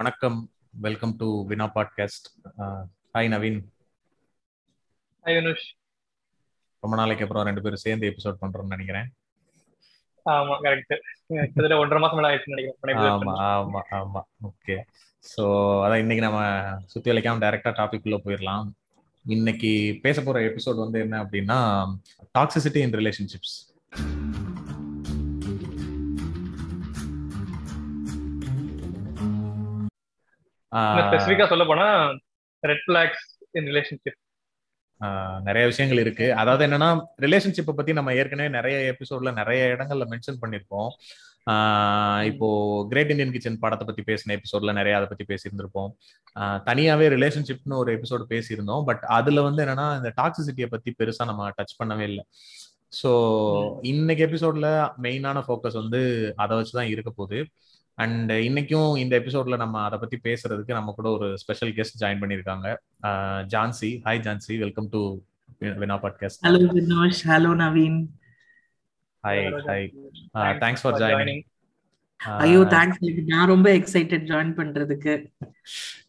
வணக்கம், welcome to Vina podcast. Hi Naveen. Hi Vinush. ரொம்ப நாளைக்கு அப்புறம் ரெண்டு பேரும் சேர்ந்து எபிசோட் பண்றோம்னு நினைக்கிறேன். ஆமா, கரெக்ட். இதுல 1.5 மாசம் மேல ஆயிடுச்சு நினைக்கிறேன். ஆமா ஆமா ஆமா, ஓகே. சோ அத இன்னைக்கு நம்ம சுத்தி வளைக்காம டைரக்டா டாபிக் குள்ள போயிரலாம். இன்னைக்கு பேச போற எபிசோட் வந்து என்ன அப்படின்னா, டாக்ஸிசிட்டி இன் ரிலேஷன்ஷிப்ஸ். ஸ்பெசிஃபிக்கா சொல்ல போனா ரெட் ஃபிளாக்ஸ் இன் ரிலேஷன்ஷிப் நிறைய விஷயங்கள் இருக்கு. அதாவது என்னன்னா, ரிலேஷன்ஷிப்பை பத்தி நம்ம ஏற்கனவே நிறைய எபிசோட்ல நிறைய இடங்கள்ல மென்ஷன் பண்ணிருப்போம். இப்போ கிரேட் இண்டியன் கிச்சன் படத்தை பத்தி பேசின எபிசோட்ல நிறைய அதை பத்தி பேசியிருந்திருப்போம். தனியாவே ரிலேஷன்ஷிப்னு ஒரு எபிசோடு பேசியிருந்தோம். பட் அதுல வந்து என்னன்னா, இந்த டாக்ஸிசிட்டியை பத்தி பெருசா நம்ம டச் பண்ணவே இல்லை. ஸோ இன்னைக்கு எபிசோட்ல மெயினான ஃபோக்கஸ் வந்து அதை வச்சுதான் இருக்க போகுது. அண்ட் இன்னைக்கும் இந்த எபிசோட்ல நம்ம அதை பத்தி பேசுறதுக்கு நம்ம கூட ஒரு ஸ்பெஷல் கெஸ்ட் ஜாயின் பண்ணிருக்காங்க, Jhansi. Hi Jhansi, welcome to Vina podcast. Hello Vinosh. Hello Naveen. Hi hi, thanks for joining. ஐயோ தேங்க்ஸ், நான் ரொம்ப எக்ஸைட்டட் ஜாயின் பண்றதுக்கு.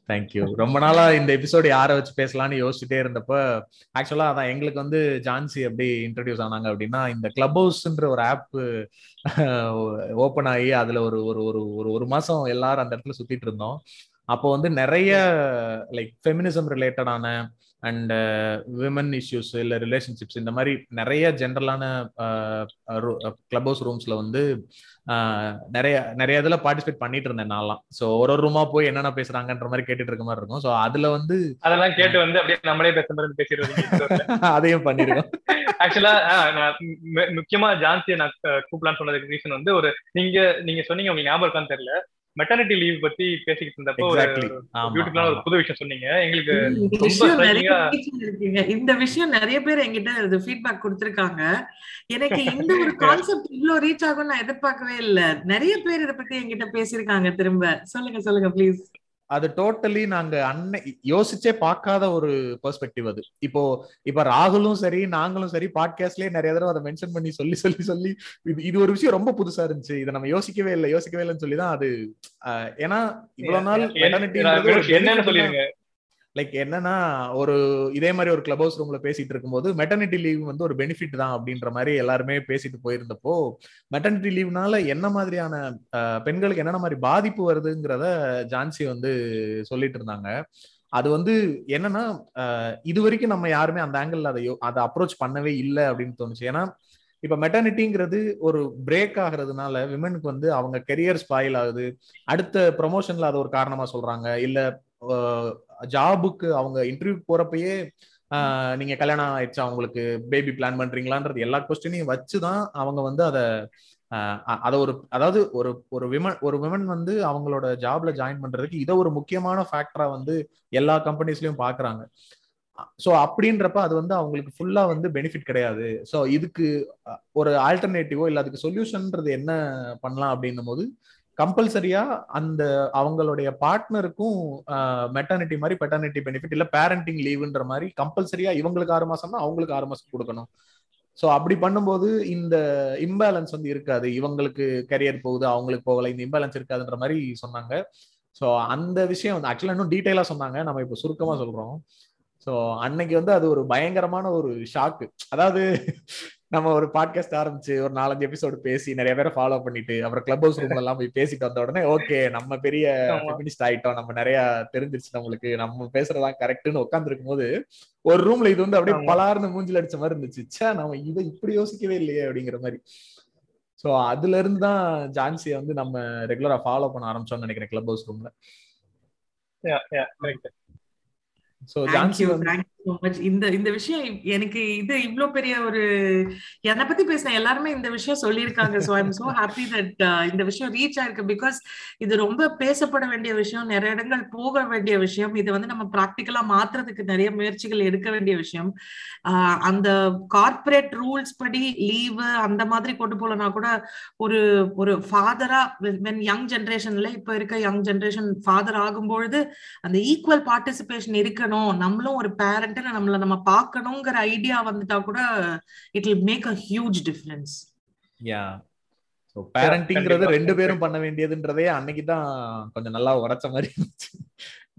தேங்க்யூ. ரொம்ப நாளா இந்த எபிசோடு யாரை வச்சு பேசலான்னு யோசிச்சுட்டே இருந்தப்ப, ஆக்சுவலா அதான் எங்களுக்கு வந்து ஜான்சி எப்படி இன்ட்ரடியூஸ் ஆனாங்க அப்படின்னா, இந்த கிளப் ஹவுஸ்ன்ற ஒரு ஆப் ஓப்பன் ஆகி அதுல ஒரு ஒரு ஒரு மாசம் எல்லாரும் அந்த இடத்துல சுத்திட்டு இருந்தோம். அப்போ வந்து நிறைய லைக் ஃபெமினிசம் ரிலேட்டடான அண்ட் விமன் இஷ்யூஸ் இல்லை ரிலேஷன்ஷிப்ஸ், இந்த மாதிரி நிறைய ஜென்ரலான கிளப் ஹவுஸ் ரூம்ஸ்ல வந்து நிறைய நிறைய இதில் பார்ட்டிசிபேட் பண்ணிட்டு இருந்தேன் நான்லாம். ஸோ ஒரு ஒரு ரூமா போய் என்னென்ன பேசுறாங்கன்ற மாதிரி கேட்டுட்டு இருக்க மாதிரி இருக்கும். ஸோ அதுல வந்து அதெல்லாம் கேட்டு வந்து அப்படியே நம்மளே பேசுறேன் அதையும் பண்ணிருக்கோம். ஆக்சுவலா முக்கியமா ஜான்சியை நான் கூப்பிடலான்னு சொன்னதுக்கு ரீசன் வந்து, ஒரு நீங்க சொன்னீங்க, உங்களுக்கு ஞாபகம் இருக்கான்னு தெரியல, மெட்டர்னிட்டி லீவ் பத்தி பேசிக்கிட்டு இருந்தப்போ பியூட்டிஃபுல்லான ஒரு புது விஷயம் சொன்னீங்க. எங்களுக்கு இந்த விஷயம் நிறைய பேர் என்கிட்ட ஃபீட்பேக் கொடுத்திருக்காங்க. எனக்கு இந்த ஒரு கான்செப்ட் இவ்வளவு ரீச் ஆகும் நான் எதிர்பார்க்கவே இல்ல. நிறைய பேர் இதை பத்தி என்கிட்ட பேசிருக்காங்க. திரும்ப சொல்லுங்க ப்ளீஸ். அது டோட்டலி நாங்க யோசிச்சே பார்க்காத ஒரு பெர்ஸ்பெக்டிவ் அது. இப்போ ராகுலும் சரி நாங்களும் சரி பாட்காஸ்ட்லயே நிறைய தடவை அதை மென்ஷன் பண்ணி சொல்லி சொல்லி சொல்லி இது ஒரு விஷயம் ரொம்ப புதுசா இருந்துச்சு. இதை நம்ம யோசிக்கவே இல்லைன்னு சொல்லிதான் அது. ஏன்னா இவ்வளவு நாள் என்னன்னு சொல்லிருங்க, லைக் என்னன்னா, ஒரு இதே மாதிரி ஒரு கிளப் ஹவுஸ் ரூம்ல பேசிட்டு இருக்கும்போது மெட்டர்னிட்டி லீவ் வந்து ஒரு பெனிஃபிட் தான் அப்படின்ற மாதிரி எல்லாருமே பேசிட்டு போயிருந்தப்போ, மெட்டர்னிட்டி லீவ்னால என்ன மாதிரியான பெண்களுக்கு என்னென்ன மாதிரி பாதிப்பு வருதுங்கிறத ஜான்சி வந்து சொல்லிட்டு இருந்தாங்க. அது வந்து என்னன்னா, இது வரைக்கும் நம்ம யாருமே அந்த ஆங்கிள் அதை அப்ரோச் பண்ணவே இல்லை அப்படின்னு தோணுச்சு. ஏன்னா இப்ப மெட்டர்னிட்டிங்கிறது ஒரு பிரேக் ஆகுறதுனால விமெனுக்கு வந்து அவங்க கெரியர் ஸ்பாயில் ஆகுது, அடுத்த ப்ரொமோஷன்ல அதை ஒரு காரணமா சொல்றாங்க, இல்ல ஜாபுக்கு அவங்க இன்டர்வியூ போறப்பயே நீங்க கல்யாணம் ஆயிடுச்சா, அவங்களுக்கு பேபி பிளான் பண்றீங்களான்றது எல்லா கொஸ்டினையும் வச்சுதான் அவங்க வந்து அதை ஒரு அதாவது ஒரு விமன் வந்து அவங்களோட ஜாப்ல ஜாயின் பண்றதுக்கு இதை ஒரு முக்கியமான ஃபேக்டரா வந்து எல்லா கம்பெனிஸ்லயும் பாக்குறாங்க. ஸோ அப்படின்றப்ப அது வந்து அவங்களுக்கு ஃபுல்லா வந்து பெனிஃபிட் கிடையாது. ஸோ இதுக்கு ஒரு ஆல்டர்னேட்டிவோ இல்லை அதுக்கு சொல்யூஷன்றது என்ன பண்ணலாம் அப்படின்னும் போது, கம்பல்சரியா அந்த அவங்களுடைய பார்ட்னருக்கும் மெட்டர்னிட்டி மாதிரி பெட்டர்னிட்டி பெனிஃபிட் இல்ல பேரண்டிங் லீவுன்ற மாதிரி கம்பல்சரியா இவங்களுக்கு 6 மாசம்னா அவங்களுக்கு 6 மாசம் கொடுக்கணும். ஸோ அப்படி பண்ணும்போது இந்த இம்பேலன்ஸ் வந்து இருக்காது, இவங்களுக்கு கரியர் போகுது அவங்களுக்கு போகல, இந்த இம்பேலன்ஸ் இருக்காதுன்ற மாதிரி சொன்னாங்க. ஸோ அந்த விஷயம் வந்து ஆக்சுவலா இன்னும் டீட்டெயிலா சொன்னாங்க, நம்ம இப்போ சுருக்கமா சொல்றோம். ஸோ அன்னைக்கு வந்து அது ஒரு பயங்கரமான ஒரு ஷாக்கு. அதாவது நம்ம ஒரு பாட்காஸ்ட் ஆரம்பிச்சு ஒரு 4-5 எபிசோடு பேசி நிறைய பேரை ஃபாலோ பண்ணிட்டு அப்புறம் கிளப் ஹவுஸ் ரூம்ல எல்லாம் போய் பேசிட்டு வந்த உடனே, ஓகே நம்ம பெரிய ஃபெமினிஸ்ட் ஆயிட்டோம், நம்ம நிறைய தெரிஞ்சிருச்சு, நம்மளுக்கு நம்ம பேசுறதான் கரெக்ட்னு உட்காந்துருக்கும் போது ஒரு ரூம்ல இது வந்து அப்படியே பலார்னு மூஞ்சில அடிச்ச மாதிரி இருந்துச்சு. சே நம்ம இதை இப்படி யோசிக்கவே இல்லையே அப்படிங்கிற மாதிரி. ஸோ அதுல இருந்து தான் ஜான்சியை வந்து நம்ம ரெகுலரா ஃபாலோ பண்ண ஆரம்பிச்சோம்னு நினைக்கிறேன் கிளப் ஹவுஸ் ரூம்ல. இந்த விஷயம் எனக்கு இது இவ்ளோ பெரிய ஒரு என்ன பத்தி பேசின எல்லாருமே இந்த விஷயம் சொல்லியிருக்காங்க. So I am so happy that இந்த விஷயம் ரீச் ஆயிருக்கு. பிகாஸ் இது ரொம்ப பேசப்பட வேண்டிய விஷயம், நிறைய இடங்கள் போக வேண்டிய விஷயம், இது வந்து நம்ம பிராக்டிக்கலா மாத்துறதுக்கு நிறைய முயற்சிகள் எடுக்க வேண்டிய விஷயம். அந்த கார்பரேட் ரூல்ஸ் படி லீவு அந்த மாதிரி கொண்டு போலனா கூட, ஒரு ஒரு ஃபாதரா வென் யங் ஜென்ரேஷன்ல இப்ப இருக்க யங் ஜென்ரேஷன் ஃபாதர் ஆகும்பொழுது அந்த ஈக்குவல் பார்ட்டிசிபேஷன் இருக்கணும், நம்மளும் ஒரு பேரண்ட் நம்மள நம்ம பார்க்கணும்ங்கற ஐடியா வந்துட்டா கூட it will make a huge difference. Yeah. பேரண்டிங்கிறது ரெண்டு பேரும் பண்ண வேண்டியதுன்றதே அன்னைக்குதான் கொஞ்சம் நல்லா உரைச்ச மாதிரி இருந்துச்சு.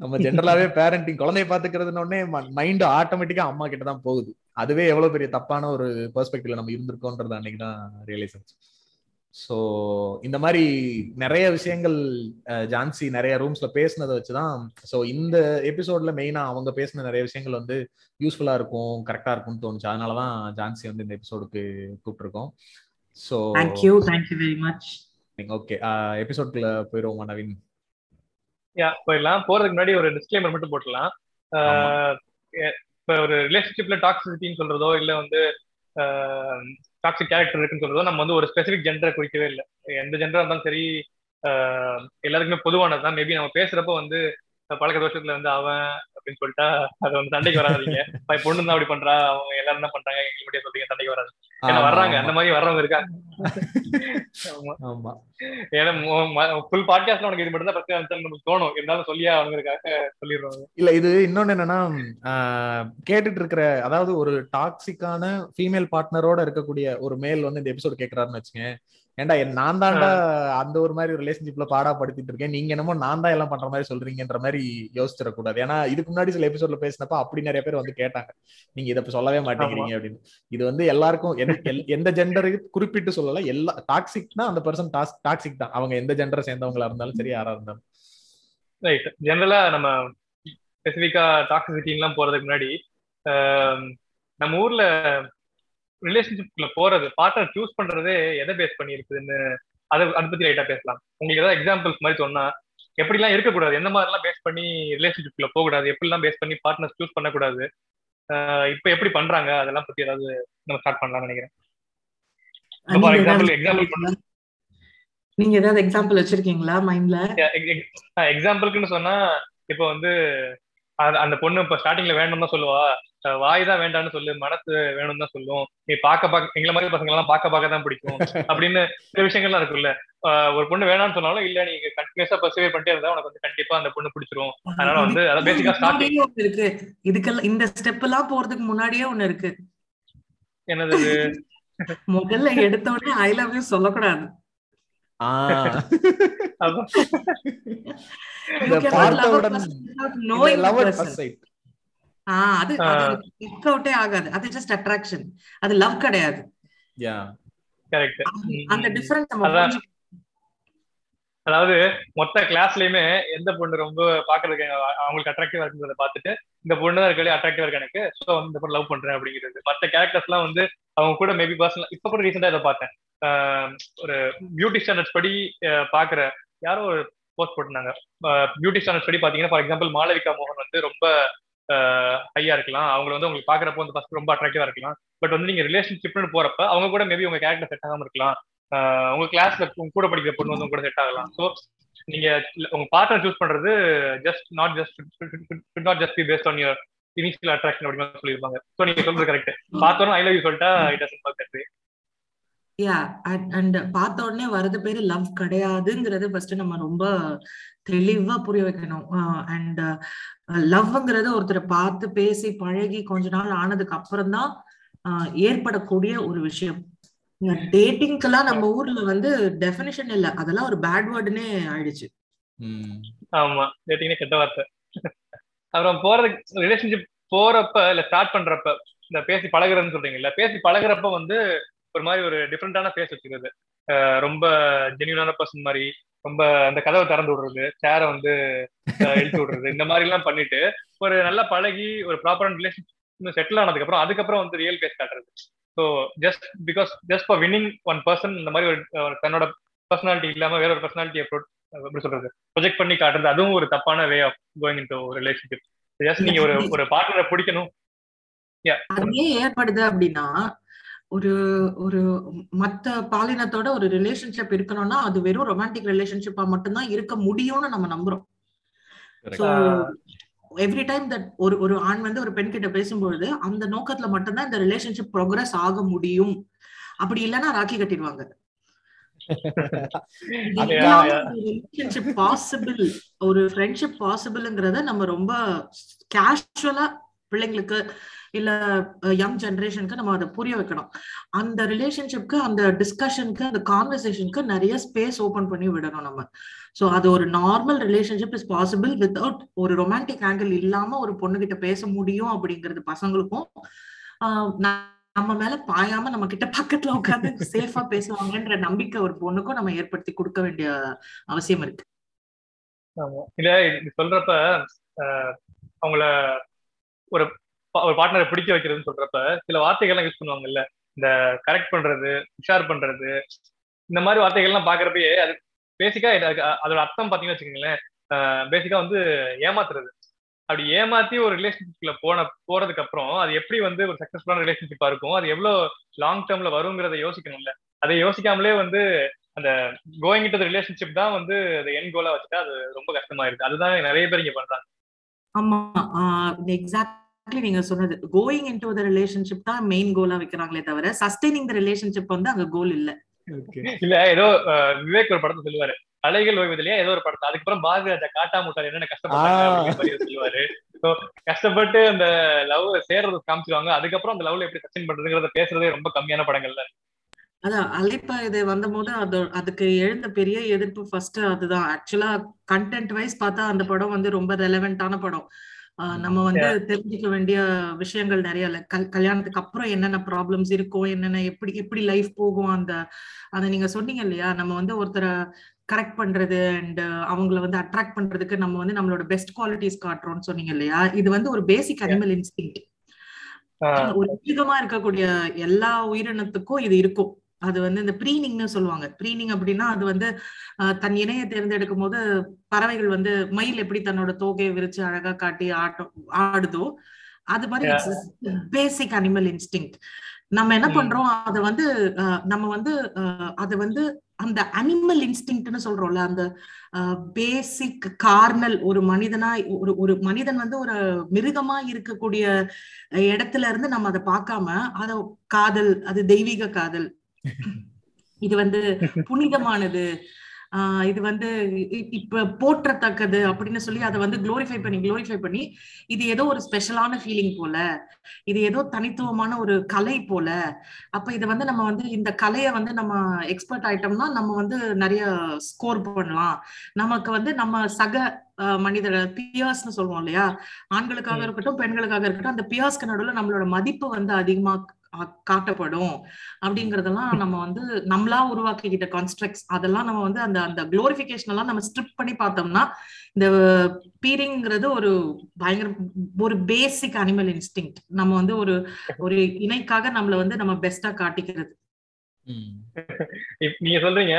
நம்ம ஜென்ரலாவே பேரண்டிங் குழந்தைய பாத்துக்கிறதுனே மைண்ட் ஆட்டோமேட்டிக்கா அம்மா கிட்டதான் போகுது. அதுவே எவ்வளவு பெரிய தப்பான ஒரு பெர்ஸ்பெக்டிவ்ல நம்ம இருந்திருக்கோன்றது அன்னைக்குதான் ரியலைஸ் ஆச்சு. ஸோ இந்த மாதிரி நிறைய விஷயங்கள் ஜான்சி நிறைய ரூம்ஸ்ல பேசினதை வச்சுதான். ஸோ இந்த எபிசோட்ல மெயினா அவங்க பேசின நிறைய விஷயங்கள் வந்து யூஸ்ஃபுல்லா இருக்கும், கரெக்டா இருக்கும்னு தோணுச்சு. அதனாலதான் ஜான்சி வந்து இந்த எபிசோடுக்கு கூப்பிட்டுருக்கோம். So thank you very much. Okay, எபிசோட்ல போயிடுவோமா நவீன்? போயிடலாம். போறதுக்கு முன்னாடி ஒரு டிஸ்க்ளைமர் மட்டும் போட்டுடலாம். இப்போ ஒரு ரிலேஷன்ஷிப்ல டாக்ஸிசிட்டின்னு சொல்றதோ இல்லை வந்து டாக்ஸிக் கேரக்டர் இருக்குன்னு சொல்றதோ நம்ம வந்து ஒரு ஸ்பெசிஃபிக் ஜெண்டரை குறிக்கவே இல்லை. எந்த ஜெண்டரா இருந்தாலும் சரி எல்லாருக்குமே பொதுவானதுதான். மேபி நம்ம பேசுறப்ப வந்து பழக்க தோஷத்துல வந்து அவன் அப்படின்னு சொல்லிட்டா அதை வந்து சண்டைக்கு வராதிங்க. பொண்ணு தான் அப்படி பண்றா, அவங்க எல்லாரும் என்ன பண்றாங்க எங்களுடைய சொல்றீங்க, சண்டைக்கு வராது. ஏன்னா வர்றாங்க, அந்த மாதிரி வர்றவங்க இருக்காங்க. ஃபுல் பாட்காஸ்ட்ல உனக்கு இது மட்டும் தான் பத்தி நமக்கு தோணும், இருந்தாலும் சொல்லியா அவங்க இருக்காங்க சொல்லிடுறாங்க. இல்ல இது இன்னொன்னு என்னன்னா கேட்டுட்டு இருக்கிற, அதாவது ஒரு டாக்ஸிக்கான ஃபீமேல் பார்ட்னரோட இருக்கக்கூடிய ஒரு மேல் வந்து இந்த எபிசோட் கேட்கிறாருன்னு வச்சுங்க, ஏண்டா நான் தாண்டா அந்த ஒரு மாதிரி ரிலேஷன்ஷிப்ல பாடா படுத்திட்டு இருக்கேன், நீங்க என்னமோ நான் தான் எல்லாம் பண்ற மாதிரி சொல்றீங்கன்ற மாதிரி யோசிச்சிடக்கூடாது. ஏன்னா இதுக்கு முன்னாடி சில எபிசோட்ல பேசினப்ப அப்படி நிறைய பேர் வந்து கேட்டாங்க, நீங்க இதை சொல்லவே மாட்டேங்கிறீங்க அப்படின்னு. இது வந்து எல்லாருக்கும் எந்த ஜெண்டருக்கு குறிப்பிட்டு சொல்லல, எல்லா டாக்ஸிக்னா அந்த பர்சன் டாக்ஸிக் தான், அவங்க எந்த ஜெண்டரை சேர்ந்தவங்களா இருந்தாலும் சரி, யாரா இருந்தாலும். ரைட், ஜெனரலா நம்ம ஸ்பெசிஃபிக்கா டாக்ஸிசிட்டி எல்லாம் போறதுக்கு முன்னாடி நம்ம ஊர்ல ரிலேஷன்ஷிப்ல போறது பார்ட்னர் சூஸ் பண்றதே எதை பேஸ் பண்ணி இருக்குதுன்னு அதை பத்தி லைட்டா பேசலாம். உங்களுக்கு ஏதாவது எக்ஸாம்பிள்ஸ் மாதிரி சொன்னா எப்படிலாம் இருக்கக்கூடாது, எந்த மாதிரிலாம் பேஸ் பண்ணி ரிலேஷன்ஷிப்ல போகக்கூடாது, எப்படிலாம் பேஸ் பண்ணி பார்ட்னர் சூஸ் பண்ணக்கூடாது, இப்ப எப்படி பண்றாங்க, அதெல்லாம் பத்தி ஏதாவது நம்ம ஸ்டார்ட் பண்ணலாம்னு நினைக்கிறேன். நீங்க ஏதாவது எக்ஸாம்பிள் வச்சிருக்கீங்களா மைண்ட்ல? எக்ஸாம்பிள்க்குன்னு சொன்னா இப்ப வந்து அந்த பொண்ணு இப்ப ஸ்டார்டிங்ல வேணும்னு தான் சொல்லுவா, வாய் தான் வேண்டாம்னு சொல்லு, மனசு வேணும்னு தான் சொல்லும், நீ பார்க்க எங்களை மாதிரி பசங்க எல்லாம் பார்க்கதான் பிடிக்கும் அப்படின்னு சில விஷயங்கள்லாம் இருக்குல்ல. ஒரு பொண்ணு வேணாம்னு சொன்னாலும் இல்ல நீங்க கண்டினியூஸா பர்சீவ் பண்ணிட்டே இருந்தா உனக்கு வந்து கண்டிப்பா அந்த பொண்ணு பிடிச்சிரும். அதனால வந்து அதை பேசிக்கா ஸ்டார்டிங் இருக்கு. இதுக்கெல்லாம் இந்த ஸ்டெப் எல்லாம் போறதுக்கு முன்னாடியே ஒண்ணு இருக்கு. என்னது? முதல்ல எடுத்த உடனே ஐ லவ் யூ சொல்லக்கூடாது. அது கிளிக் அவுட்டே ஆகாது. அது ஜஸ்ட் அட்ராக்ஷன், அது லவ் கிடையாது. அந்த டிஃபரன்ஸ், அதாவது மொத்த கிளாஸ்லயுமே எந்த பொண்ணு ரொம்ப பாக்குறதுக்கு அவங்களுக்கு அட்ராக்டிவா இருக்குறத பார்த்துட்டு இந்த பொண்ணு தான் இருக்க அட்ராக்டிவா இருக்கு எனக்கு, சோ இந்த பொண்ணு லவ் பண்றேன் அப்படிங்கிறது. மற்ற கேரக்டர்ஸ் எல்லாம் வந்து அவங்க கூட மேபி பர்சனல். இப்ப கூட ரீசெண்டா இதை பார்த்தேன், ஒரு பியூட்டி ஸ்டாண்டர்ட்ஸ் படி பாக்குற யாரோ ஒரு போஸ்ட் போட்டிருந்தாங்க. பியூட்டி ஸ்டாண்டர்ட்ஸ் படி பாத்தீங்கன்னா ஃபார் எக்ஸாம்பிள் மாளவிகா மோகன் வந்து ரொம்ப ஹையா இருக்கலாம், அவங்க வந்து உங்களுக்கு பாக்குறப்போ வந்து ஃபர்ஸ்ட் ரொம்ப அட்ராக்டிவா இருக்கலாம். பட் வந்து நீங்க ரிலேஷன்ஷிப்னு போறப்ப அவங்க கூட மேபி உங்க கேரக்டர் செட் ஆகாம இருக்கலாம், உங்க கிளாஸ்ல கூட படிக்கிற பொண்ணு வந்து உங்க கூட செட் ஆகலாம். ஸோ நீங்க உங்க பார்ட்னர் சூஸ் பண்றது not just be based on your initial attraction அப்படின்னு சொல்லியிருப்பாங்க. ஸோ நீங்க சொல்றது கரெக்ட், பார்த்தோன்னா ஐ லவ் யூ சொல்லிட்டா it doesn't work that way. And பார்த்த உடனே வரது பேரு லவ் கிடையாதுங்கிறது ஃபர்ஸ்ட் நம்ம ரொம்ப தெளிவா புரிய வைக்கணும். அண்ட் லவ்ங்கிறது ஒருத்தரை பார்த்து பேசி பழகி கொஞ்ச நாள் ஆனதுக்கு அப்புறம் தான் ஏற்படக்கூடிய ஒரு விஷயம். டேட்டிங்க்கெல்லாம் நம்ம ஊர்ல வந்து டெஃபினிஷன் இல்ல, அதெல்லாம் ஒரு பேட் வேர்டுன்னே ஆயிடுச்சு. ஆமா, டேட்டிங்னே கெட்ட வார்த்தை. அப்புறம் போறதுக்கு ரிலேஷன்ஷிப் போறப்ப இல்ல ஸ்டார்ட் பண்றப்ப இந்த பேசி பழகுறதுன்னு சொல்றீங்கல்ல, பேசி பழகுறப்ப வந்து ஒரு மாதிரி ஒரு டிஃப்ரெண்டான பேஸ் வச்சுக்கிறது, ரொம்ப ஜென்யூனான பர்சன் மாதிரி, ரொம்ப அந்த கதவை திறந்து விடுறது, சேரை வந்து இழுத்து விடுறது, இந்த மாதிரி எல்லாம் பண்ணிட்டு ஒரு நல்லா பழகி ஒரு ப்ராப்பரான ரிலேஷன்ஷிப் செட்டில் ஆனதுக்கப்புறம் அதுக்கப்புறம் வந்து ரியல் பேஸ் காட்டுறது. So just for winning one person இந்த மாதிரி ஒரு தன்னோட பர்சனாலிட்டி இல்லாம வேற ஒரு பர்சனாலிட்டி எப்படி சொல்றது ப்ரொஜெக்ட் பண்ணி காட்டுறது, அதுவும் ஒரு தப்பான வே ஆஃப் கோயிங் இன்டு ஒரு ரிலேஷன்ஷிப். ஜஸ்ட் நீங்க ஒரு பார்ட்னரை பிடிக்கணும் ஏற்படுது அப்படின்னா ஒரு ஒரு மத்த பாலினத்தோட ஒரு ரிலேஷன்ஷிப் இருக்கணும்னா அது வெறும் ரொமான்டிக் ரிலேஷன்ஷிப்பா மட்டும்தான் இருக்க முடியும்னு நம்ம நம்புறோம். எவ்ரி டைம் தட் ஒரு ஆண் வந்து ஒரு பெண் கிட்ட பேசும்பொழுது அந்த நோக்கத்துல மட்டும்தான் இந்த ரிலேஷன்ஷிப் ப்ரோக்ரஸ் ஆக முடியும், அப்படி இல்லைன்னா ராக்கி கட்டிடுவாங்க. ரிலேஷன்ஷிப் பாசிபிள், ஒரு ஃப்ரெண்ட்ஷிப் பாசிபிள்ங்கிறத நம்ம ரொம்ப கேஷுவலா பிள்ளைங்களுக்கு இல்ல யங் ஜெனரேஷனுக்கு நம்ம அதை புரிய வைக்கணும். அந்த ரிலேஷன்ஷிப்க்கு, அந்த டிஸ்கஷனுக்கு, அந்த கான்வர்சேஷனுக்கு நிறைய ஸ்பேஸ் ஓபன் பண்ணி விடணும் நம்ம. ஸோ அது ஒரு normal relationship is possible without ஒரு ரொமான்டிக் ஆங்கிள் இல்லாம ஒரு பொண்ணுகிட்ட பேச முடியும் அப்படிங்கிறது பசங்களுக்கும், நம்ம மேல பாயாம நம்ம கிட்ட பக்கத்துல உட்காந்து சேஃபா பேசுவாங்கன்ற நம்பிக்கை ஒரு பொண்ணுக்கும் நம்ம ஏற்படுத்தி கொடுக்க வேண்டிய அவசியம் இருக்கு. இல்ல இது சொல்றப்ப அவங்கள ஒரு பார்ட்னரை பிடிக்க வைக்கிறதுன்னு சொல்றப்ப சில வார்த்தைகள்லாம் யூஸ் பண்ணுவாங்கல்ல, இந்த கரெக்ட் பண்றது, உஷார் பண்றது, இந்த மாதிரி வார்த்தைகள்லாம் பாக்குறப்பயே அது பேசிக்கா அதோட அர்த்தம் பாத்தீங்கன்னா வச்சுக்கோங்களேன், பேசிக்கா வந்து ஏமாத்துறது. அப்படி ஏமாத்தி ஒரு ரிலேஷன்ஷிப்ல போறதுக்கு அப்புறம் அது எப்படி வந்து ஒரு சக்சஸ்ஃபுல்லான ரிலேஷன்ஷிப்பா இருக்கும், அது எவ்வளவு லாங் டேர்ம்ல வருங்கிறத யோசிக்கணும்ல. அதை யோசிக்காமலே வந்து அந்த கோயிங் டு தி ரிலேஷன்ஷிப் தான் வந்து அது எண்ட் கோலா வச்சுட்டா அது ரொம்ப கஷ்டமா இருக்கு. அதுதான் நிறைய பேர் இங்க பண்றாங்க. ஆமா, எக்ஸாக்ட்லி நீங்க சொன்னது. கோயிங் இன்டு தி ரிலேஷன்ஷிப் தான் மெயின் கோலா வைக்கறாங்களே தவிர சஸ்டைனிங் தி ரிலேஷன்ஷிப் வந்து அங்க கோல் இல்ல. இல்ல ஏதோ விவேக் ஒரு படத்தை சொல்லுவாரு, அலைகள் ஓய்வதிலேயே ஏதோ ஒரு படத்தை, அதுக்கப்புறம் பாரதிராஜா காட்டா முட்டாள் என்னென்ன கஷ்டப்பட்டு சொல்லுவாரு, கஷ்டப்பட்டு அந்த லவ் சேர்றது காமிச்சிருவாங்க, அதுக்கப்புறம் அந்த லவ்ல எப்படி சஸ்டைன் பண்றதுங்கிறத பேசுறதே ரொம்ப கம்மியான படங்கள்ல. அதான் அழைப்பா இது வந்தபோது அது அதுக்கு எழுந்த பெரிய எதிர்ப்பு ஃபர்ஸ்ட் அதுதான். ஆக்சுவலா கண்டென்ட் வைஸ் பார்த்தா அந்த படம் வந்து ரொம்ப ரெலவென்டான படம். நம்ம வந்து தெரிஞ்சுக்க வேண்டிய விஷயங்கள் நிறைய இல்லை, கல்யாணத்துக்கு அப்புறம் என்னென்ன ப்ராப்ளம்ஸ் இருக்கும், என்னென்ன எப்படி எப்படி லைஃப் போகும், அந்த அதை நீங்க சொன்னீங்க இல்லையா. நம்ம வந்து ஒருத்தரை கரெக்ட் பண்றது அண்ட் அவங்கள வந்து அட்ராக்ட் பண்றதுக்கு நம்ம வந்து நம்மளோட பெஸ்ட் குவாலிட்டிஸ் காட்டுறோம்னு சொன்னீங்க இல்லையா. இது வந்து ஒரு பேசிக் அனிமல் இன்ஸ்டிங்க்ட், ஒரு அதிகமா இருக்கக்கூடிய எல்லா உயிரினத்துக்கும் இது இருக்கும். அது வந்து இந்த ப்ரீனிங்னு சொல்லுவாங்க. ப்ரீனிங் அப்படின்னா அது வந்து தன் இணையை தேர்ந்தெடுக்கும் போது பறவைகள் வந்து மயில் எப்படி தன்னோட தோகையை விரிச்சு அழகா காட்டி ஆடுதோ அது மாதிரி பேசிக் அனிமல் இன்ஸ்டிங். நம்ம என்ன பண்றோம், அதை வந்து நம்ம வந்து அதை வந்து அந்த அனிமல் இன்ஸ்டிங்க்ட்னு சொல்றோம்ல, அந்த பேசிக் கார்னல் ஒரு மனிதனா ஒரு மனிதன் வந்து ஒரு மிருகமா இருக்கக்கூடிய இடத்துல இருந்து நம்ம அதை பார்க்காம அத காதல், அது தெய்வீக காதல், இது வந்து புனிதமானது, இது வந்து இப்ப போற்றத்தக்கது அப்படின்னு சொல்லி அதை வந்து குளோரிஃபை பண்ணி இது ஏதோ ஒரு ஸ்பெஷலான ஃபீலிங் போல, இது ஏதோ தனித்துவமான ஒரு கலை போல. அப்ப இதை வந்து நம்ம வந்து இந்த கலையை வந்து நம்ம எக்ஸ்பர்ட் ஆயிட்டோம்னா நம்ம வந்து நிறைய ஸ்கோர் பண்ணலாம். நமக்கு வந்து நம்ம சக மனிதர்கள் பியர்ஸ்ன்னு சொல்லுவோம் இல்லையா, ஆண்களுக்காக இருக்கட்டும் பெண்களுக்காக இருக்கட்டும், அந்த பியர்ஸ்க்கு நடுவில் நம்மளோட மதிப்பு வந்து அதிகமா காட்டப்படும் அப்படிங்கறதெல்லாம் நம்ம வந்து நம்மளா உருவாக்கிக்கிட்ட கான்ஸ்ட்ரக்ட்ஸ். அதெல்லாம் நம்ம வந்து அந்த அந்த குளோரிஃபிகேஷன் எல்லாம் நம்ம ஸ்ட்ரிப் பண்ணி பார்த்தோம்னா இந்த பீரிங்கிறது ஒரு பயங்கர ஒரு பேசிக் அனிமல் இன்ஸ்டிங். நம்ம வந்து ஒரு ஒரு இணைக்காக நம்மள வந்து நம்ம பெஸ்டா காட்டிக்கிறது. நீங்க சொல்றீங்க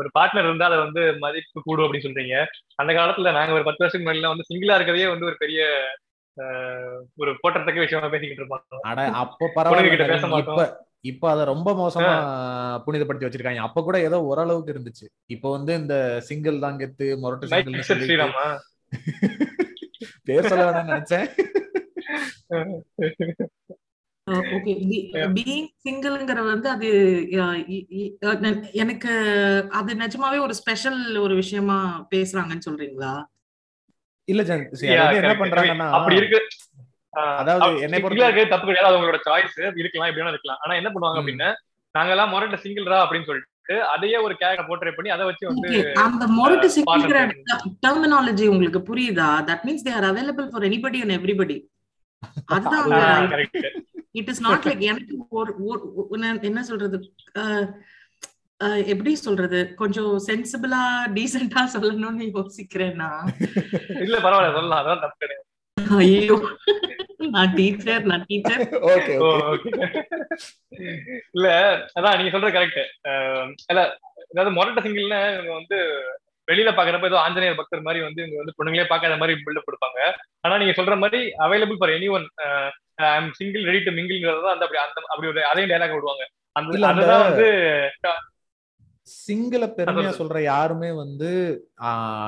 ஒரு பார்ட்னர் இருந்தா அதை வந்து மதிப்பு கூடும் அப்படின்னு சொல்றீங்க. அந்த காலத்துல நாங்க ஒரு 10 வருஷத்துக்கு முன்னாடி வந்து சிங்கிளா இருக்கிறதே வந்து ஒரு பெரிய ஒரு போட்டத்தக்க விஷயமா பேசிக்கிட்டு இருப்பாங்க. அப்ப பரவாயில்ல, பேச மாட்டோம். இப்ப அத ரொம்ப மோசமா புனிதப்படுத்தி வச்சிருக்காங்க. அப்ப கூட ஏதோ ஓரளவுக்கு இருந்துச்சு. இப்ப வந்து இந்த சிங்கிள் தான் கெத்து, மொரட்டு சிங்கிள்னு சொல்லி பேர் சொல்ல வேணாம்னு நினைச்சேன். பீயிங் சிங்கிள்ங்கற வந்து அது எனக்கு அது நிஜமாவே ஒரு ஸ்பெஷல் ஒரு விஷயமா பேசுறாங்கன்னு சொல்றீங்களா? இல்ல ஜான்சி, என்ன பண்றாங்கன்னா அப்படி இருக்கு. அதாவது என்னை பொறுத்தவரைக்கும் தப்பு கிடையாது, அவங்களோட சாய்ஸ் இருக்கலாம், இப்படி வேணா இருக்கலாம். ஆனா என்ன பண்ணுவாங்க அப்படின்னா, நாங்க எல்லாம் மொரட்ட சிங்கிள்ரா அப்படின்னு சொல்லிட்டு அதையே ஒரு கேரக்டர் போர்ட்ரே பண்ணி அதை வச்சு வந்து அந்த மொரட்ட சிங்கிள்ங்கற டெர்மினாலஜி உங்களுக்கு புரியுதா? That means they are available for anybody and everybody. அதுதான் correct. It is not like எனக்கு என்ன சொல்றது, எப்படி சொல்றது, கொஞ்சம் சென்சிபிளா டீசென்ட்டா சொல்லணும்னு யோசிக்கிறேன்னா. இல்ல பரவாயில்ல சொல்லலாம், அதான் தப்பு கிடையாது. ஐயோ நான் டீச்சர். Okay okay. இல்ல அதான் நீங்க சொல்றது கரெக்ட். இல்ல அதாவது மொரட்ட சிங்கிள்னா இவங்க வந்து வெளியில பாக்குறப்ப ஏதோ ஆஞ்சநேயர் பக்தர் மாதிரி வந்து இவங்க வந்து பொண்ணுங்களே பாக்காத மாதிரி பில்டப் கொடுப்பாங்க. ஆனா நீங்க சொல்ற மாதிரி available for any one, I am single ready to மிங்கிள்ங்கிறதா அந்த அப்படி ஒரு அதையும் டயலாக் விடுவாங்க. சிங்கிள பெருமையா சொல்ற யாருமே வந்து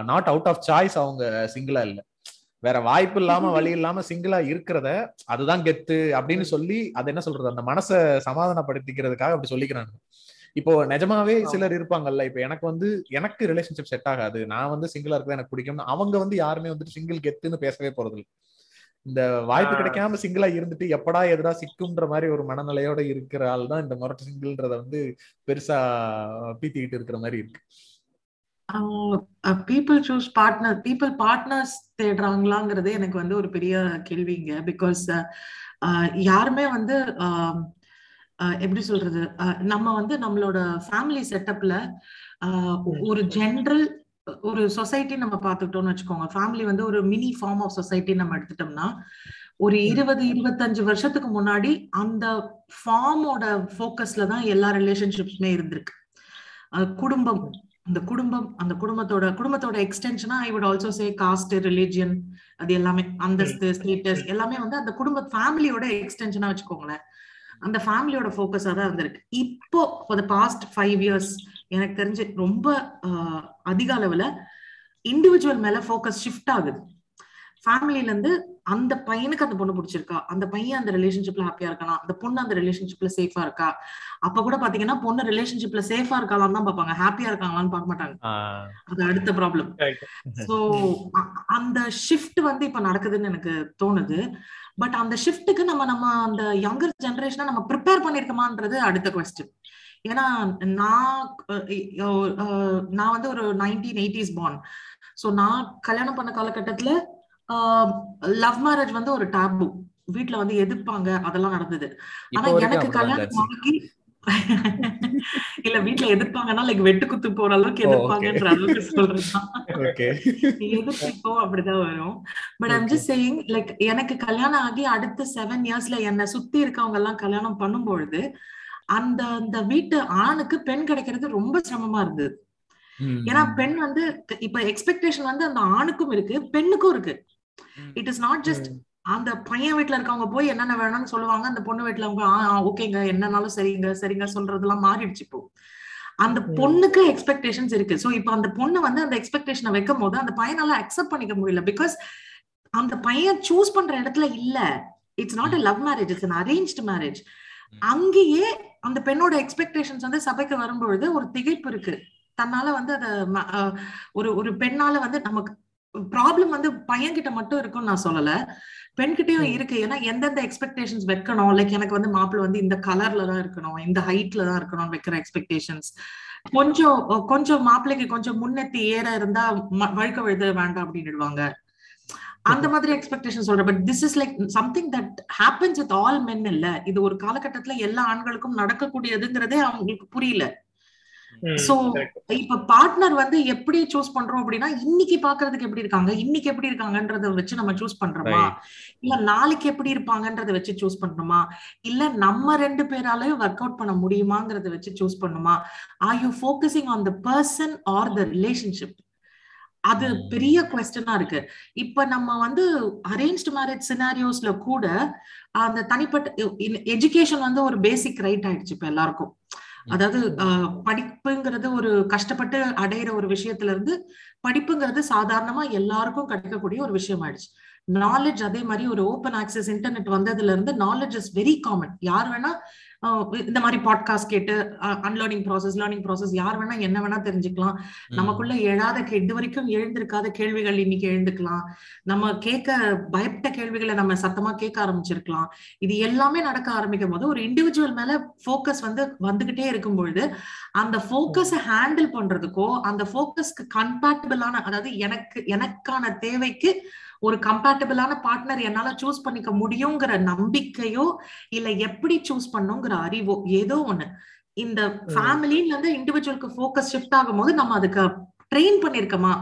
நாட் அவுட் ஆஃப் சாய்ஸ். அவங்க சிங்கிளா இல்ல, வேற வாய்ப்பு இல்லாம வழி இல்லாம சிங்கிளா இருக்கிறத அதுதான் கெத்து அப்படின்னு சொல்லி அது என்ன சொல்றது, அந்த மனசை சமாதானப்படுத்திக்கிறதுக்காக அப்படி சொல்லிக்கிறாங்க. இப்போ நிஜமாவே சிலர் இருப்பாங்கல்ல, இப்ப எனக்கு வந்து எனக்கு ரிலேஷன்ஷிப் செட் ஆகாது, நான் வந்து சிங்கிளா இருக்கிறத எனக்கு பிடிக்கும்னு அவங்க வந்து யாருமே வந்துட்டு சிங்கிள் கெத்துன்னு பேசவே போறது இல்லை. இந்த வாய்ப்பு கிடைக்காம சிங்கிளா இருந்துட்டு எப்படா எதிரா சிக்குன்ற மாதிரி ஒரு மனநிலையோட இருக்கிற ஆள் தான் இந்த மொரட்டு சிங்கிள்ன்றத வந்து பெருசா பீத்திக்கிட்டு இருக்கிற மாதிரி இருக்கு. People choose partner, people partners தேடுறாங்களாங்கிறது எனக்கு வந்து ஒரு பெரிய கேள்விங்க. பிகாஸ் யாருமே வந்து எப்படி சொல்றது, நம்ம வந்து நம்மளோட ஃபேமிலி செட்டப்ல ஒரு ஜென்ரல் ஒரு சொசைட்டி நம்ம பார்த்துக்கிட்டோம்னு வச்சுக்கோங்க. ஃபேமிலி வந்து ஒரு மினி ஃபார்ம் ஆஃப் சொசைட்டி நம்ம எடுத்துட்டோம்னா, ஒரு 20-25 வருஷத்துக்கு முன்னாடி அந்த ஃபார்மோட ஃபோக்கஸ்ல தான் எல்லா ரிலேஷன்ஷிப்ஸுமே இருந்திருக்கு. குடும்பம், இந்த குடும்பம், அந்த குடும்பத்தோட எக்ஸ்டென்ஷனா I would also say caste, religion, அது எல்லாமே, அந்தஸ்து, ஸ்டேட்டஸ் எல்லாமே வந்து அந்த குடும்ப ஃபேமிலியோட எக்ஸ்டென்ஷனா வச்சுக்கோங்களேன். அந்த ஃபேமிலியோட ஃபோக்கஸா தான் இருந்திருக்கு. இப்போ ஃபார் த பாஸ்ட் 5 years எனக்கு தெரிஞ்சு ரொம்ப அதிக அளவுல இண்டிவிஜுவல் மேல ஃபோக்கஸ் ஷிஃப்ட் ஆகுது. ஃபேமிலில இருந்து அந்த பையனுக்கு அந்த பொண்ணு பிடிச்சிருக்கா, அந்த பையன் அந்த ரிலேஷன்ஷிப்ல ஹாப்பியா இருக்கானா, அந்த பொண்ணு அந்த ரிலேஷன்ஷிப்ல சேஃபா இருக்கா. அப்ப கூட பாத்தீங்கன்னா பொண்ணு ரிலேஷன்ஷிப்ல சேஃபா இருக்காளான்னு தான் பாப்பாங்க, ஹாப்பியா இருக்காங்களான்னு பார்க்க மாட்டாங்க. அது அடுத்த ப்ராப்ளம். சோ அந்த ஷிஃப்ட் வந்து இப்ப நடக்குதுன்னு எனக்கு தோணுது. பட் அந்த ஷிஃப்ட்டுக்கு நம்ம அந்த யங்கர் ஜெனரேஷனை நம்ம ப்ரிப்பேர் பண்ணிருக்கோமான்றது அடுத்த குவெஸ்டன். ஏன்னா நான் வந்து ஒரு 1980s born. ஸோ நான் கல்யாணம் பண்ண காலகட்டத்துல லவ் மேரேஜ் வந்து ஒரு டாபு, வீட்டுல வந்து எதிர்ப்பாங்க, அதெல்லாம் நடந்தது. ஆனா எனக்கு கல்யாணம் ஆகி இல்ல வீட்டுல எதிர்ப்பாங்கன்னா லைக் வெட்டு குத்து போற அளவுக்கு எதிர்ப்பாங்கன்ற அளவுக்கு சொல்றதுதான் எதிர்ப்போ அப்படிதான் வரும். But I'm just saying, like எனக்கு கல்யாணம் ஆகி அடுத்த 7 yearsல என்னை சுத்தி இருக்கவங்க எல்லாம் கல்யாணம் பண்ணும்பொழுது அந்த வீட்டு ஆணுக்கு பெண் கிடைக்கிறது ரொம்ப சிரமமா இருந்தது. ஏன்னா பெண் வந்து இப்ப எக்ஸ்பெக்டேஷன் வந்து அந்த ஆணுக்கும் இருக்கு, பெண்ணுக்கும் இருக்கு. இட் இஸ் நாட் ஜஸ்ட் அந்த பையன் வீட்டுல இருக்கவங்க போய் என்னென்ன வேணும்னு சொல்லுவாங்க, அந்த பொண்ணு வீட்டுல அவங்க ஓகேங்க என்னன்னாலும் சரிங்க சரிங்க சொல்றதெல்லாம் மாறிடுச்சு. இப்போ அந்த பொண்ணுக்கு எக்ஸ்பெக்டேஷன்ஸ் இருக்கு. சோ இப்ப அந்த பொண்ணு வந்து அந்த எக்ஸ்பெக்டேஷனை வைக்கும் போது அந்த பையனால அக்செப்ட் பண்ணிக்க முடியல. பிகாஸ் அந்த பையன் சூஸ் பண்ற இடத்துல இல்ல, it's not a love marriage, it's an arranged marriage. அங்கேயே அந்த பெண்ணோட எக்ஸ்பெக்டேஷன்ஸ் வந்து சபைக்கு வரும்பொழுது ஒரு திகைப்பு இருக்கு. தன்னால வந்து அத ஒரு பெண்ணால வந்து நமக்கு ப்ராப்ளம் வந்து பையன்கிட்ட மட்டும் இருக்கும்னு நான் சொல்லல, பெண்கிட்டயும் இருக்கு. ஏன்னா எந்தெந்த எக்ஸ்பெக்டேஷன்ஸ் வைக்கணும், லைக் எனக்கு வந்து மாப்பிள்ள வந்து இந்த கலர்ல தான் இருக்கணும், இந்த ஹைட்ல தான் இருக்கணும் வைக்கிற எக்ஸ்பெக்டேஷன்ஸ். கொஞ்சம் மாப்பிள்ளைக்கு கொஞ்சம் முன்னெத்தி ஏற இருந்தா வழுக்க விழுத வேண்டாம் அப்படின்னுடுவாங்க, அந்த மாதிரி எக்ஸ்பெக்டேஷன் சொல்றேன். But this is like something that happens with all men. இல்ல இது ஒரு காலகட்டத்துல எல்லா ஆண்களுக்கும் நடக்கக்கூடியதுங்கிறதே அவங்களுக்கு புரியல. சோ இப்ப பார்ட்னர் வந்து எப்படி சூஸ் பண்றோம் அப்படின்னா, இன்னைக்கு பாக்குறதுக்கு எப்படி இருக்காங்க, இன்னைக்கு எப்படி இருக்காங்கன்றத வச்சு நம்ம சூஸ் பண்றோமா, இல்ல நாளைக்கு எப்படி இருப்பாங்கன்றத வச்சு சூஸ் பண்றோமா, இல்ல நம்ம 2 பேராலயும் ஒர்க் அவுட் பண்ண முடியுமாங்கறத வச்சு சூஸ் பண்ணுமா. R you focusing on the person or the relationship? அது பெரிய குவெஸ்டனா இருக்கு. இப்ப நம்ம வந்து அரேஞ்ச்டு மேரேஜ் சினாரியோஸ்ல கூட அந்த தனிப்பட்ட எஜுகேஷன் வந்து ஒரு பேசிக் ரைட் ஆயிடுச்சு இப்ப எல்லாருக்கும். அதாவது படிப்புங்கிறது ஒரு கஷ்டப்பட்டு அடையிற ஒரு விஷயத்துல இருந்து படிப்புங்கிறது சாதாரணமா எல்லாருக்கும் கிடைக்கக்கூடிய ஒரு விஷயம் ஆயிடுச்சு. நாலேஜ் அதே மாதிரி ஒரு ஓப்பன் ஆக்சஸ் இன்டர்நெட் வந்ததுல இருந்து நாலேஜ் இஸ் வெரி காமன். யார் வேணா இந்த மாதிரி பாட்காஸ்ட் கேட்டு அன்லேர்னிங் ப்ராசஸ், லேர்னிங் ப்ராசஸ், யார் வேணா என்ன வேணா தெரிஞ்சுக்கலாம். நமக்குள்ள எழாத இது வரைக்கும் எழுந்திருக்காத கேள்விகள் இன்னைக்கு எழுந்துக்கலாம். நம்ம கேட்க பயப்பட்ட கேள்விகளை நம்ம சத்தமா கேட்க ஆரம்பிச்சிருக்கலாம். இது எல்லாமே நடக்க ஆரம்பிக்கும் போது ஒரு இண்டிவிஜுவல் மேல ஃபோக்கஸ் வந்துகிட்டே இருக்கும் பொழுது அந்த ஃபோக்கஸை ஹேண்டில் பண்றதுக்கோ அந்த ஃபோக்கஸ்க்கு கம்பேட்டபிளான, அதாவது எனக்கான தேவைக்கு ஒரு கம்பேட்டபிளான பார்ட்னர் என்னால சூஸ் பண்ணிக்க முடியுங்கிற நம்பிக்கையோ இல்ல எப்படி சூஸ் பண்ணுங்கிற அறிவோ ஏதோ ஒண்ணு இந்த ஃபேமிலில இருந்து இண்டிவிஜுவலுக்கு ஃபோக்கஸ் ஷிஃப்ட் ஆகும் போது நம்ம அதுக்கு ட்ரெயின் பண்ணிருக்கோமா,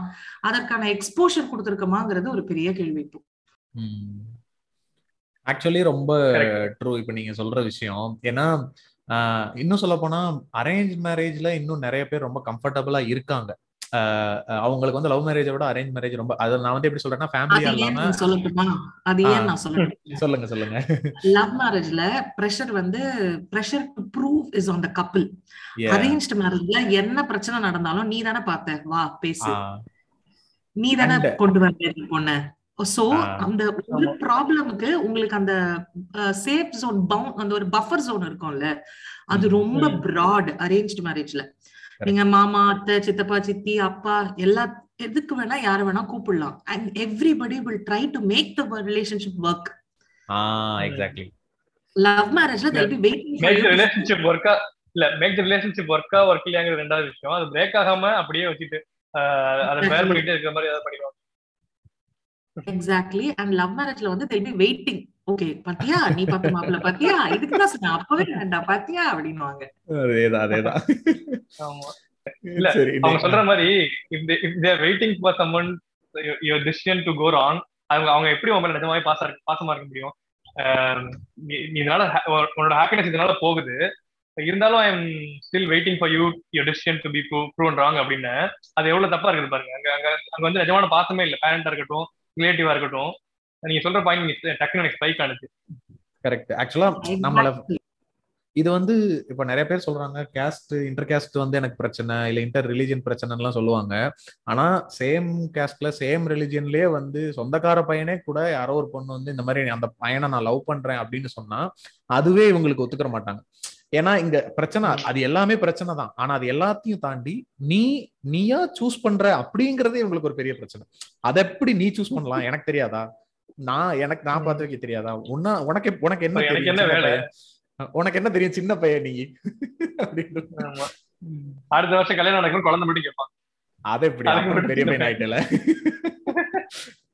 அதற்கான எக்ஸ்போஷர் கொடுத்துருக்கோமாங்கிறது ஒரு பெரிய கேள்வி. இப்போ ஆக்சுவலி ரொம்ப ட்ரூ இப்ப நீங்க சொல்ற விஷயம். ஏன்னா இன்னும் சொல்ல போனா அரேஞ்ச் மேரேஜ்ல இன்னும் நிறைய பேர் ரொம்ப கம்ஃபர்டபுளா இருக்காங்க. அவங்களுக்கு வந்து லவ் மேரேஜை விட அரேஞ்ச் மேரேஜ் ரொம்ப, அத நான் வந்து எப்படி சொல்றேன்னா ஃபேமிலியா இல்லாம சொல்லட்டுமா? அது ஏன் நான் சொல்றேன், சொல்லுங்க சொல்லுங்க. லவ் மேரேஜ்ல பிரஷர் வந்து pressure to prove is on the couple. Arranged மேரேஜ்ல என்ன பிரச்சனை நடந்தாலும் நீ தானே பார்த்த, வா பேசு, நீ தானே கொண்டு வந்த பொண்ணு. சோ அந்த ஒரு ப்ராப்ளமுக்கு உங்களுக்கு அந்த சேஃப் ஜோன், அந்த ஒரு பஃபர் ஜோன் இருக்கும்ல, அது ரொம்ப பிராட் அரேஞ்ச்ட் மேரேஜ்ல. நீங்க மாமா, அத்தை, சித்தப்பா, சித்தி, அப்பா எல்லா எதுக்கு வேணா யார வேணா கூப்பிடலாம். And everybody will try to make the relationship work. Exactly. Love marriage-la they'll be waiting for the relationship work. இல்ல make the relationship work work இல்லையாங்கிற ரெண்டாவது விஷயம். அது பிரேக் ஆகாம அப்படியே வச்சிட்டு அத ஃபேர் பண்ணிட்டே இருக்கிற மாதிரி ஏதாவது பண்ணிடுவாங்க. Exactly. And love marriage-la வந்து they'll be waiting. Okay, பாத்தியா நீ பாத்து மாப்பிள்ள பாத்தியா இதுக்கு தான் சொன்ன அப்பவே வேண்டா பாத்தியா அப்படினுவாங்க. அதேதான் அதேதான். ஆமா. இல்ல அவங்க சொல்ற மாதிரி they are waiting for someone your decision to go wrong. அவங்க எப்படி உங்களை நிஜமாவே பாசமா இருக்க முடியும்? இதனால உன்னோட ஹாப்பினஸ் இதனால போகுது, இருந்தாலும் I am still waiting for you your decision to be proven wrong அப்படின்னு அது எவ்வளவு தப்பா இருக்குது பாருங்க. அங்க அங்க அங்க வந்து நிஜமான பாசமே இல்லை. பேரண்டா இருக்கட்டும் ரிலேட்டிவா இருக்கட்டும் நீங்க சொல்ற பாயிண்ட் டக்குனு எனக்கு ஸ்பைக் ஆனது. கரெக்ட். ஆக்சுவலா நம்மள இது வந்து இப்ப நிறைய பேர் சொல்றாங்க கேஸ்ட் இன்டர் கேஸ்ட் வந்து எனக்கு பிரச்சனை இல்ல இன்டர் ரிலிஜியன் பிரச்சனைலாம் சொல்லுவாங்க. ஆனா சேம் கேஸ்ட்ல சேம் ரிலிஜியன்லயே வந்து சொந்தக்கார பையனே கூட யாரோ ஒரு பொண்ணு வந்து இந்த மாதிரி அந்த பையனை நான் லவ் பண்றேன் அப்படின்னு சொன்னா அதுவே இவங்களுக்கு ஒத்துக்க மாட்டாங்க. ஏன்னா இங்க பிரச்சனை அது எல்லாமே பிரச்சனை தான். ஆனா அது எல்லாத்தையும் தாண்டி நீயா சூஸ் பண்ற அப்படிங்கறதே இவங்களுக்கு ஒரு பெரிய பிரச்சனை. அதை எப்படி நீ சூஸ் பண்ணலாம்? எனக்கு தெரியாதா? நான் பார்த்து வைக்க தெரியாதா? உனக்கு என்ன வேலை? உனக்கு என்ன தெரியும் சின்ன பையன் நீ அப்படின்னு அடுத்த வருஷம் கல்யாணம் நடக்கும் குழந்தை மட்டும் கேட்பான். அதை எப்படி பெரிய பையன் ஆயிட்டல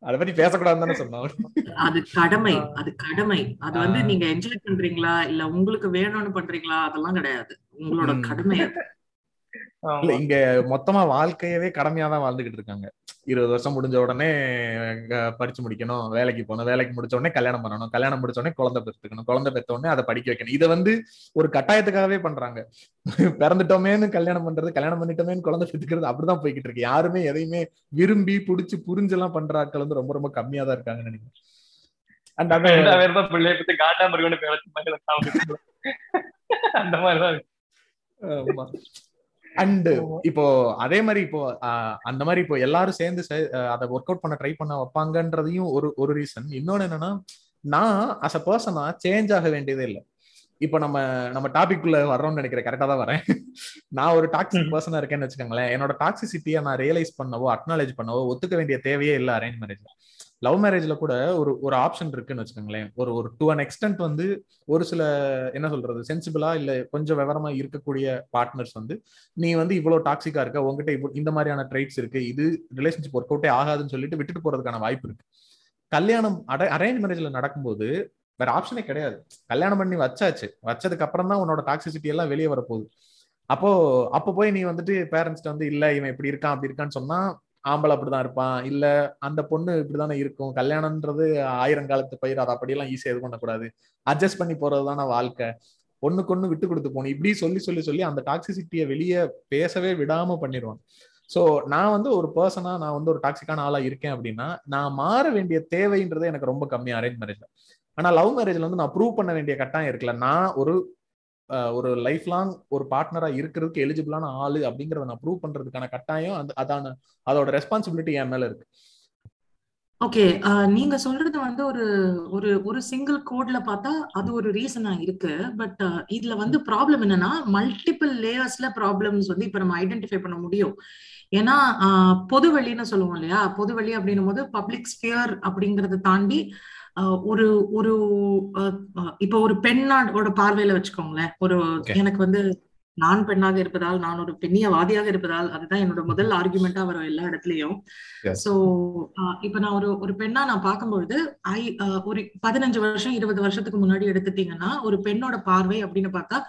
அத பத்தி பேசக்கூடாதுன்னு சொன்னாங்க. அது கடமை, அது கடமை. அது வந்து நீங்க என்ஜாய் பண்றீங்களா இல்ல உங்களுக்கு வேணும்னு பண்றீங்களா அதெல்லாம் கிடையாது, உங்களோட கடமை. இங்க மொத்தமா வாழ்க்கையவே கடமையாதான் வாழ்ந்துகிட்டு இருக்காங்க. 20 வருஷம் முடிஞ்ச உடனே படிச்சு முடிக்கணும், வேலைக்கு போகணும், வேலைக்கு முடிச்ச உடனே கல்யாணம் பண்ணணும், கல்யாணம் முடிச்ச உடனே குழந்தை பெற்றுக்கணும், குழந்தை பெற்ற உடனே அதை படிக்க வைக்கணும். இதை வந்து ஒரு கட்டாயத்துக்காகவே பண்றாங்க. பிறந்துட்டோமேன்னு கல்யாணம் பண்றது, கல்யாணம் பண்ணிட்டோமேன்னு குழந்தை பெற்றுக்கிறது அப்படிதான் போய்கிட்டு இருக்கு. யாருமே எதையுமே விரும்பி புடிச்சு புரிஞ்செல்லாம் பண்ற ஆட்கள் வந்து ரொம்ப ரொம்ப கம்மியா தான் இருக்காங்கன்னு நினைக்கிறேன். அந்த மாதிரிதான் இருக்கு. அண்ட் இப்போ அதே மாதிரி இப்போ அந்த மாதிரி இப்போ எல்லாரும் சேர்ந்து அதை ஒர்க் அவுட் பண்ண ட்ரை பண்ண வைப்பாங்கன்றதையும் ஒரு ரீசன். இன்னொன்னு என்னன்னா நான் அஸ் அ பர்சனா சேஞ்ச் ஆக வேண்டியதே இல்லை. இப்ப நம்ம டாபிக் குள்ள வர்றோம்னு நினைக்கிறேன். கரெக்டா தான் வரேன். நான் ஒரு டாக்ஸிக் பர்சனா இருக்கேன்னு வச்சுக்கோங்களேன். என்னோட டாக்ஸிசிட்டியை நான் ரியலைஸ் பண்ணவோ அக்னாலேஜ் பண்ணவோ ஒத்துக்க வேண்டிய தேவையே இல்லை. அரேஞ்ச் மேரேஜ்ல லவ் மேரேஜ்ல கூட ஒரு ஆப்ஷன் இருக்குன்னு வச்சுக்கோங்களேன். ஒரு டு அன் எக்ஸ்டென்ட் வந்து ஒரு சில என்ன சொல்றது சென்சிபிளா இல்ல கொஞ்சம் விவரமா இருக்கக்கூடிய பார்ட்னர்ஸ் வந்து நீ வந்து இவ்வளவு டாக்ஸிக்கா இருக்க, உங்ககிட்ட இவ்வளவு இந்த மாதிரியான ட்ரைட்ஸ் இருக்கு, இது ரிலேஷன்ஷிப் ஒர்க் அவுட்டே ஆகாதுன்னு சொல்லிட்டு விட்டுட்டு போறதுக்கான வாய்ப்பு இருக்கு. கல்யாணம் அரேஞ்ச் மேரேஜ்ல நடக்கும்போது வேற ஆப்ஷனே கிடையாது. கல்யாணம் பண்ணி வச்சதுக்கு அப்புறம் தான் உன்னோட டாக்ஸிசிட்டி எல்லாம் வெளியே வரப்போகுது. அப்போ போய் நீ வந்துட்டு பேரண்ட்ஸ்ட்டு வந்து இல்ல இவன் இப்படி இருக்கான் அப்படி இருக்கான்னு சொன்னா ஆம்பளை அப்படிதான் இருப்பான், இல்ல அந்த பொண்ணு இப்படிதானே இருக்கும், கல்யாணம்ன்றது 1000 காலத்து பயிர், அதை அப்படியெல்லாம் ஈஸியா எது பண்ணக்கூடாது, அட்ஜஸ்ட் பண்ணி போறதுதான வாழ்க்கை, ஒண்ணுக்கொண்ணு விட்டு கொடுத்து போகணும், இப்படி சொல்லி சொல்லி சொல்லி அந்த டாக்ஸிசிட்டியை வெளியே பேசவே விடாம பண்ணிடுவாங்க. ஸோ நான் வந்து ஒரு பர்சனா நான் வந்து ஒரு டாக்ஸிக்கான ஆளா இருக்கேன் அப்படின்னா நான் மாற வேண்டிய தேவைன்றது எனக்கு ரொம்ப கம்மியா அரேஞ்ச் மேரேஜ்ல. ஆனா லவ் மேரேஜ்ல வந்து நான் ப்ரூவ் பண்ண வேண்டிய கட்டாயம் இருக்குல்ல, நான் ஒரு லைஃப் லாங் ஒரு பார்ட்னரா இருக்கிறதுக்கு எலிஜிபிளான ஆளு அப்படிங்கறத நான் ப்ரூவ் பண்றதுக்கான கட்டாயம் அதான அதோட ரெஸ்பான்சிபிலிட்டி என் மேல இருக்கு. ஓகே, நீங்க சொல்றது வந்து ஒரு ஒரு சிங்கிள் கோட்ல பார்த்தா அது ஒரு ரீசனா இருக்கு. பட் இதுல வந்து ப்ராப்ளம் என்னன்னா மல்டிபிள் லேயர்ஸ்ல ப்ராப்ளம்ஸ் வந்து இப்ப நம்ம ஐடென்டிஃபை பண்ண முடியும். ஏன்னா பொது வெளின்னு சொல்லுவோம் இல்லையா, பொது வெளி அப்படின்னும் போது பப்ளிக் ஸ்பியர் அப்படிங்கறத தாண்டி ஒரு ஒரு இப்ப ஒரு பெண்ணோட பார்வையில வச்சுக்கோங்களேன். ஒரு எனக்கு வந்து நான் பெண்ணாக இருப்பதால், நான் ஒரு பெண்ணியவாதியாக இருப்பதால், அதுதான் என்னோட முதல் ஆர்குமெண்டா வரும் எல்லா இடத்துலயும். சோ இப்ப நான் ஒரு பெண்ணா நான் பார்க்கும்பொழுது ஒரு 15 வருஷம் 20 வருஷத்துக்கு முன்னாடி எடுத்துட்டீங்கன்னா ஒரு பெண்ணோட பார்வை அப்படின்னு பார்த்தா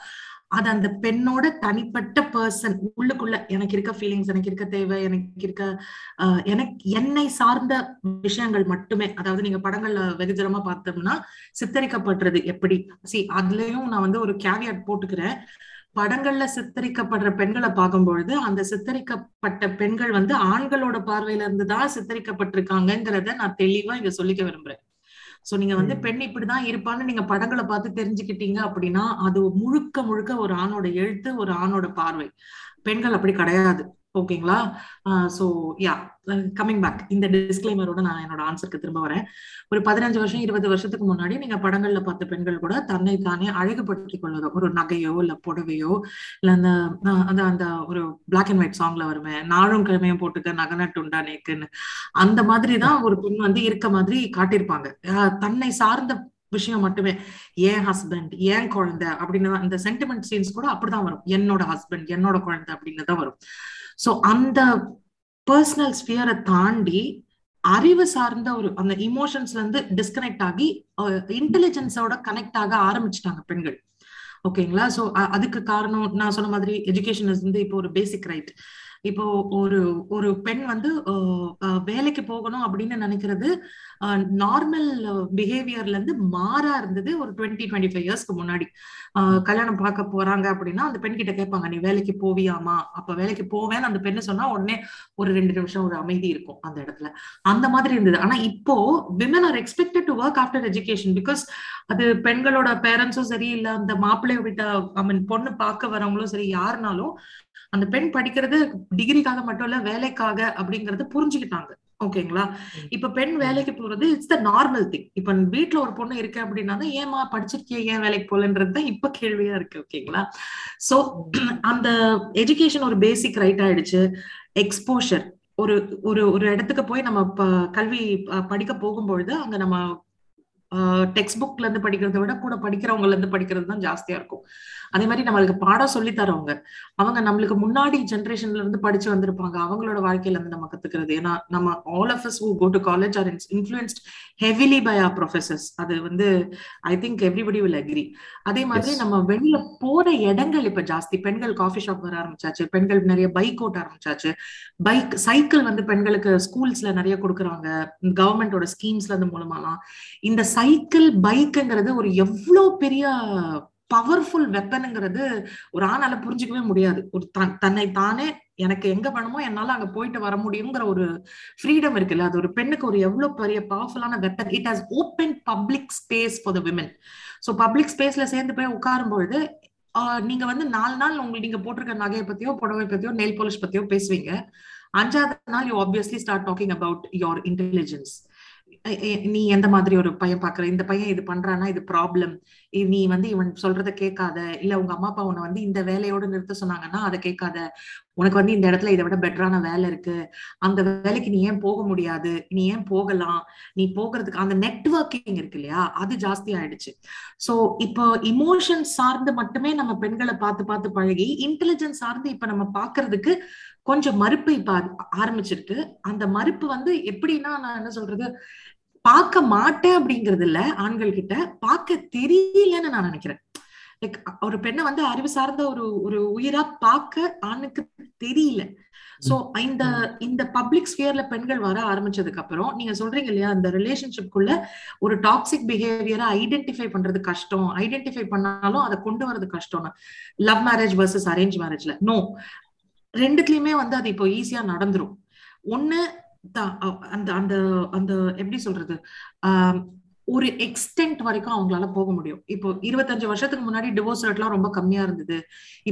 அது அந்த பெண்ணோட தனிப்பட்ட பர்சன் உள்ளுக்குள்ள எனக்கு இருக்க ஃபீலிங்ஸ், எனக்கு இருக்க தேவை, எனக்கு என்னை சார்ந்த விஷயங்கள் மட்டுமே. அதாவது நீங்க படங்கள்ல வெகுஜனமா பார்த்தோம்னா சித்தரிக்கப்படுறது எப்படி, அதுலயும் நான் வந்து ஒரு கேவியாட் போட்டுக்கிறேன், படங்கள்ல சித்தரிக்கப்படுற பெண்களை பார்க்கும்பொழுது அந்த சித்தரிக்கப்பட்ட பெண்கள் வந்து ஆண்களோட பார்வையில இருந்துதான் சித்தரிக்கப்பட்டிருக்காங்கிறத நான் தெளிவா இங்க சொல்லிக்க விரும்புறேன். சோ நீங்க வந்து பெண் இப்படிதான் இருப்பான்னு நீங்க படங்களை பார்த்து தெரிஞ்சுக்கிட்டீங்க அப்படின்னா அது முழுக்க முழுக்க ஒரு ஆணோட எழுத்து, ஒரு ஆணோட பார்வை. பெண்கள் அப்படி கிடையாது. ஓகேங்களா? ஸோ யா, கம்மிங் பேக், இந்த டிஸ்க்ளைமரோட நான் என்னோட ஆன்சருக்கு திரும்ப வரேன். ஒரு 15 வருஷம் 20 வருஷத்துக்கு முன்னாடி நீங்க படங்கள்ல பார்த்த பெண்கள் கூட தன்னை தானே அழகுபடுத்தி கொள்வதோ, ஒரு நகையோ இல்ல புடவையோ இல்ல அந்த அந்த அந்த ஒரு பிளாக் அண்ட் ஒயிட் சாங்ல வருமே, நாளும் கிழமையும் போட்டுக்க நகை நட்டுண்டா நேக்குன்னு, அந்த மாதிரிதான் ஒரு பெண் வந்து இருக்க மாதிரி காட்டியிருப்பாங்க. தன்னை சார்ந்த விஷயம் மட்டுமே, ஏன் ஹஸ்பண்ட், ஏன் குழந்தை அப்படின்னு தான். இந்த சென்டிமெண்ட் சீன்ஸ் கூட அப்படிதான் வரும், என்னோட ஹஸ்பண்ட், என்னோட குழந்தை அப்படின்னு தான் வரும். ஸோ அந்த பர்சனல் ஸ்பியரை தாண்டி அறிவு சார்ந்த ஒரு அந்த இமோஷன்ஸ்ல இருந்து டிஸ்கனெக்ட் ஆகி இன்டெலிஜென்ஸோட கனெக்ட் ஆக ஆரம்பிச்சுட்டாங்க பெண்கள். ஓகேங்களா? ஸோ அதுக்கு காரணம் நான் சொன்ன மாதிரி எஜுகேஷன் வந்து இப்போ ஒரு பேசிக் ரைட். இப்போ ஒரு ஒரு பெண் வந்து வேலைக்கு போகணும் அப்படின்னு நினைக்கிறது நார்மல் பிஹேவியர்ல இருந்து மாறா இருந்தது ஒரு 20-25 இயர்ஸ்க்கு முன்னாடி. கல்யாணம் பார்க்க போறாங்க அப்படின்னா அந்த பெண் கிட்ட கேட்பாங்க, நீ வேலைக்கு போவியாமா? அப்ப வேலைக்கு போவேன்னு அந்த பெண்ணு சொன்னா உடனே ஒரு 2 நிமிஷம் ஒரு அமைதி இருக்கும் அந்த இடத்துல. அந்த மாதிரி இருந்தது. ஆனா இப்போ women are expected to work after education, because அது பெண்களோட பேரண்ட்ஸும் சரி இல்ல அந்த மாப்பிள்ளைய விட்ட ஐ மீன் பொண்ணு பார்க்க வரவங்களும் சரி, யாருனாலும் அந்த பெண் படிக்கிறது டிகிரிக்காக மட்டும் இல்ல வேலைக்காக அப்படிங்கறத புரிஞ்சுக்கிட்டாங்க. ஓகேங்களா? இப்ப பெண் வேலைக்கு போறது இட்ஸ் த நார்மல் திங். இப்ப வீட்டுல ஒரு பொண்ணு இருக்கு அப்படின்னா தான், ஏமா படிச்சிருக்கிய ஏன் வேலைக்கு போலன்றதுதான் இப்ப கேள்வியா இருக்கு. ஓகேங்களா? சோ அந்த எஜுகேஷன் ஒரு பேசிக் ரைட் ஆயிடுச்சு. எக்ஸ்போஷர், ஒரு ஒரு ஒரு இடத்துக்கு போய் நம்ம கல்வி படிக்க போகும்பொழுது அங்க நம்ம டெக்ஸ்ட் புக்ல இருந்து படிக்கிறத விட கூட படிக்கிறவங்கல இருந்து படிக்கிறது தான் ஜாஸ்தியா இருக்கும். அதே மாதிரி நம்மளுக்கு பாடம் சொல்லி தரவங்க, அவங்க நம்மளுக்கு முன்னாடி ஜென்ரேஷன்ல இருந்து படிச்சு வந்திருப்பாங்க, அவங்களோட வாழ்க்கையில இருந்து நம்ம கத்துக்கிறது. ஏன்னா நம்ம all of us who go to college are influenced heavily by our professors. அது வந்து I think everybody will agree. அதே மாதிரி நம்ம வெளியில போற இடங்கள் இப்ப ஜாஸ்தி. பெண்கள் காஃபி ஷாப் வர ஆரம்பிச்சாச்சு, பெண்கள் நிறைய பைக் ஓட்ட ஆரம்பிச்சாச்சு, பைக் சைக்கிள் வந்து பெண்களுக்கு ஸ்கூல்ஸ்ல நிறைய கொடுக்குறாங்க கவர்மெண்டோட ஸ்கீம்ஸ்ல இருந்து மூலமாலாம். இந்த சைக்கிள் பைக்குங்கிறது ஒரு எவ்வளவு பெரிய பவர்ஃபுல் வெப்பனுங்கிறது ஒரு ஆணால புரிஞ்சுக்கவே முடியாது. ஒரு தன்னை தானே எனக்கு எங்க வேணுமோ என்னால அங்க போயிட்டு வர முடியுங்கிற ஒரு ஃப்ரீடம் இருக்குல்ல, அது ஒரு பெண்ணுக்கு ஒரு எவ்வளவு பெரிய பவர்ஃபுல்லான weapon. It has open public space for the women. So public ஸ்பேஸ்ல சேர்ந்து போய் உட்காரும்பொழுது நீங்க வந்து 4 நாள் உங்களுக்கு நீங்க போட்டிருக்க நகையை பத்தியோ புடவை பத்தியோ நெயில் பாலிஷ் பத்தியோ பேசுவீங்க. 5ஆவது நாள் you obviously start talking about your intelligence. நீ எந்த மாதிரி ஒரு பையன் பாக்குற, இந்த பையன் இது பண்றானா இது ப்ராப்ளம், நீ வந்து இவன் சொல்றத கேட்காத, இல்ல உங்க அம்மா அப்பா உன்னை வந்து இந்த வேலையோட நிறுத்த சொன்னாங்கன்னா அதை கேட்காத, உனக்கு வந்து இந்த இடத்துல இதை விட பெட்டரான வேலை இருக்கு, அந்த வேலைக்கு நீ ஏன் போக முடியாது, நீ ஏன் போகலாம், நீ போகிறதுக்கு அந்த நெட்வொர்க்கிங் இருக்கு இல்லையா, அது ஜாஸ்தி ஆயிடுச்சு. சோ இப்போ இமோஷன் சார்ந்து மட்டுமே நம்ம பெண்களை பார்த்து பார்த்து பழகி இன்டெலிஜென்ஸ் சார்ந்து இப்ப நம்ம பாக்குறதுக்கு கொஞ்சம் மறுப்பு இப்ப ஆரம்பிச்சிருக்கு. அந்த மறுப்பு வந்து எப்படின்னா, நான் என்ன சொல்றது, பார்க்க மாட்டேன் அப்படிங்கறது இல்ல, ஆண்கள் கிட்ட பார்க்க தெரியலன்னு நான் நினைக்கிறேன். லைக் ஒரு பெண்ணை வந்து அறிவு சார்ந்த ஒரு ஒரு உயிரா பார்க்க ஆணுக்கு தெரியல. சோ இந்த இந்த பப்ளிக் ஸ்பியர்ல பெண்கள் வர ஆரம்பிச்சதுக்கு அப்புறம் நீங்க சொல்றீங்க இல்லையா, இந்த ரிலேஷன்ஷிப்குள்ள ஒரு டாக்ஸிக் பிஹேவியரை ஐடென்டிஃபை பண்றது கஷ்டம், ஐடென்டிஃபை பண்ணாலும் அதை கொண்டு வர்றது கஷ்டம்னா லவ் மேரேஜ் வர்சஸ் அரேஞ்ச் மேரேஜ்ல நோ, ரெண்டுத்துலயுமே வந்து அது இப்போ ஈஸியா நடந்துரும். ஒண்ணு அந்த அந்த அந்த எப்படி சொல்றது, ஒரு எக்ஸ்டென்ட் வரைக்கும் அவங்களால போக முடியும். இப்போ 25 வருஷத்துக்கு முன்னாடி டிவோர்ஸ் ரேட்லாம் ரொம்ப கம்மியா இருந்தது,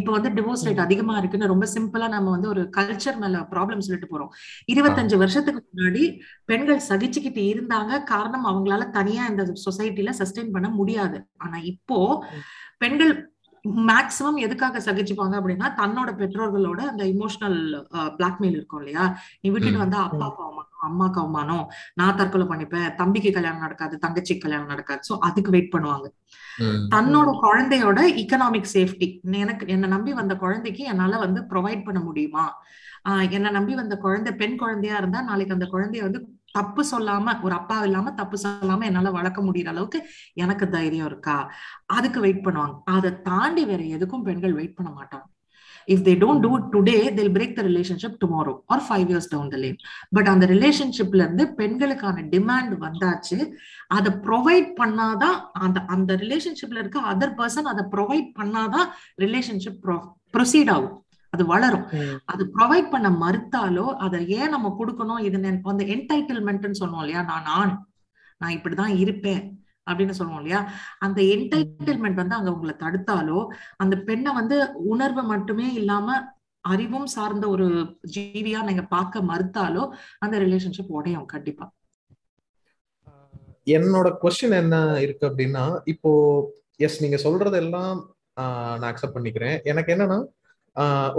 இப்போ வந்து டிவோர்ஸ் ரேட் அதிகமா இருக்குன்னு ரொம்ப சிம்பிளா நம்ம வந்து ஒரு கல்ச்சர் மேல ப்ராப்ளம் சொல்லிட்டு போறோம். 25 வருஷத்துக்கு முன்னாடி பெண்கள் சகிச்சுக்கிட்டு இருந்தாங்க, காரணம் அவங்களால தனியா இந்த சொசைட்டில சஸ்டெயின் பண்ண முடியாது. ஆனா இப்போ பெண்கள் மேக்சிமம் எதுக்காக சகிச்சுப்பாங்க அப்படின்னா, தன்னோட பெற்றோர்களோட அந்த இமோஷனல் பிளாக்மெயில் இருக்கும் இல்லையா, நீ விட்டுட்டு வந்தா அப்பாவுக்கு அவமானம், அம்மாவுக்கு அவமானம், நான் தற்கொலை பண்ணிப்பேன், தம்பிக்கு கல்யாணம் நடக்காது, தங்கச்சிக்கு கல்யாணம் நடக்காது. சோ அதுக்கு வெயிட் பண்ணுவாங்க. தன்னோட குழந்தையோட இக்கனாமிக் சேஃப்டி, எனக்கு என்னை நம்பி வந்த குழந்தைக்கு என்னால வந்து ப்ரொவைட் பண்ண முடியுமா, என்னை நம்பி வந்த குழந்தை பெண் குழந்தையா இருந்தா நாளைக்கு அந்த குழந்தைய வந்து தப்பு சொல்லாம, ஒரு அப்பா இல்லாம தப்பு சொல்லாம என்னால வளர்க்க முடியற அளவுக்கு எனக்கு தைரியம் இருக்கா, அதுக்கு வெயிட் பண்ணுவாங்க. அதை தாண்டி வேற எதுக்கும் பெண்கள் வெயிட் பண்ண மாட்டாங்க. If they don't do it today till break the relationship tomorrow or 5 years down the line. But அந்த ரிலேஷன்ஷிப்ல இருந்து பெண்களுக்கான டிமாண்ட் வந்தாச்சு, அதை ப்ரொவைட் பண்ணாதான் அந்த அந்த ரிலேஷன்ஷிப்ல இருக்க அதர் பர்சன் அதை ப்ரொவைட் பண்ணாதான் ரிலேஷன்ஷிப் ப்ரொசீட் ஆகும், அது வளரும். அது ப்ரொவைட் பண்ண மறுத்தாலோ அதை ஏன் நம்ம கொடுக்கணும், இது அந்த என்டைட்டில்மெண்ட்னு சொல்லுவோம் இல்லையா, நான் இப்படிதான் இருப்பேன் அப்படின்னு சொல்லுவோம் இல்லையா, அந்த என்டைட்டில்மெண்ட் வந்து அங்க உங்களை தடுத்தாலோ, அந்த பெண்ணை வந்து உணர்வு மட்டுமே இல்லாம அறிவும் சார்ந்த ஒரு ஜீவியா நீங்க பார்க்க மறுத்தாலோ அந்த ரிலேஷன்ஷிப் உடையும் கண்டிப்பா. என்னோட க்வெஸ்சன் என்ன இருக்கு அப்படின்னா, இப்போ எஸ் நீங்க சொல்றதெல்லாம் நான் அக்செப்ட் பண்ணிக்கிறேன். எனக்கு என்னன்னா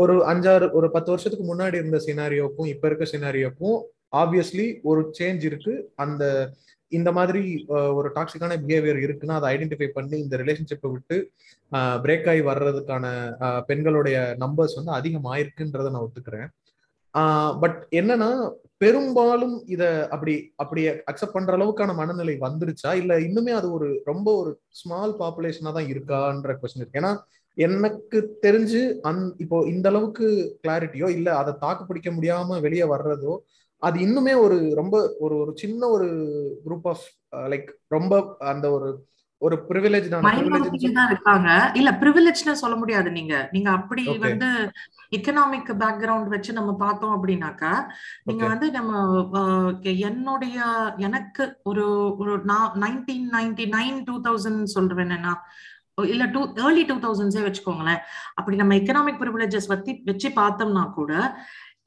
ஒரு 5-6 ஒரு 10 வருஷத்துக்கு முன்னாடி இருந்த சினாரியோக்கும் இப்ப இருக்க சினாரியோக்கும் ஆப்வியஸ்லி ஒரு சேஞ்ச் இருக்கு. அந்த இந்த மாதிரி ஒரு டாக்ஸிக்கான பிஹேவியர் இருக்குன்னா அதை ஐடென்டிஃபை பண்ணி இந்த ரிலேஷன்ஷிப்பை விட்டு பிரேக் ஆகி வர்றதுக்கான பெண்களுடைய நம்பர்ஸ் வந்து அதிகமாயிருக்குன்றத நான் ஒத்துக்கிறேன். பட் என்னன்னா பெரும்பாலும் இதை அப்படி அக்செப்ட் பண்ற அளவுக்கான மனநிலை வந்துருச்சா, இல்லை இன்னுமே அது ஒரு ரொம்ப ஒரு ஸ்மால் பாப்புலேஷனா தான் இருக்கான்ற கொஸ்டின் இருக்கு. ஏன்னா எனக்கு தெரிஞ்சு இப்போ இந்த அளவுக்கு கிளாரிட்டியோ இல்லை அதை தாக்கு பிடிக்க முடியாம வெளியே வர்றதோ அது இன்னுமே ஒரு ரொம்ப ஒரு ஒரு சின்ன ஒரு குரூப் ஆஃப் லைக் ரொம்ப அந்த ஒரு ஒரு பிரிவிலேஜ் தான் இருக்காங்க. இல்ல பிரிவிலேஜ்னு சொல்ல முடியாது. நீங்க அப்படி வந்து எக்கனாமிக் பேக்ரவுண்ட் வச்சு நம்ம பார்த்தோம் அப்படின்னாக்கா நீங்க வந்து நம்ம என்னுடைய எனக்கு ஒரு ஒரு 1999 2000 சொல்றேன் என்ன இல்ல early 2000s வச்சுக்கோங்களேன். அப்படி நம்ம எக்கனாமிக் பிரிவிலேஜஸ் வச்சு பார்த்தோம்னா கூட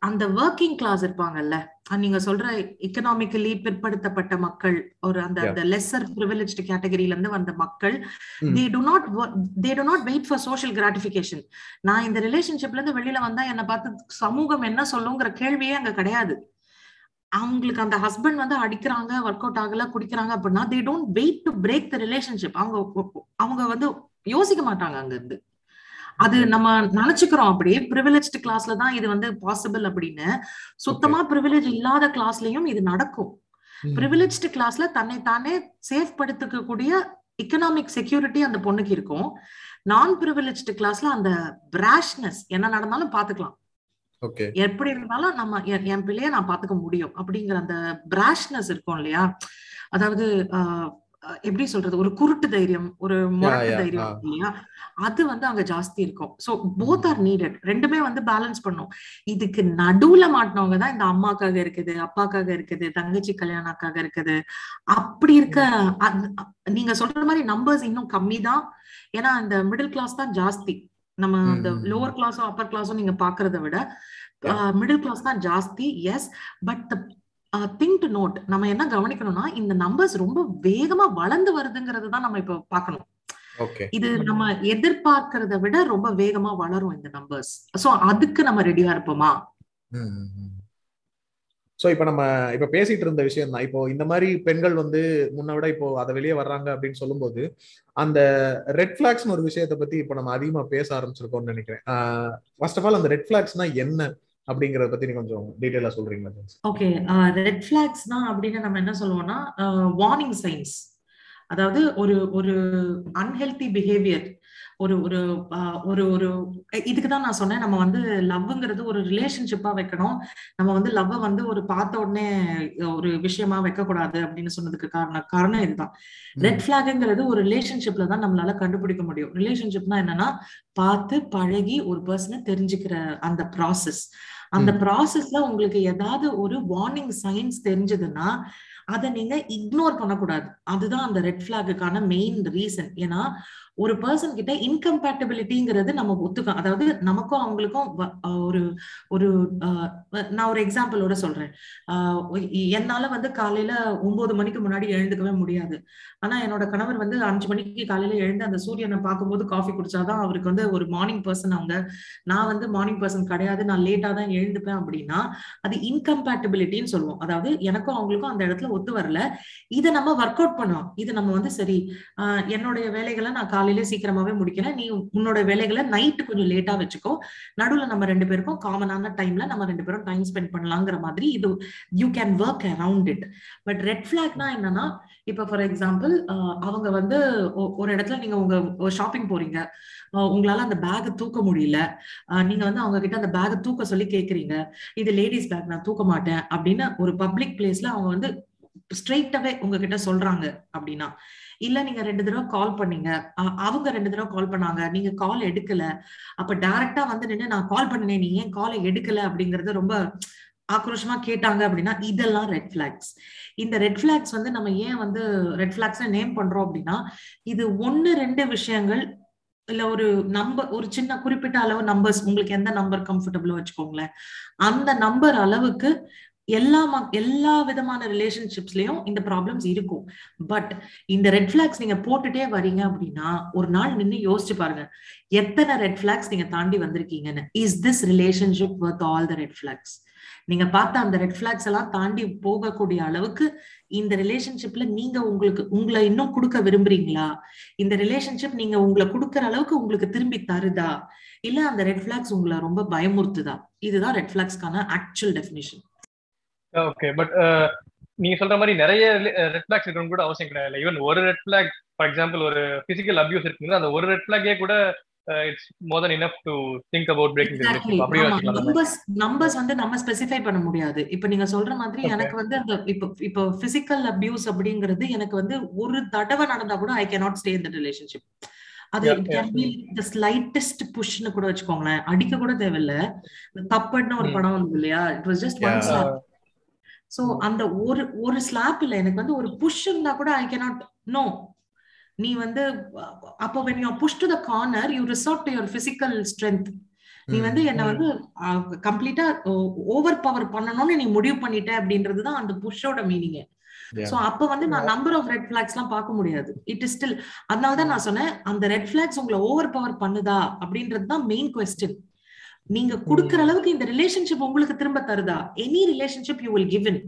அந்த ஒர்க்கிங் கிளாஸ் இருப்பாங்கல்ல, நீங்க சொல்ற எக்கனாமிக்கலி பிற்படுத்தப்பட்ட மக்கள், ஒரு அந்த லெஸர் பிரிவிலேஜ்ட் கேட்டகரியில இருந்து வந்த மக்கள், they do not wait for social gratification. நான் இந்த ரிலேஷன்ஷிப்ல இருந்து வெளியில வந்தா என்ன பார்த்து சமூகம் என்ன சொல்லுங்கிற கேள்வியே அங்க கிடையாது. அவங்களுக்கு அந்த ஹஸ்பண்ட் வந்து அடிக்கிறாங்க, ஒர்க் அவுட் ஆகல, குடிக்கிறாங்க அப்படின்னா they don't wait to break the relationship. அவங்க வந்து யோசிக்க மாட்டாங்க. அங்க இருந்து அது நம்ம நினைச்சுக்கிறோம் அப்படியே பிரிவிலேஜ்டு கிளாஸ்ல தான் இது வந்து பாசிபிள் அப்படின்னு. சுத்தமா பிரிவிலேஜ் இல்லாத கிளாஸ்லயும் இது நடக்கும். பிரிவிலேஜ்டு கிளாஸ்ல தன்னை தானே சேஃப் படுத்திக்க கூடிய எக்கனாமிக் செக்யூரிட்டி அந்த பொண்ணுக்கு இருக்கும். நான் பிரிவிலேஜ்டு கிளாஸ்ல அந்த பிராஷ்னஸ் என்ன நடந்தாலும் பாத்துக்கலாம், எப்படி இருந்தாலும் நம்ம என் பிள்ளைய நான் பாத்துக்க முடியும் அப்படிங்கிற அந்த பிராஷ்னஸ் இருக்கும் இல்லையா. அதாவது எப்படி சொல்றது, ஒரு குருட்டு தைரியம், ஒரு முரட்டு தைரியம் இல்லையா, அது வந்து அங்க ஜாஸ்தி இருக்கும். சோ போத் ஆர் நீடட், ரெண்டுமே வந்து பேலன்ஸ் பண்ணும். இதுக்கு நடுவுல மாட்டினவங்க தான் இந்த அம்மாக்காக இருக்குது, அப்பாக்காக இருக்குது, தங்கச்சி கல்யாணக்காக இருக்குது. அப்படி இருக்க நீங்க சொல்ற மாதிரி நம்பர்ஸ் இன்னும் கம்மி தான். ஏன்னா இந்த மிடில் கிளாஸ் தான் ஜாஸ்தி. நம்ம இந்த லோவர் கிளாஸோ அப்பர் கிளாஸோ நீங்க பாக்குறத விட மிடில் கிளாஸ் தான் ஜாஸ்தி. Yes, but thing to note, நம்ம என்ன கவனிக்கணும்னா இந்த நம்பர்ஸ் ரொம்ப வேகமா வளர்ந்து வருதுங்கிறது தான் நம்ம இப்ப பாக்கணும். இது நம்ம எதிர்பார்க்கறத விட ரொம்ப வேகமா வளரும் இந்த நம்பர்ஸ். சோ அதுக்கு நம்ம ரெடியா இருப்போமா? சோ இப்ப நம்ம இப்ப பேசிட்டு இருந்த விஷயம் தான். இப்போ இந்த மாதிரி பெண்கள் வந்து முன்ன விட இப்போ அதை வெளியே வர்றாங்க அப்படின்னு சொல்லும் போது அந்த ரெட் ஃபிளாக்ஸ்னு ஒரு விஷயத்த பத்தி இப்ப நம்ம அதிகமா பேச ஆரம்பிச்சிருக்கோம்னு நினைக்கிறேன். ஃபர்ஸ்ட் ஆஃப் ஆல் அந்த ரெட் ஃபிளாக்ஸ்னா என்ன அப்படிங்கறத பத்தி நீங்க கொஞ்சம் டீடைலா சொல்றீங்களா? ஓகே, ரெட் ஃபிளாக்ஸ்னா அப்படின்னு நம்ம என்ன சொல்லுவோம்னா வார்னிங் சைன்ஸ். அதாவது ஒரு ஒரு அன்ஹெல்தி பிஹேவியர், ஒரு ஒரு ஒரு ஒரு இதுக்குதான் நான் சொன்னேன் நம்ம வந்து லவ்ங்கிறது ஒரு ரிலேஷன்ஷிப்பா வைக்கணும். நம்ம வந்து லவ்வை வந்து ஒரு பார்த்த உடனே ஒரு விஷயமா வைக்க கூடாது அப்படின்னு சொன்னதுக்கு காரணம் இதுதான். ரெட் ஃபிளாக்ங்கிறது ஒரு ரிலேஷன்ஷிப்ல தான் நம்மளால கண்டுபிடிக்க முடியும். ரிலேஷன்ஷிப்னா என்னன்னா பார்த்து பழகி ஒரு பர்சனை தெரிஞ்சுக்கிற அந்த ப்ராசஸ். அந்த ப்ராசஸ்ல உங்களுக்கு ஏதாவது ஒரு வார்னிங் சைன்ஸ் தெரிஞ்சதுன்னா அதை நீங்க இக்னோர் பண்ணக்கூடாது. அதுதான் அந்த ரெட் ஃபிளாகுக்கான மெயின் ரீசன். ஏன்னா ஒரு பர்சன் கிட்ட இன்கம்பேட்டபிலிட்டிங்கிறது நம்ம ஒத்துக்க, அதாவது நமக்கும் அவங்களுக்கும் ஒரு ஒரு நான் ஒரு எக்ஸாம்பிளோட சொல்றேன். என்னால வந்து காலையில 9 மணிக்கு முன்னாடி எழுந்துக்கவே முடியாது. ஆனா என்னோட கணவர் வந்து 5 மணிக்கு காலையில எழுந்து அந்த சூரியனை பார்க்கும்போது காஃபி குடிச்சாதான் அவருக்கு வந்து ஒரு மார்னிங் பர்சன். அவங்க நான் வந்து மார்னிங் பர்சன் கிடையாது, நான் லேட்டா தான் எழுந்துப்பேன் அப்படின்னா அது இன்கம்பேட்டபிலிட்டின்னு சொல்லுவோம். அதாவது எனக்கும் அவங்களுக்கும் அந்த இடத்துல ஒத்து வரல. இதை நம்ம ஒர்க் அவுட் பண்ணோம். இதை நம்ம வந்து சரி, என்னுடைய வேலைகளை நான் காலையில சீக்கிரமாவே முடிக்கிறேன், நீ உன்னோட வேலைகளை நைட்டு கொஞ்சம் லேட்டா வச்சுக்கோ, நடுவுல நம்ம 2 பேருக்கும் காமனான டைம்ல நம்ம 2 பேரும் டைம் ஸ்பெண்ட் பண்ணலாங்கிற மாதிரி இது you can work around it. But red ஃபிளாக்னா என்னன்னா இப்ப ஃபார் எக்ஸாம்பிள் அவங்க வந்து ஒரு இடத்துல நீங்க உங்க ஷாப்பிங் போறீங்க, உங்களால அந்த பேக் தூக்க முடியல, நீங்க வந்து அவங்க கிட்ட அந்த பேக் தூக்க சொல்லி கேக்குறீங்க, இது லேடிஸ் பேக் நான் தூக்க மாட்டேன் அப்படின்னு ஒரு பப்ளிக் பிளேஸ்ல அவங்க வந்து ஸ்ட்ரெயிட்டாவே உங்ககிட்ட சொல்றாங்க அப்படின்னா, இல்ல நீங்க 2 தடவை கால் பண்ணீங்க, அவங்க 2 தடவை கால் பண்ணாங்க, நீங்க கால் எடுக்கல, அப்ப டைரக்டா வந்து நின்று நான் கால் பண்ணேன் நீ ஏன் காலை எடுக்கல அப்படிங்கறது ரொம்ப ஆக்ரோஷமா கேட்டாங்க அப்படின்னா இதெல்லாம் ரெட் ஃபிளாக்ஸ். இந்த ரெட் ஃபிளாக்ஸ் வந்து நம்ம ஏன் வந்து ரெட் ஃபிளாக்ஸ் நேம் பண்றோம் அப்படின்னா இது 1-2 விஷயங்கள் இல்ல ஒரு நம்பர், ஒரு சின்ன குறிப்பிட்ட அளவு நம்பர்ஸ், உங்களுக்கு எந்த நம்பர் கம்ஃபர்டபுளோ வச்சுக்கோங்களேன், அந்த நம்பர் அளவுக்கு எல்லா விதமான ரிலேஷன்ஷிப்ஸ்லயும் இந்த ப்ராப்ளம்ஸ் இருக்கும். பட் இந்த ரெட் ஃபிளாக்ஸ் நீங்க போட்டுட்டே வரீங்க அப்படின்னா ஒரு நாள் நின்று யோசிச்சு பாருங்க எத்தனை ரெட் ஃபிளாக்ஸ் நீங்க தாண்டி வந்திருக்கீங்கன்னு. Is this relationship with all the red flags? நீங்க பார்த்த அந்த ரெட் ஃபிளாக்ஸ் எல்லாம் தாண்டி போகக்கூடிய அளவுக்கு இந்த ரிலேஷன்ஷிப்ல நீங்க உங்களை இன்னும் கொடுக்க விரும்புறீங்களா? இந்த ரிலேஷன்ஷிப் நீங்க உங்களை கொடுக்கற அளவுக்கு உங்களுக்கு திரும்பி தருதா, இல்ல அந்த ரெட் ஃபிளாக்ஸ் உங்களை ரொம்ப பயமுறுத்துதா? இதுதான் ரெட் ஃபிளாக்ஸ்க்கான ஆக்சுவல் டெஃபினிஷன். ஓகே, பட் நீங்க சொல்ற மாதிரி நிறைய ரெட் ஃபிளாக்ஸ் இருக்கணும் கூட அவசியம் கிடையாது. ஈவன் ஒரு ரெட் ஃபிளாக், ஃபார் எக்ஸாம்பிள் ஒரு பிசிக்கல் அபியூஸ் இருக்குன்னா அந்த ஒரு ரெட் ஃபிளாகே கூட it's more then enough to think about breaking the relationship. அப்படியே வச்சுக்கலாம். நம்பர்ஸ் வந்து நம்ம ஸ்பெசிஃபை பண்ண முடியாது. இப்போ நீங்க சொல்ற மாதிரி எனக்கு வந்து அந்த இப்போ பிசிக்கல் அபியூஸ் அப்படிங்கிறது எனக்கு வந்து ஒரு தடவை நடந்தா கூட I cannot stay in the relationship. அது can be the slightest pushனு கூட வச்சுக்கோங்களேன், அடிக்க கூட தேவையில்லை. தப்புன்னு ஒரு படம் வந்து இல்லையா, it was just one slap. So அந்த ஒரு ஸ்லாப் இல்ல, எனக்கு வந்து ஒரு புஷ் இருந்தா கூட ஐ கேனாட். நோ, நீ வந்து அப்போ when you are pushed to the corner you resort to your physical strength. நீ வந்து என்ன வந்து கம்ப்ளீட்டா ஓவர் பவர் பண்ணணும்னு நீ முடிவு பண்ணிட்ட அப்படின்றதுதான் அந்த புஷ்ஷோட மீனிங். சோ அப்ப வந்து நான் நம்பர் ஆஃப் ரெட் ஃபிளாக்ஸ் எல்லாம் பார்க்க முடியாது. இட் இஸ் ஸ்டில், அதனாலதான் நான் சொன்னேன் அந்த ரெட் ஃபிளாக்ஸ் உங்களை ஓவர் பவர் பண்ணுதா அப்படின்றதுதான் மெயின் குவெஸ்டின். நீங்க குடுக்கிற அளவுக்கு இந்த ரிலேஷன்ஷிப் உங்களுக்கு திரும்ப தருதா? Any relationship you will give in.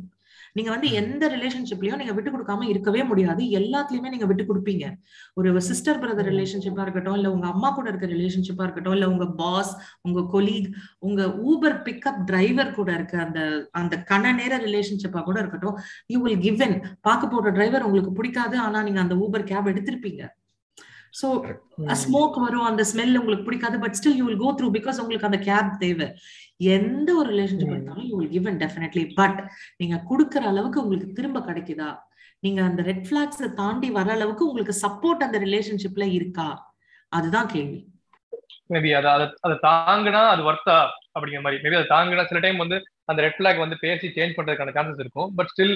நீங்க வந்து எந்த ரிலேஷன்ஷிப்லயும் நீங்க விட்டு கொடுக்காம இருக்கவே முடியாது. எல்லாத்துலயுமே நீங்க விட்டு கொடுப்பீங்க. ஒரு சிஸ்டர் பிரதர் ரிலேஷன்ஷிப்பா இருக்கட்டும், இல்ல உங்க அம்மா கூட இருக்க ரிலேஷன்ஷிப்பா இருக்கட்டும், இல்ல உங்க பாஸ், உங்க கொலீக், உங்க ஊபர் பிக்அப் டிரைவர் கூட இருக்க அந்த கண நேர ரிலேஷன்ஷிப்பா கூட இருக்கட்டும், யூ வில் கிவ் இன். பாக்க போற டிரைவர் உங்களுக்கு பிடிக்காது, ஆனா நீங்க அந்த ஊபர் கேப் எடுத்திருப்பீங்க. So smoke வரும், அந்த ஸ்மெல் உங்களுக்கு பிடிக்காது, but still you will go through because உங்களுக்கு அந்த கேப் தேவை. எந்த ஒரு ரிலேஷன்ஷிப் இருந்தாலும் you will give and definitely. But நீங்க கொடுக்கற அளவுக்கு உங்களுக்கு திரும்ப கிடைக்குதா? நீங்க அந்த ரெட் ஃபிளாக்ஸை தாண்டி வர அளவுக்கு உங்களுக்கு சப்போர்ட் அந்த ரிலேஷன்ஷிப்ல இருக்கா? அதுதான் கேள்வி. மேபி அதை தாங்கினா அது வர்த்தா அப்படிங்கிற மாதிரி. மேபி அதை தாங்கினா சில டைம் வந்து அந்த ரெட் ஃபிளாக் வந்து பேசி சேஞ்ச் பண்றதுக்கான சான்சஸ் இருக்கும். பட் ஸ்டில்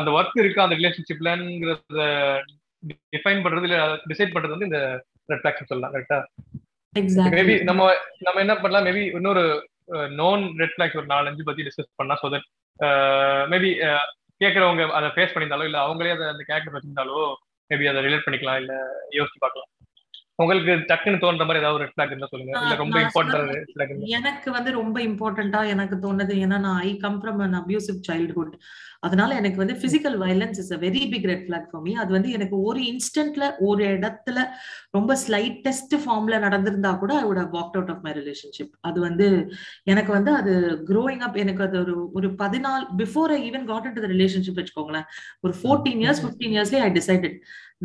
அந்த வர்க் இருக்கா அந்த ரிலேஷன்ஷிப்லங்கிறத டிஃபைன் பண்றது இல்ல, டிசைட் பண்றது வந்து இந்த ரெட் ஃபிளாக்ஸ் சொல்லலாம். கரெக்டா? மேபி நம்ம என்ன பண்ணலாம், மேபி இன்னொரு நோன் ரெட் ஃபிளாக்ஸ் ஒரு 4-5 பத்தி டிஸ்கஸ் பண்ணலாம். சோ தட் மேபி கேட்கறவங்க அதை ஃபேஸ் பண்ணியிருந்தாலோ இல்ல அவங்களே அதை அந்த கேரக்டர் வச்சிருந்தாலோ மேபி அதை ரிலேட் பண்ணிக்கலாம், இல்ல யோசிச்சு பார்க்கலாம். உங்களுக்கு டக்குன்னு தோன்ற மாதிரி ஏதாவது ரெட் ஃபிளாக் இருந்தா சொல்லுங்க, இல்ல ரொம்ப இம்பார்ட்டன்ட் ரெட் ஃபிளாக். எனக்கு வந்து ரொம்ப இம்பார்ட்டன்ட்டா எனக்கு தோணுது, ஏன்னா நான் I come from an abusive childhood. அதனால எனக்கு வந்து physical violence is a very big red flag for me. அது வந்து எனக்கு ஒரு இன்ஸ்டன்ட்ல ஒரு இடத்துல ரொம்ப ஸ்லைட்டஸ்ட் ஃபார்ம்ல நடந்திருந்தா கூட ஐ would have walked out of my relationship. அது வந்து எனக்கு வந்து அது growing up எனக்கு அது ஒரு 14 before I even got into the relationship வச்சுக்கோங்களேன், ஒரு 14 years 15 yearsலயே I decided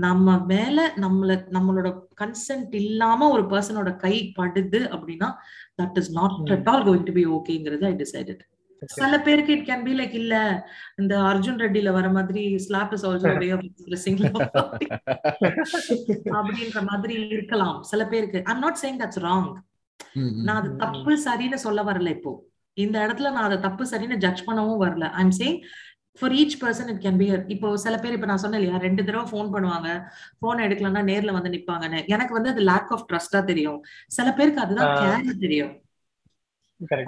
நம்ம மேல நம்மளோட கன்சென்ட் இல்லாம ஒரு பர்சனோட கை படுது அப்படின்னா that is not at all going to be okay ங்கிறது I decided. சில பேருக்கு it can be like இல்ல இந்த அர்ஜுன் ரெட்டில வர மாதிரி slap is also a way of expressing love அப்படின்ற மாதிரி இருக்கலாம் சில பேருக்கு. I'm not saying that's wrong. நான் அது தப்பு சரின்னு சொல்ல வரல. இப்போ இந்த இடத்துல நான் அதை தப்பு சரின்னு ஜட்ஜ் பண்ணவும் வரல. I'm saying for each person it can be. இப்போ சில பேர், இப்ப நான் சொன்னேன் இல்லையா, 2 தடவை ஃபோன் பண்ணுவாங்க, ஃபோன் எடுக்கலன்னா நேர்ல வந்து நிப்பாங்கன்னு. எனக்கு வந்து அது லேக் ஆஃப் ட்ரஸ்டா தெரியும். சில பேருக்கு அதுதான் கேர் தெரியும்.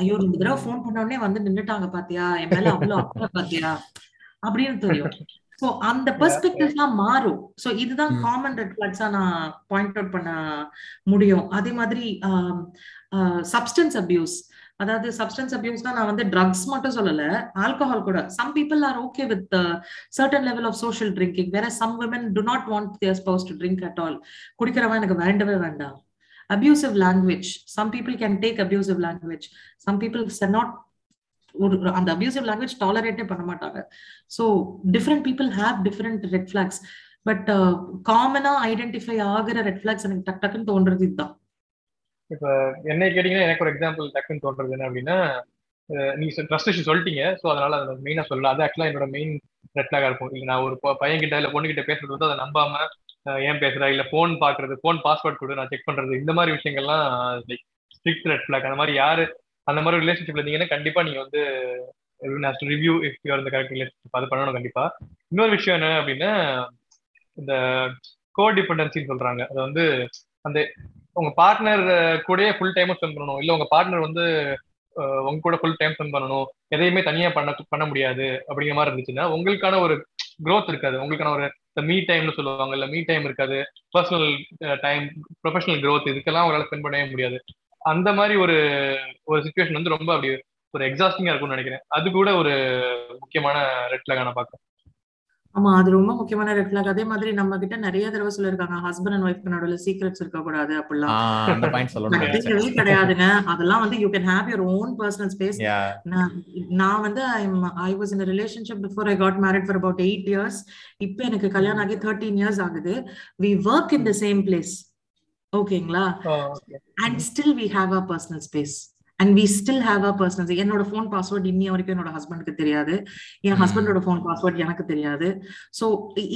ஐயோ 2 தடவை ஃபோன் பண்ண உடனே வந்து நின்னுட்டாங்க பாத்தியா, என் மேல அவ்வளவு அக்கறை பாத்தியா அப்படின்னு தெரியும். சோ அந்த பெர்ஸ்பெக்டிவ்லாம் மாறும். சோ இதுதான் காமன் ரெட் ஃபிளாக்ஸா நான் பாயிண்ட் அவுட் பண்ண முடியும். அதே மாதிரி சப்ஸ்டன்ஸ் அபியூஸ், அதாவது சப்ஸ்டன்ஸ் அபியூஸ்னா நான் வந்து ட்ரக்ஸ் மட்டும் சொல்லல, ஆல்கஹால் கூட. Some people are okay with certain level of social drinking, வேற some women do not want their spouse to drink at all. குடிக்கிறவன் எனக்கு வேண்டவே வேண்டாம். Abusive language, some people can take abusive language, some people not அந்த abusive language டாலரேட்டே பண்ண மாட்டாங்க. So different people have different red flags. But காமனா identify ஆகிற ரெட் ஃபிளாக்ஸ் எனக்கு டக் டக்குன்னு தோன்றது இதுதான். இப்போ என்னை கேட்டீங்கன்னா எனக்கு ஒரு எக்ஸாம்பிள் டக்குன்னு தோன்றது என்ன அப்படின்னா, நீங்கள் ட்ரஸ்ட் இஷ்யூ சொல்லிட்டீங்க. ஸோ அதனால அதை மெயினாக சொல்லலாம். அது ஆக்சுவலாக என்னோட மெயின் ரெட் ஃபிளாக் இருக்கும். இல்லை நான் ஒரு பையன்கிட்ட இல்லை பொண்ணுகிட்ட பேசுறது வந்து அதை நம்பாம ஏன் பேசுறா, இல்லை ஃபோன் பார்க்கறது, ஃபோன் பாஸ்வேர்ட் கொடு நான் செக் பண்ணுறது, இந்த மாதிரி விஷயங்கள்லாம் லைக் ஸ்ட்ரிக்ட் ரெட் ஃபிளாக். அந்த மாதிரி யார் அந்த மாதிரி ரிலேஷன்ஷிப் இருந்தீங்கன்னா கண்டிப்பாக நீங்கள் வந்து review if you are in the correct relationship, அது பண்ணணும் கண்டிப்பாக. இன்னொரு விஷயம் என்ன அப்படின்னா, இந்த கோடிபெண்டன்சின்னு சொல்கிறாங்க. அது வந்து அந்த உங்க பார்ட்னர் கூட ஃபுல் டைமும் ஸ்பெண்ட் பண்ணணும், இல்லை உங்க பார்ட்னர் வந்து உங்க கூட ஃபுல் டைம் ஸ்பெண்ட் பண்ணணும், எதையுமே தனியா பண்ண முடியாது அப்படிங்கிற மாதிரி இருந்துச்சுன்னா உங்களுக்கான ஒரு க்ரோத் இருக்காது, உங்களுக்கான ஒரு மீ டைம்னு சொல்லுவாங்க, இல்லை மீ டைம் இருக்காது, பர்சனல் டைம், ப்ரொஃபஷனல் க்ரோத், இதுக்கெல்லாம் அவங்களால ஸ்பெண்ட் பண்ணவே முடியாது. அந்த மாதிரி ஒரு ஒரு சிச்சுவேஷன் வந்து ரொம்ப அப்படி ஒரு எக்ஸாஸ்டிங்கா இருக்கும்னு நினைக்கிறேன். அது கூட ஒரு முக்கியமான ரெட் ஃபிளாக் நான் பார்க்குறேன். ஆமா, அது ரொம்ப முக்கியமான ரெட் ஃபிளாக். அதே மாதிரி நம்ம கிட்ட நிறைய தடவை சொல்லிருக்காங்க ஹஸ்பண்ட் அண்ட் ஒய்ஃப்க்கு நடுவுல சீக்ரெட்ஸ் இருக்க கூடாது அப்படிலாம் கிடையாதுங்க. அதெல்லாம் வந்து you can have your own personal space. நான் வந்து I was in a relationship before I got married for about 8 years. இப்போ எனக்கு கல்யாணம் ஆகி 13 years ஆகுது. We work in the same place, ஓகேங்களா, and still we have our personal space. And we still have our personal. என்னோட phone password இன்னி வரைக்கும் என்னோட ஹஸ்பண்டுக்கு தெரியாது, என் ஹஸ்பண்டோட phone password எனக்கு தெரியாது. சோ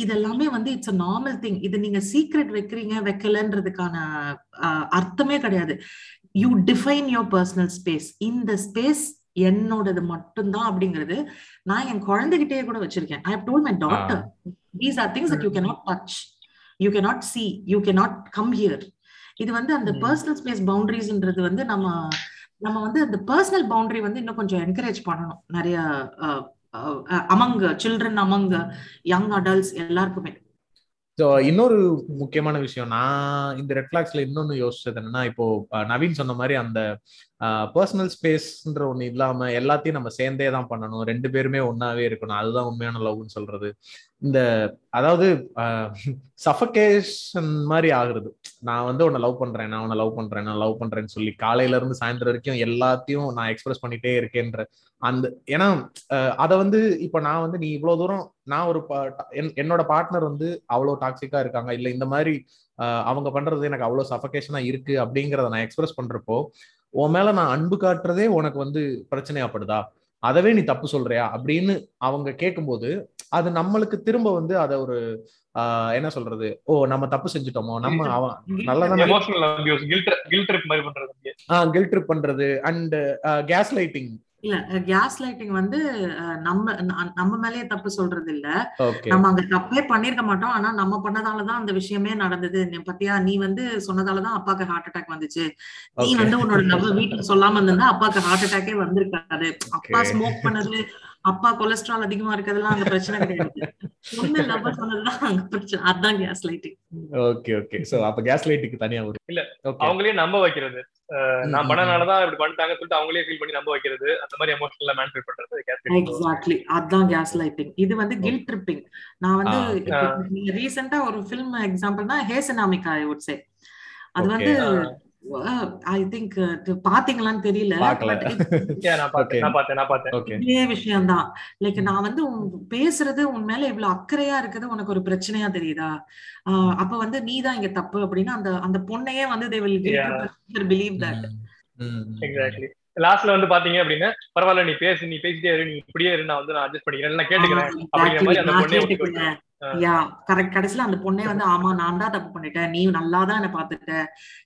இதெல்லாமே வந்து இட்ஸ் a normal thing. இது நீங்க சீக்ரெட் வைக்கிறீங்க வைக்கலன்றதுக்கான அர்த்தமே கிடையாது. You define your personal space. In the space என்னோடது மட்டும்தான் அப்படிங்கிறது நான் என் குழந்தைகிட்டே கூட வச்சிருக்கேன். I have told my daughter, these are things that you cannot touch, you cannot see, you cannot come here. இது வந்து அந்த personal space boundariesன்றது வந்து நம்ம வந்து அந்த பர்சனல் பவுண்டரி வந்து இன்னும் கொஞ்சம் என்கரேஜ் பண்ணணும் நிறைய among children, among young adults, எல்லாருக்குமே. ஸோ இன்னொரு முக்கியமான விஷயம் நான் இந்த ரெட் ஃபிளாக்ஸ்ல இன்னொன்னு யோசிச்சது என்னன்னா, இப்போ நவீன் சொன்ன மாதிரி அந்த பர்சனல் ஸ்பேஸ்ன்ற ஒன்று இல்லாமல் எல்லாத்தையும் நம்ம சேர்ந்தே தான் பண்ணணும், ரெண்டு பேருமே ஒன்னாவே இருக்கணும், அதுதான் உண்மையான லவ்னு சொல்றது. இந்த அதாவது சஃபகேஷன் மாதிரி ஆகுறது. நான் வந்து உன்னை லவ் பண்றேன், நான் உன்னை லவ் பண்றேன், நான் லவ் பண்றேன்னு சொல்லி காலையில இருந்து சாயந்தரம் வரைக்கும் எல்லாத்தையும் நான் எக்ஸ்பிரஸ் பண்ணிட்டே இருக்கேன்ற அந்த, ஏன்னா அதை வந்து இப்போ நான் வந்து நீ இவ்வளோ தூரம் நான் ஒரு என்னோட பார்ட்னர் வந்து அவ்வளோ டாக்ஸிக்கா இருக்காங்க, இல்லை இந்த மாதிரி அவங்க பண்றது எனக்கு அவ்வளோ சஃபகேஷனா இருக்கு அப்படிங்கிறத நான் எக்ஸ்பிரஸ் பண்றப்போ உன் மேல நான் அன்பு காட்டுறதே உனக்கு வந்து பிரச்சனையாப்படுதா, அதவே நீ தப்பு சொல்றியா அப்படின்னு அவங்க கேட்கும்போது அது நம்மளுக்கு திரும்ப வந்து அதை ஒரு என்ன சொல்றது, ஓ நம்ம தப்பு செஞ்சுட்டோமோ, நம்ம அவன் நல்லதான் கில்ட் ட்ரிப் பண்றது அண்ட் கேஸ் லைட்டிங். இல்ல கேஸ் லைட்டிங் வந்து நம்ம மேலயே தப்பு சொல்றது இல்ல, நம்ம அங்க தப்பே பண்ணிருக்க மாட்டோம், ஆனா நம்ம பண்ணதாலதான் அந்த விஷயமே நடந்தது. பத்தியா நீ வந்து சொன்னதாலதான் அப்பாக்கு ஹார்ட் அட்டாக் வந்துச்சு, நீ வந்து உன்னோட லவ் வீட்டுக்கு சொல்லாம இருந்தா அப்பாக்கு ஹார்ட் அட்டாக்கே வந்திருக்காது, அப்பா ஸ்மோக் பண்ணது, அப்பா கொலஸ்ட்ரால் அதிகமா இருக்கிறதுலாம் அங்க பிரச்சனை கிடையாது, ஒண்ணு லவ் சொன்னதுதான் அங்க பிரச்சனை. அதுதான் gaslighting. Okay okay. So அப்ப கேஸ் லைட்டிங்க்கு தனியா ஒரு இல்ல அவங்களே நம்ப வைக்கிறது, நான் பண்ணனாலதான் இப்படி பண்ணிட்டாங்க சொல்லிட்டு அவங்களே ஃபீல் பண்ணி நம்ப வைக்கிறது, அந்த மாதிரி எமோஷனலா மேனிபுலேட் பண்றது கேஸ் லைட்டிங். எக்ஸாக்ட்லி, அதுதான் கேஸ் லைட்டிங். இது வந்து கில்ட் ட்ரிப்பிங். நான் வந்து ரீசன்ட்டா ஒரு ஃபிலிம் எக்ஸாம்பிள்னா ஹேசனாமிகா ஐ வுட் சே. அது வந்து I think பாத்தீங்களான்னு தெரியல, இதே விஷயம் தான். லைக் நான் வந்து பேசுறது உன் மேல இவ்வளவு அக்கறையா இருக்குது, உனக்கு ஒரு பிரச்சனையா தெரியுதா, அப்ப வந்து நீ தான் இங்க தப்பு அப்படின்னு அந்த அந்த பொண்ணையே வந்து they will believe that. Exactly. லாஸ்ட்ல வந்து பாத்தீங்க அப்படின்னா பரவாயில்ல நீ பேசு, நீ பேசிட்டே இரு, நீ இப்படியே இரு, நான் வந்து நான் அட்ஜஸ்ட் பண்ணிக்கிறேன், நான் கேட்டுக்கிறேன் அப்படிங்கிற மாதிரி அந்த பொண்ணே ஒத்துக்குறேன். Yeah correct. கடைசில அந்த பொண்ணே வந்து ஆமா நான் தான் தப்பு பண்ணிட்டேன், நீ நல்லா தான் என்ன பாத்துட்ட,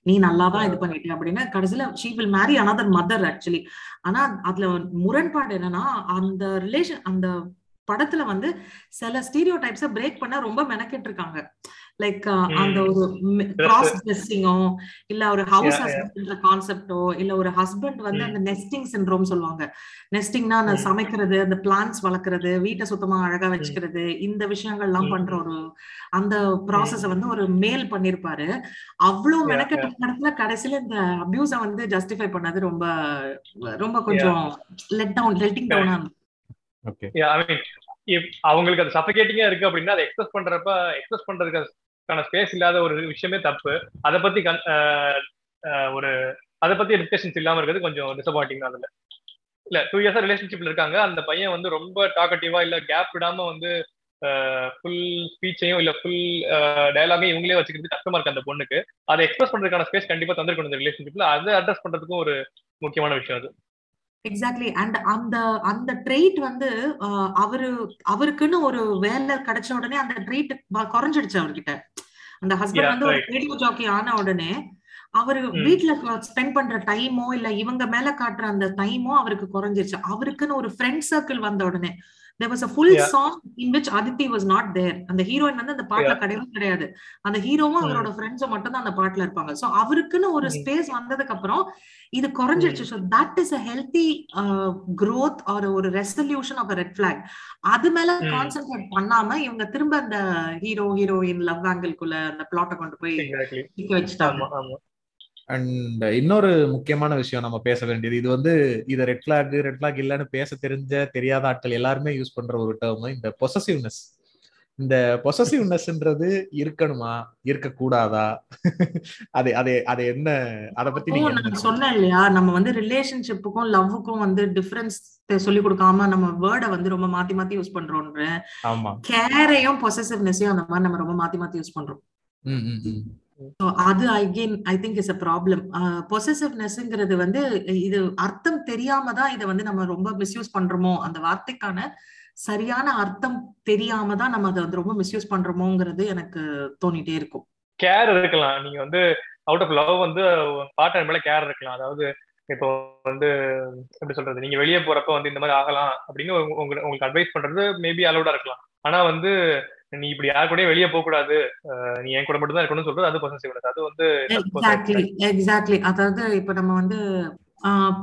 நீ நல்லா தான் இது பண்ணிட்ட அப்படின்னு கடைசியில she will marry another mother actually. ஆனா அதுல முரண்பாடு என்னன்னா அந்த ரிலேஷன் அந்த படத்துல வந்து சில ஸ்டீரியோடைப்ஸை பிரேக் பண்ண ரொம்ப மெனக்கிட்டு இருக்காங்க. லைக் அந்த ஒரு கிராஸ் ட்ரெஸ்ஸிங்கோ, இல்ல ஒரு ஹவுஸ் ஹஸ்பண்ட்ன்ற கான்செப்டோ, இல்ல ஒரு ஹஸ்பண்ட் வந்து அந்த நெஸ்டிங் சிண்ட்ரோம் சொல்லுவாங்க. நெஸ்டிங்னா அந்த சமைக்கிறது, அந்த பிளான்ட்ஸ் வளர்க்கறது, வீட்டை சுத்தமா அழகா வச்சுக்கிறது, இந்த விஷயங்கள்லாம் பண்ற ஒரு அந்த ப்ராசஸ வந்து ஒரு மேல் பண்ணிருப்பாரு. அவ்வளவு மெனக்கெட்ட இடத்துல கடைசியில இந்த அபியூஸ வந்து ஜஸ்டிஃபை பண்ணது ரொம்ப ரொம்ப கொஞ்சம் லெட்டிங் டவுனா. Okay. Yeah, I mean, if அவங்களுக்கு அது சஃபகேட்டிங்கா இருக்கு அப்படின்னா அதை எக்ஸ்பிரஸ் பண்றப்ப எக்ஸ்பிரஸ் பண்றதுக்கான ஸ்பேஸ் இல்லாத ஒரு விஷயமே தப்பு. அதை பத்தி டிஸ்கஷன்ஸ் இல்லாம இருக்கிறது கொஞ்சம் டிசப்பாயிண்டிங் தான். அதுல இல்ல 2 years ரிலேஷன்ஷிப்ல இருக்காங்க, அந்த பையன் வந்து ரொம்ப டாக்கட்டிவா இல்ல கேப் விடாம வந்து ஃபுல் ஸ்பீச்சையும் இல்ல ஃபுல் டயலாகையும் இவங்களே வச்சுக்கிறது கஷ்டமா இருக்கு அந்த பொண்ணுக்கு. அதை எக்ஸ்பிரஸ் பண்றதுக்கான ஸ்பேஸ் கண்டிப்பா தந்திருக்கணும் இந்த ரிலேஷன்ஷிப்ல. அதை அட்ரஸ் பண்றதுக்கும் ஒரு முக்கியமான விஷயம் அது. எக்ஸாக்ட்லி. அண்ட் அந்த அந்த ட்ரெயிட் வந்து அவருக்குன்னு ஒரு வேலை கிடைச்ச உடனே அந்த ட்ரெயிட் குறைஞ்சிடுச்சு அவர்கிட்ட. அந்த ஹஸ்பண்ட் வந்து ஒரு ரேடியோ ஜாக்கி ஆன உடனே அவரு வீட்டுல ஸ்பெண்ட் பண்ற டைமோ இல்ல இவங்க மேல காட்டுற அந்த டைமோ அவருக்கு குறைஞ்சிருச்சு. அவருக்குன்னு ஒரு ஃப்ரெண்ட் சர்க்கிள் வந்த உடனே there was a full song in which Aditi was not there. And the heroine வந்து அந்த பாட்டுல கிடையவே கிடையாது. அந்த ஹீரோவும் அவரோட ஃப்ரெண்ட்ஸும் மட்டும் தான் அந்த பாட்டுல இருப்பாங்க. சோ அவருக்குன்னு ஒரு ஸ்பேஸ் வந்ததுக்கு அப்புறம் இது குறைஞ்சிடுச்சு. So that is a healthy growth or ஒரு resolution of a red flag. அது மேல கான்சென்ட்ரேட் பண்ணாம இவங்க திரும்ப அந்த ஹீரோ ஹீரோயின் லவ் ஆங்கிள்குள்ள அந்த பிளாட்டை கொண்டு போய் நிக்க வச்சுட்டாங்க. அண்ட் இன்னொரு முக்கியமான விஷயம் நம்ம பேச வேண்டியது, இது வந்து இது ரெட் ஃபிளாக் ரெட் ஃபிளாக் இல்லைன்னு பேச தெரிஞ்ச தெரியாத ஆட்கள் எல்லாருமே யூஸ் பண்ற ஒரு டேர்ம் இந்த பொசசிவ்னஸ். இந்த பொசசிவ்னஸ்ன்றது இருக்கணுமா இருக்கக்கூடாதா? அதே அதே அதே என்ன அதை பத்தி நீங்க சொன்ன இல்லையா, நம்ம வந்து ரிலேஷன்ஷிப்புக்கும் லவ்வுக்கும் வந்து டிஃபரன்ஸ் சொல்லி கொடுக்காம நம்ம வேர்டை வந்து ரொம்ப மாத்தி மாத்தி யூஸ் பண்றோம். ஆமா, கேரையும் பொசசிவ்னஸையும் அந்த மாதிரி நம்ம ரொம்ப மாத்தி மாத்தி யூஸ் பண்றோம். So, அது again, I think is a problem. Possessiveness-ங்கிறது வந்து இது அர்த்தம் தெரியாம தான் இதை வந்து நம்ம ரொம்ப மிஸ்யூஸ் பண்றோமோ, அந்த வார்த்தைக்கான சரியான அர்த்தம் தெரியாம தான் நம்ம அதை வந்து ரொம்ப மிஸ்யூஸ் பண்றோமோங்கிறது எனக்கு தோணிட்டே இருக்கும். கேர் இருக்கலாம், நீங்க வந்து அவுட் ஆஃப் லவ் வந்து பார்ட்னர் மேல கேர் இருக்கலாம். அதாவது இப்போ வந்து எப்படி சொல்றது, நீங்க வெளியே போறப்ப வந்து இந்த மாதிரி ஆகலாம் அப்படின்னு உங்களுக்கு அட்வைஸ் பண்றது மேபி அலோடா இருக்கலாம். ஆனா வந்து நீ இப்படி யாரு கூட வெளியே போக கூடாது, நீ என் கூட மட்டும் தான் இருக்கணும்னு சொல்றது அது பொசசிவ்னஸ். அது வந்து எக்ஸாக்ட்லி எக்ஸாக்ட்லி, அதாவது இப்ப நம்ம வந்து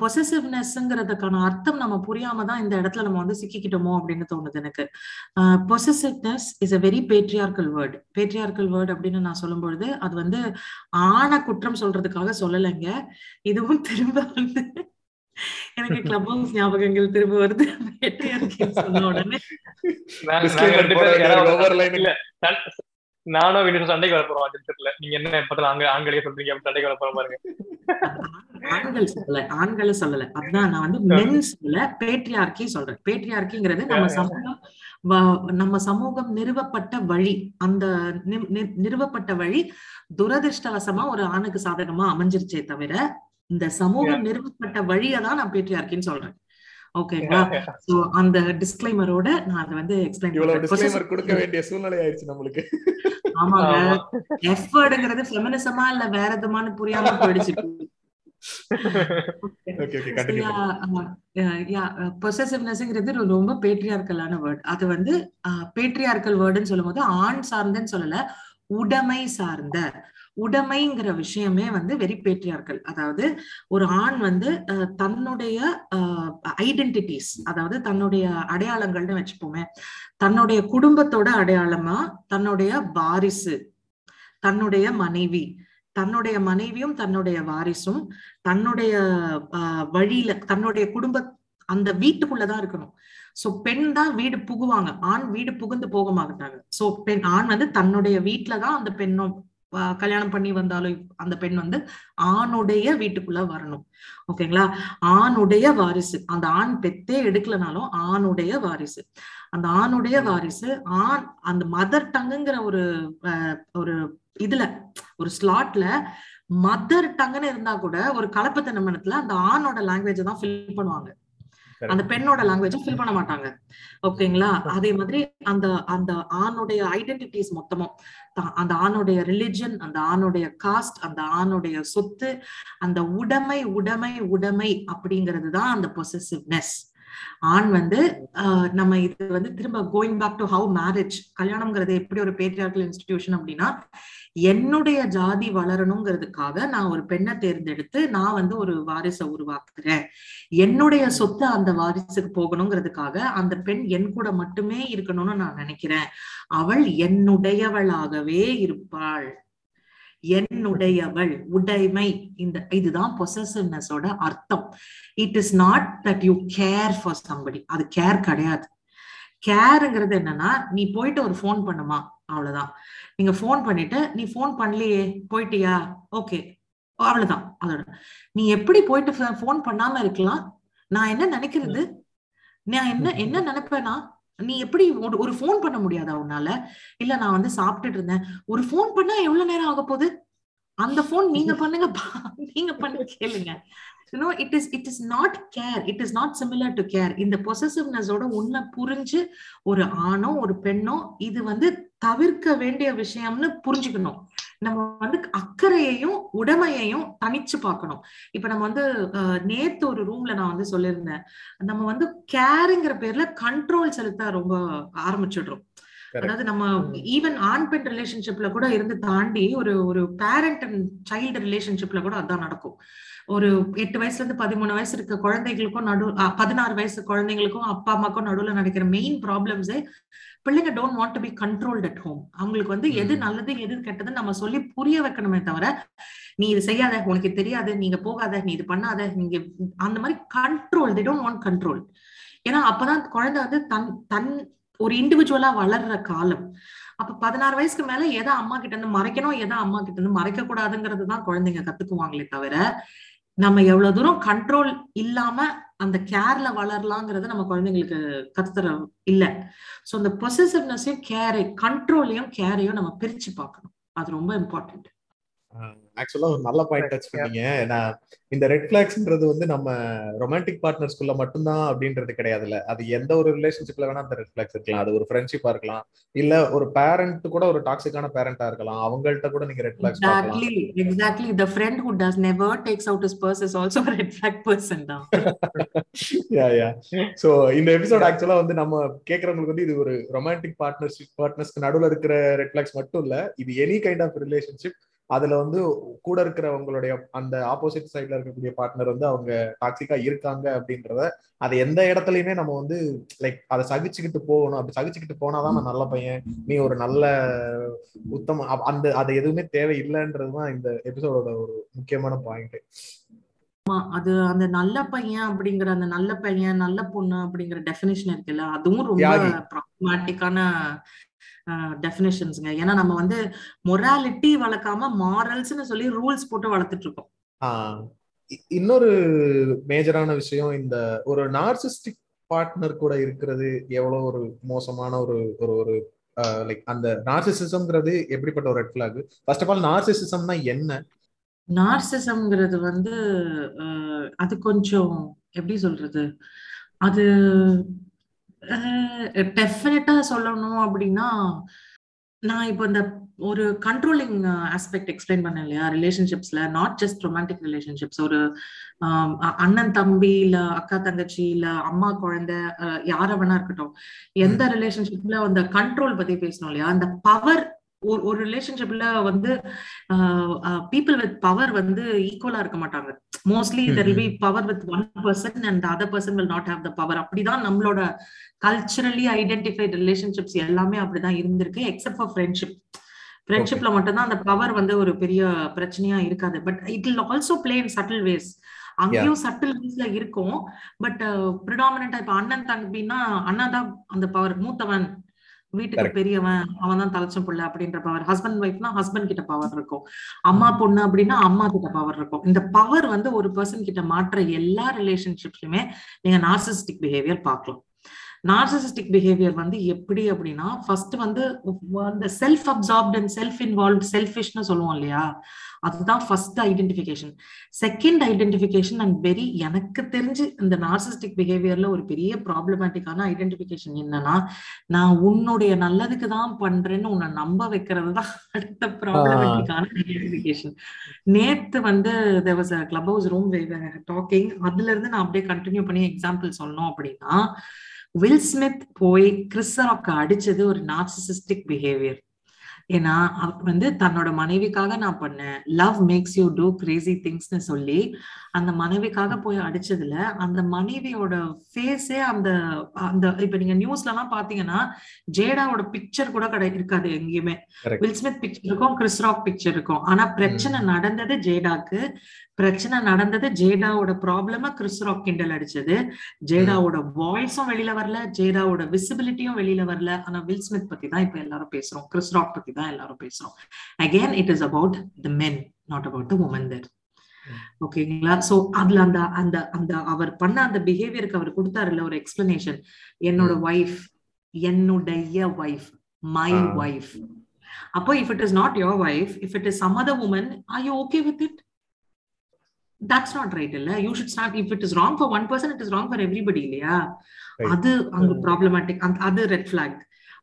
பொசசிவ்னஸ்ங்கிறதுக்கான அர்த்தம் நம்ம புரியாம தான் இந்த இடத்துல நம்ம வந்து சிக்கிக்கிட்டோமோ அப்படின்னு தோணுது எனக்கு. Possessiveness is a very patriarchal word. Patriarchal word அப்படின்னு நான் சொல்லும்பொழுது அது வந்து ஆணை குற்றம் சொல்றதுக்காக சொல்லலைங்க. இதுவும் திரும்ப வந்து எனக்கு கிளப் ஹவுஸ் ஞாபகங்கள் திரும்ப வருது. நானும் வீட்டு சண்டைக்கு வரப்போறோம். நீங்க என்ன பத்தில ஆண்களே சொல்றீங்க, சண்டைக்கு வரப்போற பாருங்க. ஆண்களை சொல்லல, அதுதான் நான் வந்து மென்ஸ் சொல்லல, பேட்ரியார்க்கி சொல்றேன். பேட்ரியார்க்கிங்கிறது நம்ம சமூகம் நிறுவப்பட்ட வழி. அந்த நிறுவப்பட்ட வழி துரதிருஷ்டவசமா ஒரு ஆணுக்கு சாதகமா அமைஞ்சிருச்சே தவிர இந்த சமூகம் நிறுவப்பட்ட வழியை தான் நான் பேட்ரியார்க்கின்னு சொல்றேன். ஓகேங்களா? சோ அந்த டிஸ்க்ளைமரோட நான் அதை வந்து எக்ஸ்பிளைன் பண்ணுவேன். கொடுக்க வேண்டிய சூழ்நிலை ஆயிடுச்சு நம்மளுக்கு. ஆமாங்க, எஃபர்ட்ங்கிறது ஃபெமினிசமா இல்ல வேற எதுமானு புரியாம போயிடுச்சு. பொசசிவ்னஸ்ங்கிறது ரொம்ப பேட்ரியார்கலான வேர்ட். அது வந்து பேட்ரியார்கல் வேர்டுன்னு சொல்லும் போது ஆண் சார்ந்தன்னு சொல்லல, உடைமை சார்ந்த. உடைமைங்கிற விஷயமே வந்து வெரி பேட்ரியார்கல். அதாவது ஒரு ஆண் வந்து தன்னுடைய ஐடென்டிட்டிஸ், அதாவது தன்னுடைய அடையாளங்கள்னு வச்சுப்போமே, தன்னுடைய குடும்பத்தோட அடையாளமா தன்னுடைய வாரிசு, தன்னுடைய மனைவி, தன்னுடைய மனைவியும் தன்னுடைய வாரிசும் தன்னுடைய வழியில தன்னுடைய குடும்ப அந்த வீட்டுக்குள்ளதான் இருக்கணும். சோ பெண் தான் வீடு புகுவாங்க, ஆண் வீடு புகுந்து போக மாட்டாங்க. சோ பெண் ஆண் வந்து தன்னுடைய வீட்டுலதான் அந்த பெண்ணும் கல்யாணம் பண்ணி வந்தாலும் அந்த பெண் வந்து ஆணுடைய வீட்டுக்குள்ள வரணும். ஓகேங்களா? ஆணுடைய வாரிசு, அந்த ஆண் பெத்தே எடுக்கலனாலும் ஆணுடைய வாரிசு, அந்த ஆணுடைய வாரிசு. ஆண் அந்த மதர் டங்குங்கிற ஒரு இதுல ஒரு ஸ்லாட்ல மதர் டங்குன்னு இருந்தா கூட ஒரு கலப்பு திருமணத்துல அந்த ஆணோட லாங்குவேஜ் தான் ஃபில் பண்ணுவாங்க, அந்த பெண்ணோட லாங்குவேஜும் ஃபில் பண்ண மாட்டாங்க. ஓகேங்களா? அதே மாதிரி அந்த அந்த ஆணுடைய ஐடென்டிட்டிஸ் மொத்தமும், அந்த ஆணுடைய ரிலிஜன், அந்த ஆணுடைய காஸ்ட், அந்த ஆணுடைய சொத்து, அந்த உடைமை உடைமை உடைமை அப்படிங்கிறது தான் அந்த பொசசிவ்னஸ். ஆண் வந்து நம்ம இது வந்து திரும்ப going back to how marriage, கல்யாணம்ங்கிறது எப்படி ஒரு பேட்ரியார்கல் இன்ஸ்டிடியூஷன் அப்படின்னா, என்னுடைய ஜாதி வளரணுங்கிறதுக்காக நான் ஒரு பெண்ணை தேர்ந்தெடுத்து நான் வந்து ஒரு வாரிசை உருவாக்குறேன், என்னுடைய சொத்து அந்த வாரிசுக்கு போகணுங்கிறதுக்காக அந்த பெண் என் கூட மட்டுமே இருக்கணும்னு நான் நினைக்கிறேன், அவள் என்னுடையவளாகவே இருப்பாள், என்னுடையவள் உடைமை. இந்த இதுதான் பொசசிவ்னஸோட அர்த்தம். It is not that you care for somebody. அது கேர் கிடையாது. கேருங்கிறது என்னன்னா, நீ போயிட்டு ஒரு ஃபோன் பண்ணுமா, அவ்வளவுதான். நீங்க ஃபோன் பண்ணிட்டு நீ ஃபோன் பண்ணலையே போயிட்டியா, ஓகே அவ்வளவுதான். அதோட நீ எப்படி போயிட்டு ஃபோன் பண்ணாம இருக்கலாம், நான் என்ன நினைக்கிறது, நான் என்ன நினைப்பேனா, நீ எப்படி ஒரு ஃபோன் பண்ண முடியாதா உன்னால? இல்ல நான் வந்து சாப்பிட்டுட்டு இருந்தேன், ஒரு ஃபோன் பண்ணா எவ்வளவு நேரம் ஆக போகுது, அந்த ஃபோன் நீங்க பண்ணுங்க, நீங்க பண்ண கேளுங்க. it is not care, it is not similar to care. இந்த பொசசிவ்னஸ் ஓட உன்ன புரிஞ்சு ஒரு ஆணோ ஒரு பெண்ணோ இது வந்து தவிர்க்க வேண்டிய விஷயம்னு புரிஞ்சுக்கணும். நம்ம வந்து அக்கறையையும் உடமையையும் தனிச்சு பார்க்கணும். இப்ப நம்ம வந்து நேத்து ஒரு ரூம்ல நான் வந்து சொல்லியிருந்தேன், நம்ம வந்து கேர்ங்கிற பேர்ல கண்ட்ரோல் செலுத்த ரொம்ப ஆரம்பிச்சிடுறோம். அதாவது நம்ம ஈவன் ஆண் பெண் ரிலேஷன்ஷிப்ல கூட இருந்து தாண்டி ஒரு ஒரு பேரண்ட் அண்ட் சைல்டு ரிலேஷன்ஷிப்ல கூட அதான் நடக்கும். ஒரு 8 வயசுல இருந்து 13 வயசு இருக்க குழந்தைகளுக்கும் 16 வயசு குழந்தைங்களுக்கும் அப்பா அம்மாக்கும் நடுவுல நடக்கிற மெயின் ப்ராப்ளம்ஸே பிள்ளைங்க don't want to be controlled at home. அவங்களுக்கு வந்து எது நல்லது எது கெட்டதுன்னு நம்ம சொல்லி புரிய வைக்கணுமே தவிர, நீ இது செய்யாத, உனக்கு தெரியாது, நீங்க போகாத, நீ இது பண்ணாத, நீங்க அந்த மாதிரி control, they don't want control. ஏன்னா அப்பதான் குழந்தை வந்து தன் ஒரு இண்டிவிஜுவலா வளர்ற காலம். அப்ப 16 வயசுக்கு மேல எதை அம்மா கிட்ட இருந்து மறைக்கணும், எதை அம்மா கிட்ட இருந்து மறைக்க கூடாதுங்கிறது தான் குழந்தைங்க கத்துக்குவாங்களே தவிர, நம்ம எவ்வளவு தூரம் கண்ட்ரோல் இல்லாம அந்த கேர்ல வளரலாங்கிறத நம்ம குழந்தைங்களுக்கு கத்துற இல்ல. சோ அந்த பொசசிவ்னஸையும் கேரை, கண்ட்ரோலையும் கேரையும் நம்ம பிரிச்சு பார்க்கணும். அது ரொம்ப இம்பார்ட்டன்ட். ஆக்சுவலா ஒரு நல்ல பாயிண்ட் டச் பண்ணீங்க. நான் இந்த ரெட் ஃபிளாக்ஸ்ன்றது வந்து நம்ம ரொமான்டிக் பார்ட்னர்ஸ்குள்ள மட்டும்தான் அப்படின்றது கிடையாதுல்ல. அது எந்த ஒரு ரிலேஷன்ஷிப்ல வேணா அந்த ரெட் ஃபிளாக்ஸ் இருக்கலாம். அது ஒரு ஃப்ரெண்ட்ஷிப்பா இருக்கலாம், இல்ல ஒரு பேரண்ட் கூட ஒரு டாக்ஸிக்கான பேரண்டா இருக்கலாம், அவங்கள்ட்ட கூட நீங்க ரெட் ஃபிளாக்ஸ் பார்க்கலாம். Exactly the friend who does never takes out his purse is also a red flag person தான். யா சோ இந்த எபிசோட் ஆக்சுவலா வந்து நம்ம கேக்குறவங்களுக்கு வந்து இது ஒரு ரொமான்டிக் பார்ட்னர்ஸ்க்கு நடுவுல இருக்கிற ரெட் ஃபிளாக்ஸ் மட்டும் இல்ல, இது எனி கைண்ட் ஆஃப் ரிலேஷன்ஷிப். அதுல வந்து கூட இருக்கிறவங்களுடைய அந்த ஆப்போசிட் சைட்ல இருக்கக்கூடிய பார்ட்னர் வந்து அவங்க டாக்ஸிக்கா இருக்காங்க அப்படின்றத, அது எந்த இடத்துலயுமே நம்ம வந்து லைக் அதை சகிச்சுக்கிட்டு போகணும். அப்படி சகிச்சுக்கிட்டு போனாதான் நான் நல்ல பையன், நீ ஒரு நல்ல உத்தம, அந்த அது எதுவுமே தேவை இல்லைன்றதுதான் இந்த எபிசோடோட ஒரு முக்கியமான பாயிண்ட். அது அந்த நல்ல பையன் அப்படிங்கிற, அந்த நல்ல பையன் நல்ல பொண்ணு அப்படிங்கிற டெஃபினேஷன் இருக்குல்ல, அதுவும் ரொம்ப ப்ராப்ளமேட்டிக்கான டெஃபினேஷன்ஸ்ங்க. ஏன்னா நம்ம வந்து மொராலிட்டி வளர்க்காம மாரல்ஸ்னு சொல்லி ரூல்ஸ் போட்டு வளர்த்துட்டு இருக்கோம். இன்னொரு மேஜரான விஷயம், இந்த ஒரு நார்சிஸ்டிக் பார்ட்னர் கூட இருக்கிறது எவ்வளவு ஒரு மோசமான ஒரு ஒரு லைக் அந்த நார்சிசிசம்ங்கிறது எப்படிப்பட்ட ஒரு red flag. First of all நார்சிசிசம்னா என்ன? நார்சிசம்ங்கிறது வந்து அது கொஞ்சம் எப்படி சொல்றது, அது டெஃபினட்டா சொல்லணும் அப்படின்னா, நான் இப்போ இந்த ஒரு கண்ட்ரோலிங் ஆஸ்பெக்ட் எக்ஸ்பிளைன் பண்ணேன் இல்லையா ரிலேஷன்ஷிப்ஸ்ல, நாட் ஜஸ்ட் ரொமான்டிக் ரிலேஷன்ஷிப்ஸ், ஒரு அண்ணன் தம்பி, இல்ல அக்கா தங்கச்சி, இல்ல அம்மா குழந்தை, யாரை வேணா இருக்கட்டும், எந்த ரிலேஷன்ஷிப்ல அந்த கண்ட்ரோல் பத்தி பேசணும் இல்லையா. அந்த பவர், ஒரு ரிலேஷன்ஷிப்ல வந்து பீப்புள் வித் பவர் வந்து ஈக்குவலா இருக்க மாட்டாங்க. Mostly there will be power with one person and the other person will not have the power. அப்படிதான் நம்மளோட கல்ச்சரலி ஐடென்டிஃபைட் ரிலேஷன்ஷிப்ஸ் எல்லாமே அப்படிதான் இருந்திருக்கு, எக்ஸப்ட் ஃபார் ஃப்ரெண்ட்ஷிப். ஃப்ரெண்ட்ஷிப்ல மட்டும்தான் அந்த பவர் வந்து ஒரு பெரிய பிரச்சனையா இருக்காது. But it will also play in subtle ways. அங்கேயும் சட்டில் வீஸ்ல இருக்கும், பட் ப்ரிடாமினா இப்ப அண்ணன் தம்பின்னா அண்ணன் தான் அந்த பவர், மூத்தவன் வீட்டுக்கு பெரியவன் அவன் தான் தலைச்சம் புள்ள அப்படின்ற பவர், ஹஸ்பண்ட் ஒய்ஃப்னா ஹஸ்பண்ட் கிட்ட பவர் இருக்கும், அம்மா பொண்ணு அப்படின்னா அம்மா கிட்ட பவர் இருக்கும். இந்த பவர் வந்து ஒரு பர்சன் கிட்ட மாற்ற எல்லா ரிலேஷன்ஷிப்லயுமே நீங்க நார்சிசிஸ்டிக் பிஹேவியர் பார்க்கலாம். நார்சிசிஸ்டிக் பிஹேவியர் வந்து எப்படி அப்படின்னா, ஃபர்ஸ்ட் வந்து அந்த self absorbed and self involved, செல்ஃபிஷ்னு சொல்லுவோம் இல்லையா, அதுதான் first identification. Second identification and very, எனக்கு தெரிஞ்சு இந்த நார்சிசிஸ்டிக் பிஹேவியர்ல ஒரு பெரிய ப்ராப்ளமேட்டிக்கான ஐடென்டிஃபிகேஷன் என்னன்னா, நான் உன்னுடைய நல்லதுக்கு தான் பண்றேன்னு உன்னை நம்ப வைக்கிறது தான் அடுத்த ப்ராப்ளமேட்டிக்கான ஐடென்டிஃபிகேஷன். நேத்து வந்து there was a Clubhouse room we were talking, அதுல இருந்து நான் அப்படியே கண்டினியூ பண்ணி எக்ஸாம்பிள் சொல்லணும் அப்படின்னா, வில் ஸ்மித் போய் கிறிஸ் ராக் அடிச்சது ஒரு நார்சிசிஸ்டிக் பிஹேவியர். ஏன்னா வந்து தன்னோட மனைவிக்காக நான் பண்ணேன், love makes you do crazy திங்ஸ்னு சொல்லி அந்த மனைவிக்காக போய் அடிச்சதுல அந்த மனைவியோட ஃபேஸே அந்த அந்த இப்ப நீங்க நியூஸ்ல எல்லாம் பாத்தீங்கன்னா ஜேடாவோட பிக்சர் கூட இருக்காது எங்கேயுமே. வில் ஸ்மித் பிக்சர் இருக்கும், கிறிஸ் ராக் பிக்சர் இருக்கும். ஆனா பிரச்சனை நடந்தது ஜேடாக்கு, பிரச்சனை நடந்தது ஜேடாவோட ப்ராப்ளமா கிறிஸ் ராக் கிண்டல் அடிச்சது. ஜேடாவோட வாய்ஸும் வெளியில வரல, ஜேடாவோட விசிபிலிட்டியும் வெளியில வரல. ஆனா வில் ஸ்மித் பத்தி தான் இப்ப எல்லாரும் பேசுறோம், கிறிஸ் ராக் பத்தி தான் எல்லாரும் பேசுறோம். Again it is about the men, not about the Woman there. ஓகேங்களா? சோ அதுல அந்த அந்த அந்த அவர் பண்ண அந்த பிஹேவியருக்கு அவர் கொடுத்தாருல ஒரு எக்ஸ்பிளனேஷன், என்னோட வைஃப், என்னுடைய வைஃப், மை வைஃப். அப்போ if it is not your wife, if it is some other woman, are you okay with it? That's not right, illa. You should start, if it is wrong for one person, it is wrong for everybody, illa. Right. Adu ang problematic, adu red flag.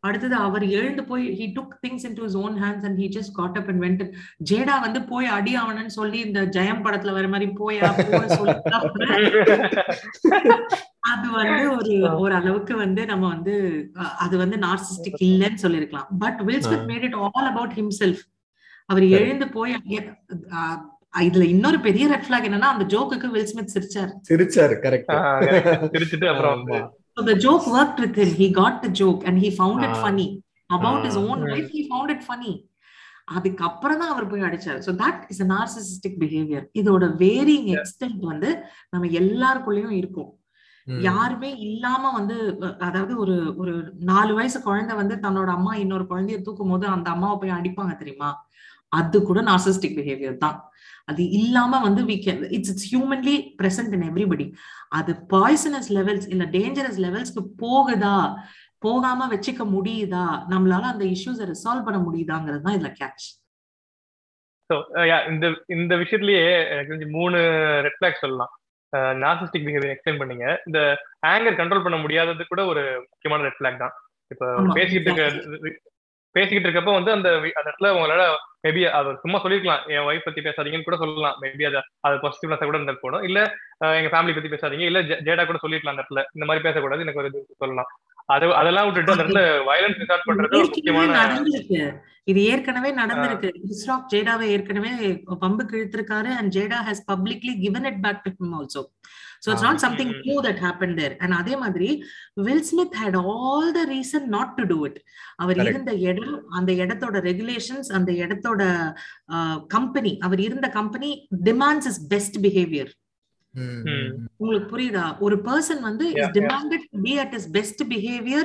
அடுத்தது அவர் எழுந்து போய் he took things into his own hands and he just got up and went. Jada வந்து போய் அடி ஆவனன்னு சொல்லி இந்த ஜெயம் படத்துல வர மாதிரி போயா அது வந்து ஒரு அளவுக்கு வந்து நம்ம வந்து அது வந்து நார்சிஸ்டிக் இல்லைன்னு சொல்லிருக்கலாம். But Will Smith made it all about himself. அவர் எழுந்து போய் இதுல இன்னொரு பெரிய ரெட் ஃபிளாக் என்னன்னா அந்த ஜோக்குக்கு வில் ஸ்மித் சிரிச்சாரு. கரெக்ட்டா சிரிச்சிட்டு அப்புறம் வந்து so the joke worked with him, he got the joke and he found it funny about his own life. He found it funny. அதுக்கு அப்புறம் தான் அவர் போய் அடிச்சாரு. So that is a narcissistic behavior. இதோட varying extent வந்து நம்ம எல்லாருக்குள்ளேயும் இருக்கும். யாருமே இல்லாம வந்து அதாவது ஒரு ஒரு 4 வயசு குழந்தை வந்து தன்னோட அம்மா இன்னொரு குழந்தைய தூக்கும் போது அந்த அம்மாவை போய் அடிப்பாங்க தெரியுமா, அது கூட narcissistic behavior தான். அது இல்லாம வந்து we can, it's humanly present in everybody. அது poisonous levels இல்ல dangerous levelsக்கு போகுதா போகாம வச்சுக்க முடியுதா, நம்மளால அந்த issues resolve பண்ண முடியுதாங்கிறது தான் இதுல catch. சோ இந்த விஷயத்திலேயே எனக்கு தெரிஞ்சு 3 ரெட் ஃபிளாக்ஸ் சொல்லலாம். narcissistic behavior எக்ஸ்பிளைன் பண்ணீங்க. இந்த ஆங்கர் கண்ட்ரோல் பண்ண முடியாதது கூட ஒரு முக்கியமான ரெட் ஃபிளாக் தான். இப்ப பேசிக்கிட்டு இருக்கப்ப வந்து அந்த இடத்துல உங்களால மேபி அதை சும்மா சொல்லிருக்கலாம், என் ஒய்ஃப் பத்தி பேசாதீங்கன்னு கூட சொல்லலாம். மேபி அதை பாசிட்டிவ்னஸா கூட இருந்தால் போடும். இல்ல எங்க ஃபேமிலி பத்தி பேசாதீங்க, இல்ல ஜேடா கூட சொல்லிருக்கலாம் அந்த இடத்துல இந்த மாதிரி பேசக்கூடாது எனக்கு ஒரு சொல்லலாம். அதெல்லாம் விட்டுட்டு அந்த இடத்துல வயலன்ஸ் ரிசார்ட் பண்றது முக்கியமான. இது ஏற்கனவே நடந்திருக்கு. கிறிஸ் ராக் ஜேடாவை ஏற்கனவே பம்புக்கு இழுத்திருக்காரு and Jada has publicly given it back to him also. So it's not something new that happened there. And அதே மாதிரி Will Smith had all the reason not to do it. அவர் இருந்த இடம், அந்த இடத்தோட regulations, அந்த இடத்தோட company, அவர் இருந்த company demands his best behavior. உங்களுக்கு புரியுதா? ஒரு பர்சன் வந்து is demanded to be at his best behavior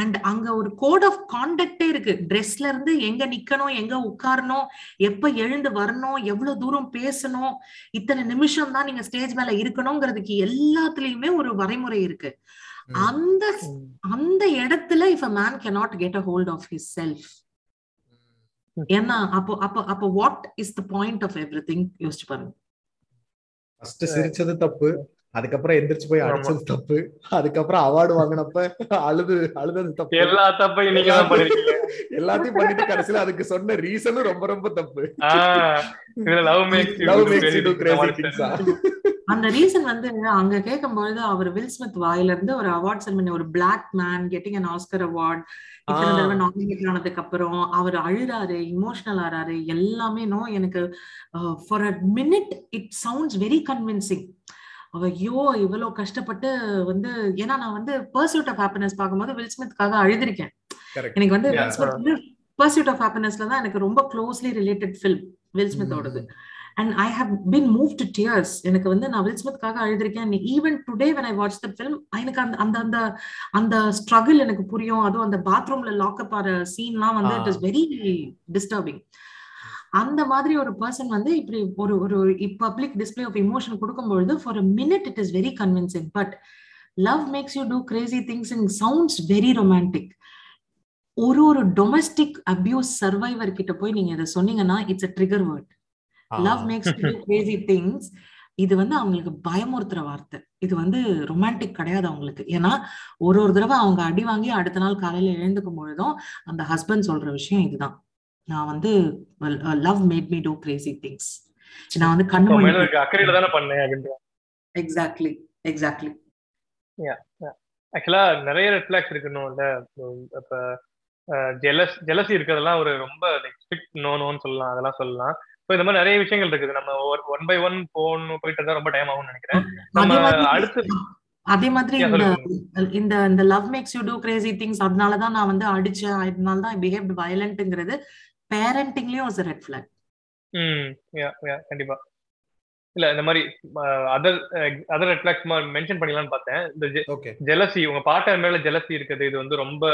and அங்க ஒரு கோட் ஆஃப் கான்டக்டே இருக்கு. ட்ரெஸ்ல இருந்து எங்க நிக்கணும், எங்க உட்காரணும், எப்ப எழுந்து வரணும், எவ்வளவு தூரம் பேசணும், இத்தனை நிமிஷம் தான் நீங்க ஸ்டேஜ் மேல இருக்கணும்ங்கிறதுக்கு எல்லாத்துலயுமே ஒரு வரைமுறை இருக்கு. அந்த இடத்துல if a man cannot get a hold of his self, ஏன்னா அப்போ what is the point of everything? யோசிச்சு பாருங்க. ஃபர்ஸ்ட் சிரிச்சது தப்பு, அதுக்கப்புறம் எந்திரிச்சு போய் அடிச்சது தப்பு, அதுக்கப்புறம் அவார்டு வாங்கினப்ப அழுதது தப்பு, எல்லா தப்பையும் நீங்க தான் பண்ணிருக்கீங்க. எல்லாத்தையும் பண்ணிட்டு கடைசியில அதுக்கு சொன்ன ரீசனும் ரொம்ப ரொம்ப தப்பு. அந்த ரீசன் வந்து அங்க கேட்கும்போது அவர் வில் ஸ்மித் வாயில இருந்து ஒரு அவார்ட் செரமனி, ஒரு black man getting an Oscar award, இத்தனை தடவை நாமினேட் ஆனதுக்கு அப்புறம் அவர் அழுறாரு, இமோஷனல் ஆறாரு, எல்லாமே. நோ எனக்கு for a minute it sounds very convincing. ஐயோ இவ்வளவு கஷ்டப்பட்டு வந்து, ஏன்னா நான் வந்து பர்சூட் ஆஃப் ஹாப்பினஸ் பார்க்கும்போது வில் ஸ்மித்காக அழுதிருக்கேன். எனக்கு வந்து வில் ஸ்மித் வந்து பர்சூட் ஆஃப் ஹாப்பினஸ்ல தான் எனக்கு ரொம்ப க்ளோஸ்லி ரிலேட்டட் ஃபில்ம் வில் ஸ்மித்தோடது. And I have been moved to tears. எனக்கு வந்து நான் வில் ஸ்மித்காக அழுதுருக்கேன். Even today when I watch the film, எனக்கு அந்த struggle எனக்கு புரியும். அதுவும் அந்த பாத்ரூம்ல லாக்அப் ஆற சீன்லாம் வந்து it is very disturbing. அந்த மாதிரி ஒரு பர்சன் வந்து இப்படி ஒரு ஒரு பப்ளிக் டிஸ்ப்ளே ஆஃப் இமோஷன் கொடுக்கும்பொழுது for a minute it is very convincing. But love makes you do crazy things and sounds very romantic. ஒரு domestic abuse survivor கிட்ட போய் நீங்க இதை சொன்னீங்கன்னா it's a trigger word. Love makes you do crazy things. இது வந்து அவங்களுக்கு பயமுறுத்துற வார்த்தை. இது வந்து ரொமான்டிக் கிடையாது அவங்களுக்கு. ஏன்னா ஒரு தடவை அவங்க அடி வாங்கி அடுத்த நாள் காலையில எழுந்துக்கும் பொழுதும் அந்த ஹஸ்பண்ட் சொல்ற விஷயம் இதுதான், நான் வந்து love made me do crazy things, நான் வந்து கண்ணு. Exactly exactly. ஆக்சுவலா நிறைய ரெட் ஃபிளாக்ஸ் இருக்கணும். இப்ப ஜெலசி இருக்கிறதெல்லாம் ஒரு ரொம்ப நோன்னு சொல்லலாம், அதெல்லாம் சொல்லலாம். இந்த மாதிரி நிறைய விஷயங்கள் இருக்குது. நம்ம ஒன் பை ஒன் போயிட்டு இருந்தா ரொம்ப டைம் ஆகும்னு நினைக்கிறேன். நம்ம அடுத்து அதே மாதிரி இந்த love makes you do crazy things, அதனாலதான் நான் வந்து அடிச்சேன், அதனாலதான் பிஹேவ் வயலன்ட்ங்கிறது பேரண்டிங்லயும் ஒரு ரெட் ஃபிளாக். கண்டிப்பா. இல்ல இந்த மாதிரி அதர் ரெட் ஃபிளாக்ஸ் மென்ஷன் பண்ணிடலாம்னு பார்த்தேன். இந்த ஜெலசி, உங்க பார்ட்னர் மேல ஜெலசி இருக்குது, இது வந்து ரொம்ப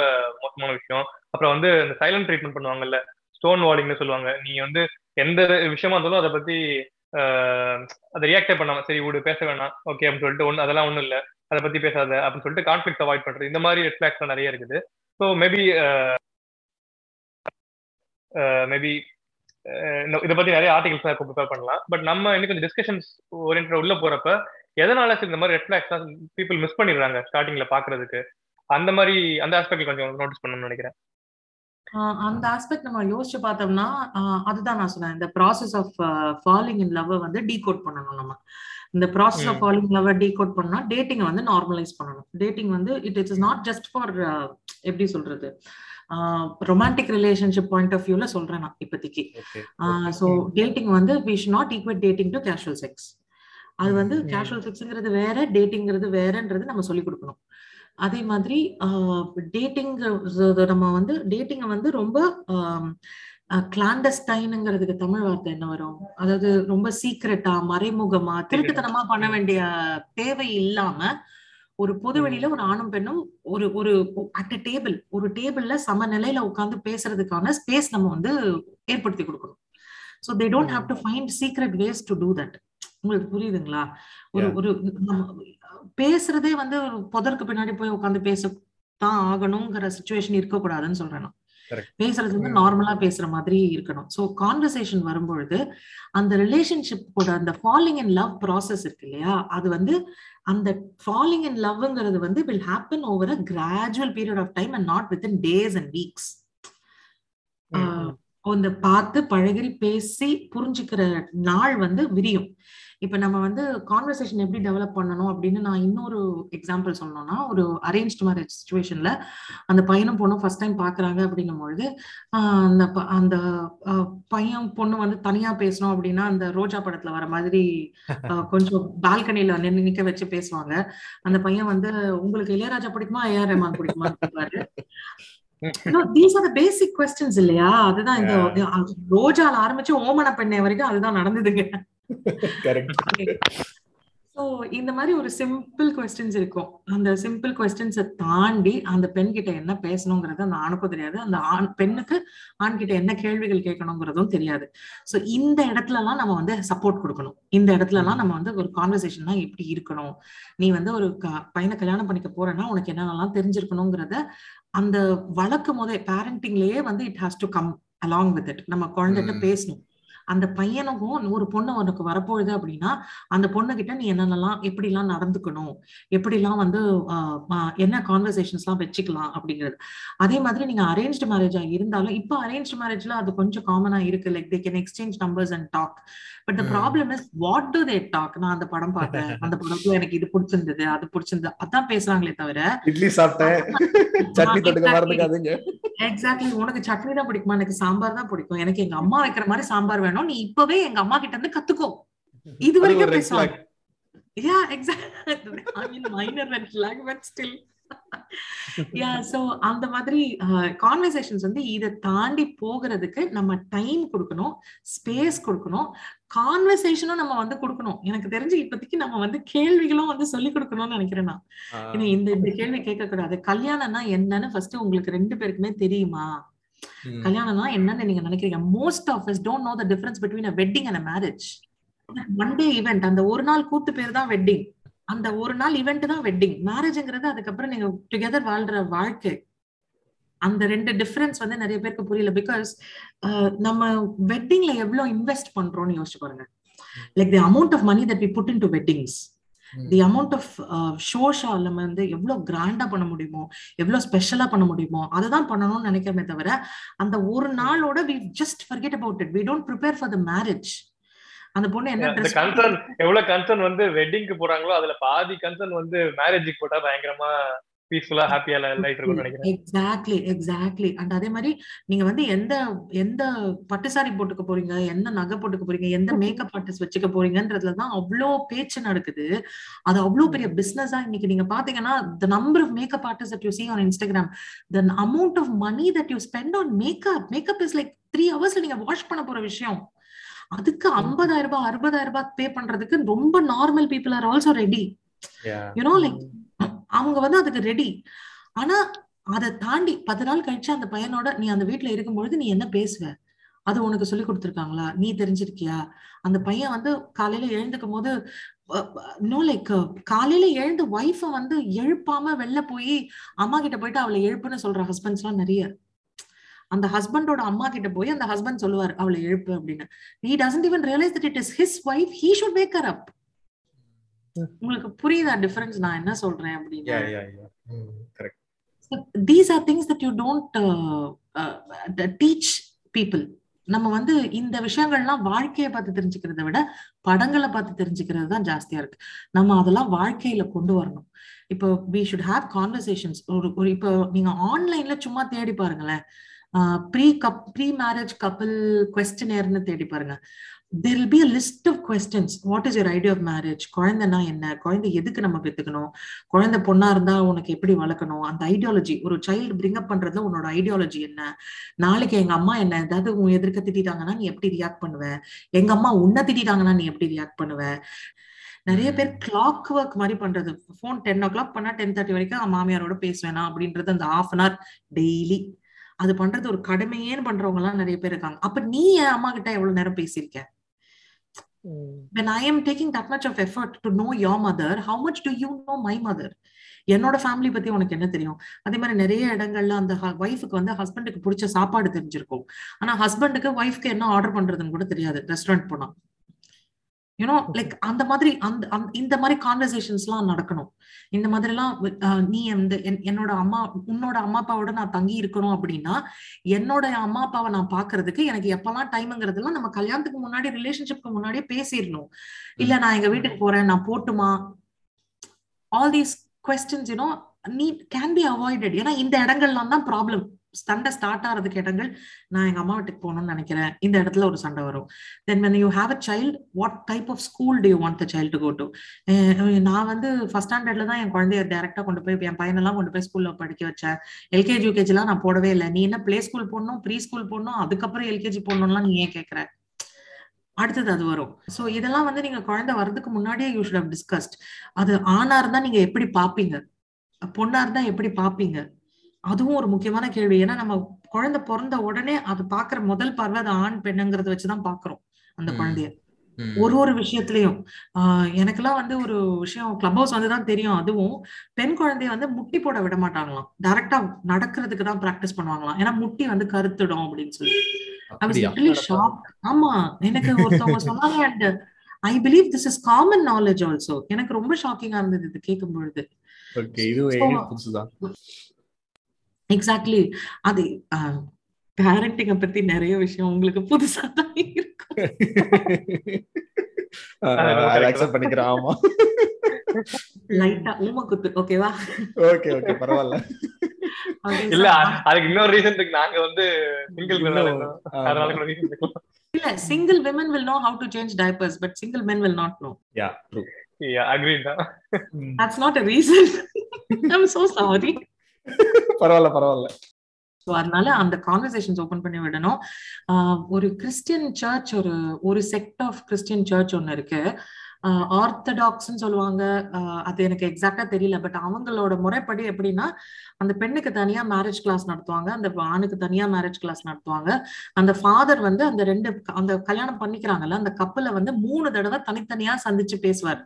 மோசமான விஷயம். அப்புறம் வந்து இந்த சைலண்ட் ட்ரீட்மெண்ட் பண்ணுவாங்கல்ல, ஸ்டோன் வாலிங்னு சொல்லுவாங்க. நீங்க வந்து எந்த விஷயமா இருந்தாலும் அதை பத்தி அதை ரியாக்டே பண்ணாம, சரி விடு பேச வேணாம் ஓகே அப்படின்னு சொல்லிட்டு, ஒன்று அதெல்லாம் ஒன்றும் இல்லை அதை பத்தி பேசாத அப்படின்னு சொல்லிட்டு கான்ஃபிளிக்ட் அவாய்ட் பண்றது. இந்த மாதிரி ரெட் ஃபிளாக்ஸ் நிறைய இருக்குது. ஸோ மேபி இதை பத்தி நிறைய ஆர்டிகல்ஸ் தான் ப்ரிப்பேர் பண்ணலாம். பட் நம்ம இன்னும் கொஞ்சம் டிஸ்கஷன்ஸ் ஓரியன்ட் உள்ள போறப்ப எதனால இந்த மாதிரி ரெட் ஃபிளாக்ஸ் பீப்புள் மிஸ் பண்ணிடுறாங்க ஸ்டார்டிங்ல பாக்குறதுக்கு, அந்த மாதிரி அந்த ஆஸ்பெக்ட் கொஞ்சம் நோட்டீஸ் பண்ணணும்னு நினைக்கிறேன். அந்த ஆஸ்பெக்ட் நம்ம யோசிச்சு பார்த்தோம்னா அதுதான் நான் சொன்னேன், இந்த process of falling in love வந்து டீகோட் பண்ணணும். நம்ம இந்த process of falling in love decode பண்ணா டேட்டிங் வந்து நார்மலைஸ் பண்ணணும். டேட்டிங் வந்து it is not just for எப்படி சொல்றது ரொமான்டிக் ரிலேஷன்ஷிப் பாயிண்ட் ஆஃப் வியூல சொல்றேன் நான் இப்போதைக்கு. ஸோ டேட்டிங் வந்து we should not equate dating to casual sex. அது வந்து கேஷுவல் செக்ஸ்ங்கிறது வேற, டேட்டிங்கிறது வேறன்றது நம்ம சொல்லி கொடுக்கணும். அதே மாதிரி டேட்டிங் நம்ம வந்து டேட்டிங்கை வந்து ரொம்ப கிளாண்டஸ்டைனுங்கிறதுக்கு தமிழ் வார்த்தை என்ன வரும், அதாவது ரொம்ப சீக்ரெட்டா மறைமுகமா திருட்டுத்தனமா பண்ண வேண்டிய தேவை இல்லாம ஒரு பொது வெளியில ஒரு ஆணும் பெண்ணும் ஒரு ஒரு அட் டேபிள் ஒரு டேபிள்ல சமநிலையில உட்கார்ந்து பேசுறதுக்கான ஸ்பேஸ் நம்ம வந்து ஏற்படுத்தி கொடுக்கணும். So they don't have to find secret ways to do that. உங்களுக்கு புரியுதுங்களா? ஒரு ஒரு பேசுறதே வந்து ஒரு புதருக்கு பின்னாடி போய் உட்காந்து பேசத்தான் ஆகணுங்கிற சுச்சுவேஷன் இருக்கக்கூடாதுன்னு சொல்றேன் நான். பேசுறது வந்து நார்மலா பேசுற மாதிரி இருக்கணும். ஸோ கான்வர்சேஷன் வரும்பொழுது அந்த ரிலேஷன்ஷிப் கூட அந்த ஃபாலிங் இன் லவ் ப்ராசஸ் இருக்கு இல்லையா, அது வந்து அந்த ஃபாலிங் இன் லவ்ங்கிறது வந்து will happen over a gradual period of time and not with in days and weeks. அந்த பார்த்து பழகி பேசி புரிஞ்சுக்கிற நாள் வந்து விரியும். இப்ப நம்ம வந்து கான்வர்சேஷன் எப்படி டெவலப் பண்ணணும் அப்படின்னு நான் இன்னொரு எக்ஸாம்பிள் சொல்லணும்னா, ஒரு அரேஞ்ச் மேரேஜ் சுச்சுவேஷன்ல அந்த பையனும் பொண்ணும் ஃபர்ஸ்ட் டைம் பாக்குறாங்க அப்படிங்கும்பொழுது அந்த பையன் பொண்ணு வந்து தனியா பேசணும் அப்படின்னா அந்த ரோஜா படத்துல வர மாதிரி கொஞ்சம் பால்கனில நிக்க வச்சு பேசுவாங்க. அந்த பையன் வந்து உங்களுக்கு இளையராஜா பிடிக்குமா ஏஆர் ரஹ்மான் பிடிக்குமா கேட்பாரு. These are the basic questions இல்லையா? அதுதான் இந்த ரோஜால ஆரம்பிச்சு ஓமன பெண்ணை வரைக்கும் அதுதான் நடந்ததுங்க. சோ இந்த மாதிரி ஒரு சிம்பிள் கொஸ்டின்ஸ் இருக்கும். அந்த சிம்பிள் கொஸ்டின்ஸை தாண்டி அந்த பெண் கிட்ட என்ன பேசணுங்கிறது அந்த ஆணுக்கும் தெரியாது, அந்த ஆண் பெண்ணுக்கு ஆண் கிட்ட என்ன கேள்விகள் கேட்கணுங்கிறதும் தெரியாது. சோ இந்த இடத்துல எல்லாம் நம்ம வந்து சப்போர்ட் கொடுக்கணும். இந்த இடத்துல எல்லாம் நம்ம வந்து ஒரு கான்வர்சேஷன்னா எப்படி இருக்கணும், நீ வந்து ஒரு பையனை கல்யாணம் பண்ணிக்க போறேன்னா உனக்கு என்னென்னலாம் தெரிஞ்சிருக்கணுங்கிறத அந்த வழக்கு முதல் பேரண்டிங்லயே வந்து it has to come along with it. நம்ம குழந்தைகிட்ட பேசணும். அந்த பையனுக்கும் ஒரு பொண்ணு உனக்கு வரப்போகுது அப்படின்னா அந்த பொண்ணு கிட்ட நீ என்னென்னலாம் எப்படிலாம் நடந்துக்கணும், எப்படிலாம் வந்து என்ன கான்வர்சேஷன்ஸ் எல்லாம் வச்சுக்கலாம் அப்படிங்கிறது. அதே மாதிரி நீங்க அரேஞ்ச்டு மேரேஜா இருந்தாலும் இப்ப அரேஞ்ச் மேரேஜ்ல அது கொஞ்சம் காமனா இருக்கு, like they can exchange numbers and talk. But the problem is what do they talk. நான் அந்த படம் பார்த்தேன், அந்த படத்துல எனக்கு இது பிடிச்சிருந்தது அது பிடிச்சிருந்தது அதான் பேசுறாங்களே தவிர இட்லி சாப்பிட்டேன் எக்ஸாக்ட்லி உனக்கு சட்னி தான் பிடிக்குமா எனக்கு சாம்பார் தான் பிடிக்கும், எனக்கு எங்க அம்மா வைக்கிற மாதிரி சாம்பார் வேணும், நீ இப்பவே எங்க அம்மா கிட்ட இருந்து கத்துக்கோ, இது வரைக்கும் பேசுவாங்க. Yeah, exactly. I mean, minor red flag, but still. Yeah, so, அந்த மாதிரி கான்வர்சேஷன்ஸ் வந்து இதை தாண்டி போகிறதுக்கு நம்ம டைம் கொடுக்கணும், ஸ்பேஸ் கொடுக்கணும், கான்வர்சேஷனும் நம்ம வந்து கொடுக்கணும். எனக்கு தெரிஞ்சு இப்போதைக்கு நம்ம வந்து கேள்விகளும் வந்து சொல்லி கொடுக்கணும்னு நினைக்கிறேன் நான். ஏன்னா இந்த கேள்வி கேட்கக்கூடாது. கல்யாணம்னா என்னன்னு ஃபர்ஸ்ட் உங்களுக்கு ரெண்டு பேருக்குமே தெரியுமா? கல்யாணம்னா என்னன்னு நீங்க நினைக்கிறீங்க? Most of us don't know the difference between a wedding and a marriage. One day event, அந்த ஒரு நாள் கூத்து பேர் தான் வெட்டிங், அந்த ஒரு நாள் இவெண்ட் தான் வெட்டிங். மேரேஜ்ங்கிறது அதுக்கப்புறம் நீங்க டுகெதர் வாழ்ற வாழ்க்கை. அந்த ரெண்டு டிஃபரன்ஸ் வந்து நிறைய பேருக்கு புரியல. பிகாஸ் நம்ம வெட்டிங்ல எவ்வளவு இன்வெஸ்ட் பண்றோம்னு யோசிச்சு பாருங்க. Like the amount of money that we put into weddings, the amount of ஷோஷா நம்ம வந்து எவ்வளோ கிராண்டா பண்ண முடியுமோ எவ்வளோ ஸ்பெஷலா பண்ண முடியுமோ அதை தான் பண்ணணும்னு நினைக்கிறமே தவிர அந்த ஒரு நாளோட we just forget about it. We don't prepare for the marriage. அந்த பொண்ணு என்ன ட்ரெஸ் கன்சர்ன் எவ்வளவு கன்சர்ன் வந்து வெட்டிங்க்கு போறாங்களோ அதுல பாதி கன்சர்ன் வந்து மேரேஜ்க்கு போட்டா பயங்கரமா பீஸ்ஃபுல்லா ஹாப்பியா லைஃப் இருக்கும்னு நினைக்கிறேன். Exactly exactly. அண்ட் அதே மாதிரி நீங்க வந்து எந்த எந்த பட்டு சாரி போட்டுக்க போறீங்க, எந்த நகை போட்டுக்க போறீங்க, எந்த மேக்கப் ஆர்டிஸ்ட் வச்சுக்க போறீங்கன்றதுல தான் அவ்வளோ பேச்சு நடக்குது. அது அவ்வளோ பெரிய பிசினஸா இன்னைக்கு நீங்க பாத்தீங்கன்னா the number of makeup artists that you see on Instagram, the amount of money that you spend on makeup. Makeup is like 3 hours நீங்க வாஷ் பண்ண போற விஷயம். அதுக்கு 50,000 ரூபாய் 60,000 ரூபாய் பே பண்றதுக்கு ரொம்ப normal people are also ready. You know like அவங்க வந்து அதுக்கு ரெடி. ஆனா அதை தாண்டி 10 நாள் கழிச்சு அந்த பையனோட நீ அந்த வீட்டுல இருக்கும்பொழுது நீ என்ன பேசுவ, அது உனக்கு சொல்லி கொடுத்துருக்காங்களா, நீ தெரிஞ்சிருக்கியா? அந்த பையன் வந்து காலையில எழுந்துக்கும் போது நோ லைக் காலையில எழுந்து ஒய்ஃப வந்து எழுப்பாம வெளில போய் அம்மா கிட்ட போயிட்டு அவளை எழுப்புன்னு சொல்ற ஹஸ்பண்ட்ஸ் எல்லாம் நிறைய. அந்த ஹஸ்பண்டோட அம்மா கிட்ட போய் அந்த ஹஸ்பண்ட் சொல்லுவார் அவளை எழுப்பு அப்படின்னு. He doesn't even realize that it is his wife. He should wake her up. உங்களுக்கு புரியுதா டிஃபரன்ஸ் நான் என்ன சொல்றேன் அப்படின்னு? So these are things that you don't teach people. நம்ம வந்து இந்த விஷயங்கள்லாம் வாழ்க்கையை பார்த்து தெரிஞ்சுக்கிறத விட படங்களை பார்த்து தெரிஞ்சுக்கிறது தான் ஜாஸ்தியா இருக்கு. நம்ம அதெல்லாம் வாழ்க்கையில கொண்டு வரணும். இப்போ we should have conversations. ஒரு இப்போ நீங்க ஆன்லைன்ல சும்மா தேடி பாருங்களேன், ப்ரீ மேரேஜ் கப்பிள் குவெஸ்டினேர்னு தேடி பாருங்க. There will be a list of questions. What is your idea of marriage? குழந்தைனா என்ன, குழந்தை எதுக்கு நம்ம பெற்றுக்கணும், குழந்தை பொண்ணா இருந்தா உனக்கு எப்படி வளர்க்கணும், அந்த ஐடியாலஜி, ஒரு சைல்டு பிரிங்கப் பண்றதுல உன்னோட ஐடியாலஜி என்ன, நாளைக்கு எங்க அம்மா என்ன ஏதாவது உன் எதிர்க்க திட்டாங்கன்னா நீ எப்படி ரியாக்ட் பண்ணுவ, எங்க அம்மா உன்னை திட்டாங்கன்னா நீ எப்படி ரியாக்ட் பண்ணுவ. நிறைய பேர் கிளாக் ஒர்க் மாதிரி பண்றது, போன் 10 o'clock பண்ணா 10:30 வரைக்கும் மாமியாரோட பேசுவேனா அப்படின்றது அந்த half an hour டெய்லி அது பண்றது ஒரு கடமையேன்னு பண்றவங்க எல்லாம் நிறைய பேர் இருக்காங்க. அப்ப நீ என் அம்மா கிட்ட எவ்வளவு நேரம் பேசியிருக்க? When I am taking that much of effort to know your mother, how much do you know my mother? என்னோட ஃபேமிலி பத்தி உனக்கு என்ன தெரியும்? அதே மாதிரி நிறைய இடங்கள்ல அந்த ஒய்ஃபுக்கு வந்து ஹஸ்பண்டுக்கு பிடிச்ச சாப்பாடு தெரிஞ்சிருக்கும், ஆனா ஹஸ்பண்டுக்கு ஒய்ஃப்க்கு என்ன ஆர்டர் பண்றதுன்னு கூட தெரியாது. ரெஸ்டாரண்ட் போனா யூனோ லைக் அந்த மாதிரி இந்த மாதிரி கான்வர்சேஷன்ஸ் எல்லாம் நடக்கணும். இந்த மாதிரி எல்லாம் நீ என்னோட அம்மா உன்னோட அம்மா அப்பாவோட நான் தங்கி இருக்கணும் அப்படின்னா என்னோட அம்மா அப்பாவை நான் பாக்குறதுக்கு எனக்கு எப்பெல்லாம் டைம்ங்கிறதுலாம் நம்ம கல்யாணத்துக்கு முன்னாடி ரிலேஷன்ஷிப்க்கு முன்னாடியே பேசிடணும். இல்ல நான் எங்க வீட்டுக்கு போறேன் நான் போட்டுமா, all these questions you know need can be avoided. ஏன்னா இந்த இடங்கள்லாம் தான் ப்ராப்ளம், சண்டை ஸ்டார்ட் ஆகிறதுக்கு இடங்கள். நான் எங்க அம்மா வீட்டுக்கு போகணும்னு நினைக்கிறேன், இந்த இடத்துல ஒரு சண்டை வரும். தென் when you have a child, what type of school do you want the child to go to? நான் வந்து ஃபர்ஸ்ட் ஸ்டாண்டர்ட்ல தான் என் குழந்தைய டைரக்டா கொண்டு போய் என் பையனெல்லாம் கொண்டு போய் ஸ்கூல்ல படிக்க வச்சேன். எல்கேஜி யூகேஜி எல்லாம் நான் போடவே இல்லை. நீ என்ன பிளே ஸ்கூல் போடணும், ப்ரீ ஸ்கூல் போடணும், அதுக்கப்புறம் எல்கேஜி போடணும்லாம் நீ ஏன் கேட்கற? அடுத்தது அது வரும். ஸோ இதெல்லாம் வந்து நீங்க குழந்தை வர்றதுக்கு முன்னாடியே you should have discussed. அது ஆனா இருந்தா நீங்க எப்படி பாப்பீங்க, பொண்ணா இருந்தா எப்படி பாப்பீங்க, அதுவும் ஒரு முக்கியமான கேள்வி. ஏன்னா நம்ம குழந்தை பிறந்த உடனே அது பாக்குற முதல் பார்வை அது ஆண் பெண்ணுங்கிறத வச்சுதான் பாக்குறோம் அந்த குழந்தைய. ஒரு ஒரு விஷயத்திலயும் எனக்கெல்லாம் வந்து ஒரு விஷயம் கிளப் ஹவுஸ் வந்துதான் தெரியும். அதுவும் பெண் குழந்தைய வந்து முட்டி போட விட மாட்டாங்களாம், டைரக்டா நடக்கிறதுக்கு தான் பிராக்டிஸ் பண்ணுவாங்களாம். ஏன்னா முட்டி வந்து கருத்துடும் அப்படின்னு சொல்லி. ஆமா, எனக்கு ஒருத்தவங்க சொன்னாங்க, and I believe this is common knowledge also. எனக்கு ரொம்ப ஷாக்கிங்கா இருந்தது இது கேட்கும் பொழுது. எக்ஸாக்ட்லி, அது பேரண்டிங்க பத்தி நிறைய விஷயம் உங்களுக்கு புதுசா தான் இருக்கும். இல்ல, single women will know how to change diapers, but single men will not know. Yeah, true. Yeah, agreed. That's not a reason. I'm so sorry. பரவாயில்ல பரவாயில்ல. ஸோ அதனால அந்த கான்வர்சேஷன்ஸ் ஓப்பன் பண்ணி விடணும். ஒரு கிறிஸ்டியன் சர்ச், ஒரு செக்ட் ஆஃப் கிறிஸ்டியன் சர்ச் ஒன்று இருக்கு, ஆர்த்தடாக்ஸ்ன்னு சொல்லுவாங்க. அது எனக்கு எக்ஸாக்டா தெரியல, பட் அவங்களோட முறைப்படி எப்படின்னா அந்த பெண்ணுக்கு தனியா மேரேஜ் கிளாஸ் நடத்துவாங்க, அந்த ஆணுக்கு தனியா மேரேஜ் கிளாஸ் நடத்துவாங்க. அந்த ஃபாதர் வந்து அந்த அந்த கல்யாணம் பண்ணிக்கிறாங்கல்ல அந்த கப்பலை வந்து 3 தடவை தனித்தனியா சந்திச்சு பேசுவார்.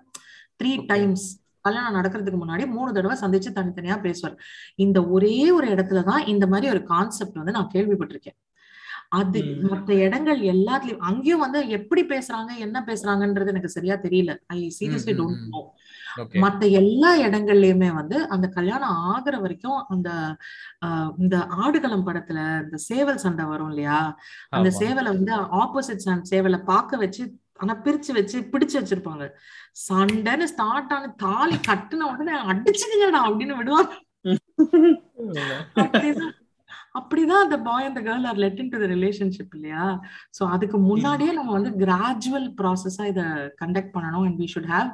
3 times கல்யாணம் நடக்கிறதுக்கு முன்னாடி 3 தடவை சந்திச்சு தனித்தனியா பேசுவார். இந்த ஒரே ஒரு இடத்துலதான் இந்த மாதிரி ஒரு கான்செப்ட் வந்து நான் கேள்விப்பட்டிருக்கேன். அது மற்ற இடங்கள் எல்லாத்துலயும் அங்கேயும் வந்து எப்படி பேசுறாங்க என்ன பேசுறாங்கன்றது எனக்கு சரியா தெரியல. I seriously don't know. மற்ற எல்லா இடங்கள்லயுமே வந்து அந்த கல்யாணம் ஆகுற வரைக்கும் அந்த இந்த ஆடுகளம் படத்துல இந்த சேவல் சண்டை வரும் இல்லையா, அந்த சேவலை வந்து ஆப்போசிட் சேவலை பார்க்க வச்சு ஆனா பிரிச்சு வச்சு பிடிச்சு வச்சிருப்பாங்க. சண்டைன்னு ஸ்டார்ட் ஆன தாலி கட்டுன உடனே அடிச்சுக்கங்கடா அப்படின்னு விடுவாங்க. அப்படிதான் அந்த boy and girl are let into the relationship இல்லையா. சோ அதுக்கு முன்னாடியே நம்ம வந்து கிராஜுவல் ப்ராசஸா இதை கண்டக்ட் பண்ணணும். அண்ட் வி ஷுட் ஹேவ்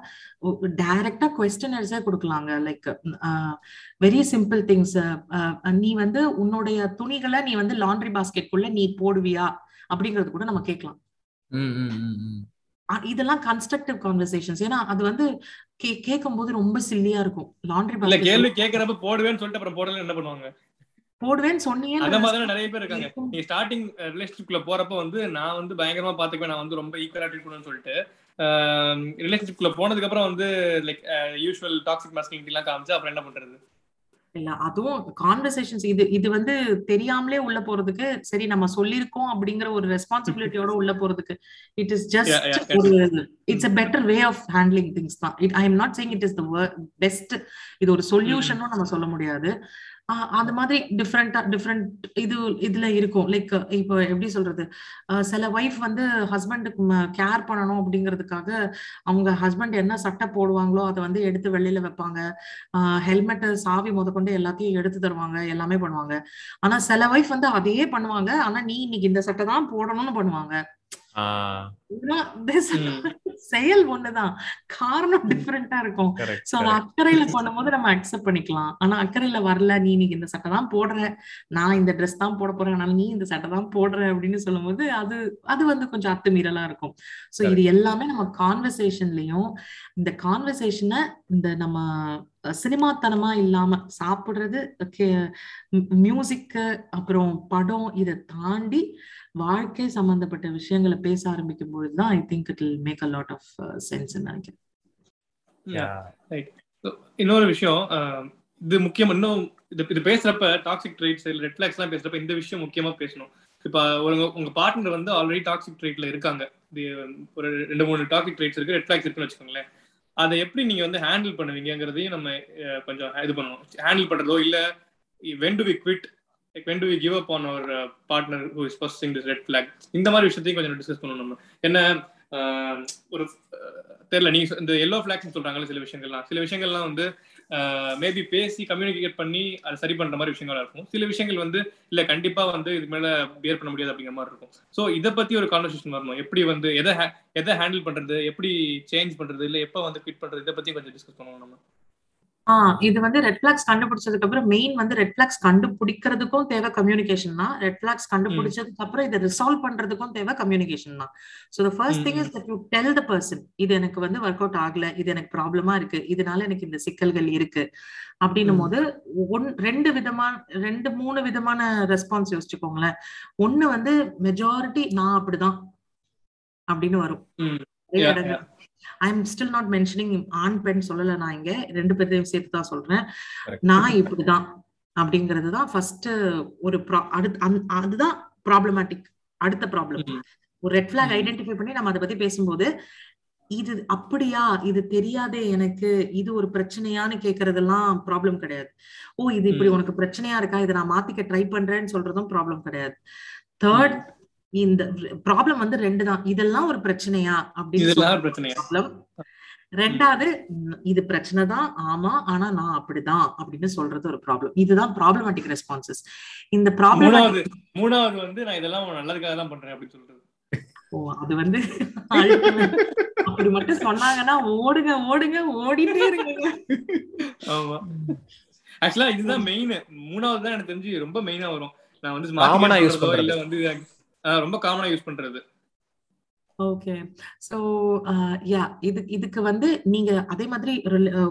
டைரக்டா குவெஸ்டினர்ஸே கொடுக்கலாங்க. லைக் வெரி சிம்பிள் திங்ஸ், நீ வந்து உன்னுடைய துணிகளை நீ வந்து லாண்ட்ரி பாஸ்கெட்குள்ள நீ போடுவியா அப்படிங்கறது கூட நம்ம கேட்கலாம். இதெல்லாம் கன்ஸ்ட்ரக்டிவ் கான்வர்சேஷன்ஸ். ஏன்னா அது வந்து கேட்கும் போது ரொம்ப சில்லியா இருக்கும். லாண்ட்ரி பாஸ்கெட் கேள்வி கேக்குறப்ப போடுவேன்னு சொல்லிட்டு அப்புறம் போடல என்ன பண்ணுவாங்க, போடுவேன்னு சொன்னீங்க. அந்த மாதிரி நிறைய பேர் இருக்காங்க. நீ ஸ்டார்டிங் ரிலேஷன்ஷிப்ல போறப்ப வந்து நான் வந்து பயங்கரமா பாத்துக்குவேன், நான் வந்து ரொம்ப ஈக்குவலா ட்ரீட் பண்ணுவேன்னு சொல்லிட்டு ரிலேஷன்ஷிப்ல போனதுக்கு அப்புறம் வந்து லைக் யூஷுவல் டாக்ஸிக் மாஸ்குலினிட்டி எல்லாம் காமிச்சு அப்புறம் என்ன பண்றது. இல்ல அதுவும் கான்வர்சேஷன்ஸ் இது வந்து தெரியாமலே உள்ள போறதுக்கு, சரி நம்ம சொல்லிருக்கோம் அப்படிங்கிற ஒரு ரெஸ்பான்சிபிலிட்டியோட உள்ள போறதுக்கு it is just it's a better way of handling things தான். I am not saying it is the best, இது ஒரு சொல்யூஷனும் நம்ம சொல்ல முடியாது. அது மாதிரி டிஃப்ரெண்ட் இதுல இருக்கும். லைக் இப்போ எப்படி சொல்றது, சில ஒய்ஃப் வந்து ஹஸ்பண்டுக்கு கேர் பண்ணணும் அப்படிங்கிறதுக்காக அவங்க ஹஸ்பண்ட் என்ன சட்டை போடுவாங்களோ அதை வந்து எடுத்து வெளியில வைப்பாங்க, ஹெல்மெட் சாவி முதற்கொண்டு எல்லாத்தையும் எடுத்து தருவாங்க, எல்லாமே பண்ணுவாங்க. ஆனா சில ஒய்ஃப் வந்து அதையே பண்ணுவாங்க, ஆனா நீ இன்னைக்கு இந்த சட்டை தான் போடணும்னு பண்ணுவாங்க. செயல் ஒண்ணுதான், காரணம் டிஃபரெண்டா இருக்கும். சோ அது அக்கறையில பண்ணும்போது நம்ம அக்செப்ட் பண்ணிக்கலாம். ஆனா அக்கறையில வரல, நீ இன்னைக்கு இந்த சட்டை தான் போடுற, நான் இந்த ட்ரெஸ் தான் போட போறேன், அதனால நீ இந்த சட்டை தான் போடுற அப்படின்னு சொல்லும் போது அது அது வந்து கொஞ்சம் அத்துமீறலா இருக்கும். சோ இது எல்லாமே நம்ம கான்வர்சேஷன்லயும், இந்த கான்வர்சேஷனை இந்த நம்ம சினிமாத்தனமா இல்லாம சாப்பிடுறது, மியூசிக்கு, அப்புறம் படம், இதை தாண்டி வாழ்க்கை சம்பந்தப்பட்ட விஷயங்களை பேச ஆரம்பிக்கும் பொழுதுதான் I think it will make a lot of sense நினைக்கிறேன். இன்னொரு விஷயம், இது முக்கியம், இன்னும் இது பேசுறப்ப டாக்ஸிக் ட்ரெய்ட்ஸ் ரெட் ஃபிளாக்ஸ் எல்லாம் பேசுறப்ப இந்த விஷயம் முக்கியமா பேசணும். இப்ப உங்க பார்ட்னர் வந்து ஆல்ரெடி டாக்ஸிக் ட்ரெய்ட்ல இருக்காங்க, ஒரு 2-3 டாக்ஸிக் ட்ரெய்ட்ஸ் இருக்கு, ரெட் ஃபிளாக்ஸ் இருக்குன்னு வச்சுக்கோங்களேன். அதை எப்படி நீங்க வந்து ஹேண்டில் பண்ணுவீங்கிறதையும் நம்ம கொஞ்சம் இது பண்ணணும். ஹேண்டில் பண்றதோ இல்ல when do we quit, like when do we give up on our partner who is posting this red flag, இந்த மாதிரி விஷயத்தையும் கொஞ்சம் டிஸ்கஸ் பண்ணணும் நம்ம. என்ன ஒரு தெரியல, நீங்க இந்த yellow flagsன்னு சொல்றாங்கல்ல, சில விஷயங்கள்லாம் வந்து மேபி பேசி கம்யூனிகேட் பண்ணி அதை சரி பண்ற மாதிரி விஷயங்களா இருக்கும். சில விஷயங்கள் வந்து இல்ல கண்டிப்பா வந்து இது மேல பியர் பண்ண முடியாது அப்படிங்கிற மாதிரி இருக்கும். ஸோ இதை பத்தி ஒரு கான்வர்சேஷன் வரணும், எப்படி வந்து எதை ஹேண்டில் பண்றது, எப்படி சேஞ்ச் பண்றது, இல்ல எப்ப வந்து குவிட் பண்றது, இதை பத்தி கொஞ்சம் டிஸ்கஸ் பண்ணுவோம் நம்ம. இது வந்து ரெட் ஃபிளாக்ஸ் கண்டுபிடிச்சதுக்கு அப்புறம் மெயின் வந்து ரெட் ஃபிளாக்ஸ் கண்டுபிடிக்கிறதுக்கும் தேவை கம்யூனிகேஷன் தான். ரெட் ஃபிளாக்ஸ் கண்டுபிடிச்சதுக்கு அப்புறம் இதை ரிசால்வ் பண்றதுக்கும் தேவை கம்யூனிகேஷன் தான். So the first thing is that you tell the person, இது எனக்கு வந்து வொர்க் அவுட் ஆகல, இது எனக்கு ப்ராப்ளமா இருக்கு, இதனால எனக்கு இந்த சிக்கல்கள் இருக்கு அப்படின்னும் போது 2-3 விதமான ரெஸ்பான்ஸ் யோசிச்சுக்கோங்களேன். ஒண்ணு வந்து மெஜாரிட்டி நான் அப்படிதான் அப்படின்னு வரும். I'm still not mentioning aunt pen சொல்லல, நான் இங்க 2 பேரையும் சேர்த்து தான் சொல்றேன். நான் இப்படிதான் அப்படிங்கிறது தான் ஃபர்ஸ்ட் ஒரு அதுதான் ப்ராப்ளமேட்டிக். அடுத்த ப்ராப்ளம், ஒரு ரெட் ஃபிளாக் ஐடென்டிஃபை பண்ணி நம்ம அதை பத்தி பேசும்போது இது அப்படியா, இது தெரியாதே எனக்கு, இது ஒரு பிரச்சனையான்னு கேட்கறதெல்லாம் ப்ராப்ளம் கிடையாது. ஓ இது இப்படி உனக்கு பிரச்சனையா இருக்கா, இதை நான் மாத்திக்க ட்ரை பண்றேன்னு சொல்றதும் ப்ராப்ளம் கிடையாது. தேர்ட், இந்த ப்ராப்ளம் வந்து 2 தான், இதெல்லாம் ஒரு பிரச்சனையா அப்படின்னு. ரெண்டாவது, இது பிரச்சனை தான், ஆமா, ஆனா நான் அப்படிதான் அப்படின்னு சொல்றது ஒரு ப்ராப்ளம். இதுதான் ப்ராப்ளமேட்டிக் ரெஸ்பான்சஸ். இந்த ப்ராப்ளம் மூணாவது வந்து நான் இதெல்லாம் நல்லதுக்காக தான் பண்றேன் அப்படின்னு சொல்றது. ஓ அது வந்து அப்படி மட்டும் சொன்னாங்கன்னா ஓடுங்க ஓடுங்க ஓடிட்டே இருக்கீங்க. ஆமா, ஆக்சுவலா இதுதான் மெயின். மூணாவது தான் எனக்கு தெரிஞ்சு ரொம்ப மெயினா வரும். நான் வந்து இல்ல வந்து ரொம்ப காமனா யூஸ் பண்றது. ஓகே, சோ இதுக்கு வந்து நீங்க அதே மாதிரி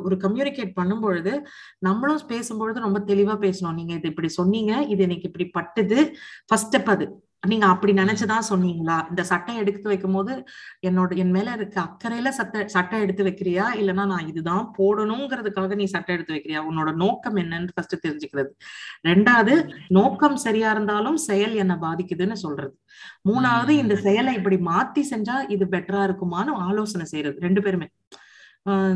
ஒரு கம்யூனிகேட் பண்ணும் பொழுது நம்மளும் பேசும்பொழுது ரொம்ப தெளிவா பேசணும். நீங்க இது இப்படி சொன்னீங்க, இது எனக்கு இப்படி பட்டுது, ஃபர்ஸ்ட் ஸ்டெப் அது. நீங்க அப்படி நினைச்சுதான் சொன்னீங்களா, இந்த சட்டை எடுத்து வைக்கும் போது என் மேல இருக்க அக்கறையில சட்டை எடுத்து வைக்கிறியா, இல்லைன்னா நான் இதுதான் போடணுங்கிறதுக்காக நீ சட்டை எடுத்து வைக்கிறியா, உன்னோட நோக்கம் என்னன்னு ஃபர்ஸ்ட் தெரிஞ்சுக்கிறது. 2வது, நோக்கம் சரியா இருந்தாலும் செயல் என்ன பாதிக்குதுன்னு சொல்றது. 3வது, இந்த செயலை இப்படி மாத்தி செஞ்சா இது பெட்டரா இருக்குமான்னு ஆலோசனை செய்யறது. 2 பேருமே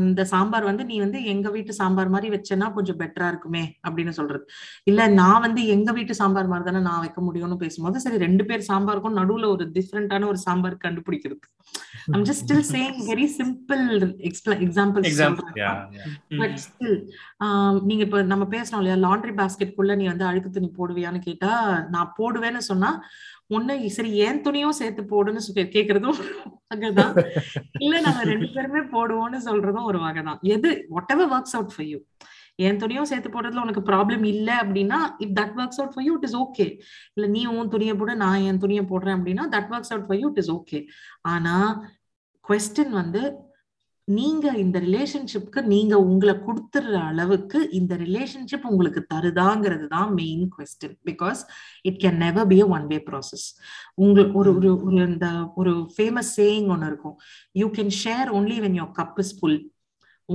இந்த சாம்பார் வந்து நீ வந்து எங்க வீட்டு சாம்பார் மாதிரி வச்சேன்னா கொஞ்சம் பெட்டரா இருக்குமே அப்படின்னு சொல்றது. இல்ல நான் வந்து எங்க வீட்டு சாம்பார் மாதிரி தானே நான் வைக்க முடியும்னு பேசும்போது சரி 2 பேர் சாம்பாருக்கும் நடுவுல ஒரு டிஃப்ரெண்டான ஒரு சாம்பார் கண்டுபிடிக்கிறது. I'm just still saying very simple examples. But still, நீங்க இப்ப நம்ம பேசணும் இல்லையா, லாண்ட்ரி பாஸ்கெட் குள்ள நீ வந்து அழுக்கு துணி போடுவியான்னு கேட்டா நான் போடுவேன்னு சொன்னா ஒண்ணு சரி ஏன் துணியும் சேர்த்து போடுன்னு கேக்குறதும் வகைதான், இல்ல நாங்க 2 பேருமே போடுவோம்னு சொல்றதும் ஒரு வகைதான். எது whatever works out for you. என் துணியும் சேர்த்து போடுறதுல உனக்கு ப்ராப்ளம் இல்லை அப்படின்னா if that works out for you it is okay. இல்ல நீ உன் துணியை போட நான் என் துணியை போடுறேன் அப்படின்னா that works out for you it is okay. ஆனா குவெஸ்டன் வந்து நீங்க இந்த ரிலேஷன்ஷிப்க்கு நீங்க உங்களை கொடுத்துற அளவுக்கு இந்த ரிலேஷன்ஷிப் உங்களுக்கு தருதாங்கிறது தான் main question. Because it can never be a one way process. உங்களுக்கு ஒரு ஒரு இந்த ஒரு ஃபேமஸ் சேயிங் ஒன்று இருக்கும், you can share only when your cup is full.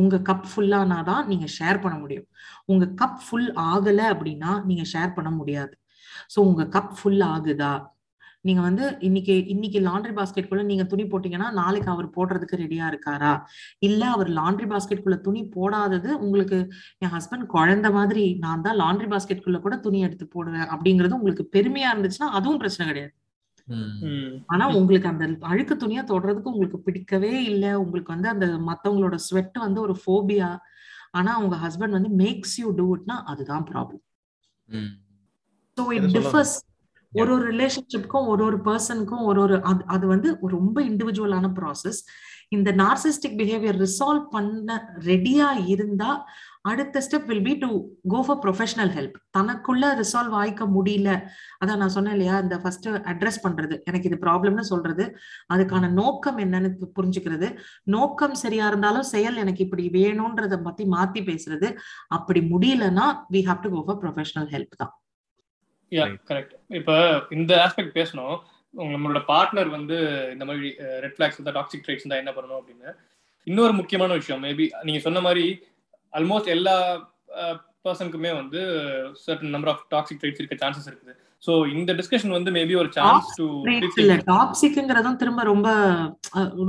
உங்க கப் ஃபுல்லானாதான் நீங்க ஷேர் பண்ண முடியும். உங்க கப் ஃபுல் ஆகல அப்படின்னா நீங்க ஷேர் பண்ண முடியாது. சோ உங்க கப் ஃபுல் ஆகுதா, நீங்க வந்து இன்னைக்கு லாண்ட்ரி பாஸ்கெட் குள்ள நீங்க துணி போட்டீங்கன்னா நாளைக்கு அவர் போடுறதுக்கு ரெடியா இருக்காரா, இல்ல அவர் லாண்ட்ரி பாஸ்கெட் குள்ள துணி போடாதது உங்களுக்கு என் ஹஸ்பண்ட் குழந்தை மாதிரி நான் தான் லாண்ட்ரி பாஸ்கெட் குள்ள கூட துணி எடுத்து போடுவேன் அப்படிங்கறது உங்களுக்கு பெருமையா இருந்துச்சுன்னா அதுவும் பிரச்சனை கிடையாது. ஆனா உங்களுக்கு அந்த அழுக்கு துணியா தொடறதுக்கு உங்களுக்கு பிடிக்கவே இல்லை, உங்களுக்கு வந்து அந்த மத்தவங்களோட ஸ்வெட் வந்து ஒரு ஃபோபியா, ஆனா உங்க ஹஸ்பண்ட் வந்து மேக்ஸ் யூ டூ இட்னா அதுதான் ப்ராப்ளம். So it differs. ஒரு ஒரு ரிலேஷன்ஷிப்க்கும் ஒரு ஒரு பர்சனுக்கும் ஒரு ஒரு அது வந்து ரொம்ப இண்டிவிஜுவலான ப்ராசஸ். இந்த நார்சிஸ்டிக் பிஹேவியர் ரிசால்வ் பண்ண ரெடியா இருந்தா அடுத்த step will be to go for professional help. தனக்குள்ள ரிசால்வ் ஆயிக்க முடியல, அதான் நான் சொன்னேன் இல்லையா, இந்த ஃபர்ஸ்ட் அட்ரஸ் பண்றது, எனக்கு இது ப்ராப்ளம்னு சொல்றது, அதுக்கான நோக்கம் என்னன்னு புரிஞ்சுக்கிறது, நோக்கம் சரியா இருந்தாலும் செயல் எனக்கு இப்படி வேணும்ன்றத பத்தி மாத்தி பேசுறது, அப்படி முடியலன்னா we have to go for professional help தான். கரெக்ட். இப்ப இந்த ஆஸ்பெக்ட் பேசணும். நம்மளோட பார்ட்னர் வந்து இந்த மாதிரி ரெட் ஃபிளாக்ஸ் இருந்தா, டாக்ஸிக் ட்ரைட்ஸ் இருந்தா என்ன பண்ணணும் அப்படின்னு. இன்னொரு முக்கியமான விஷயம், மேபி நீங்க சொன்ன மாதிரி ஆல்மோஸ்ட் எல்லா பர்சனுக்குமே வந்து certain number of toxic traits இருக்க சான்சஸ் இருக்குது. ஸோ இந்த டிஸ்கஷன் வந்து மேபி ஒரு சான்ஸ் டு டாக்ஸிக்ங்கிறதும் திரும்ப ரொம்ப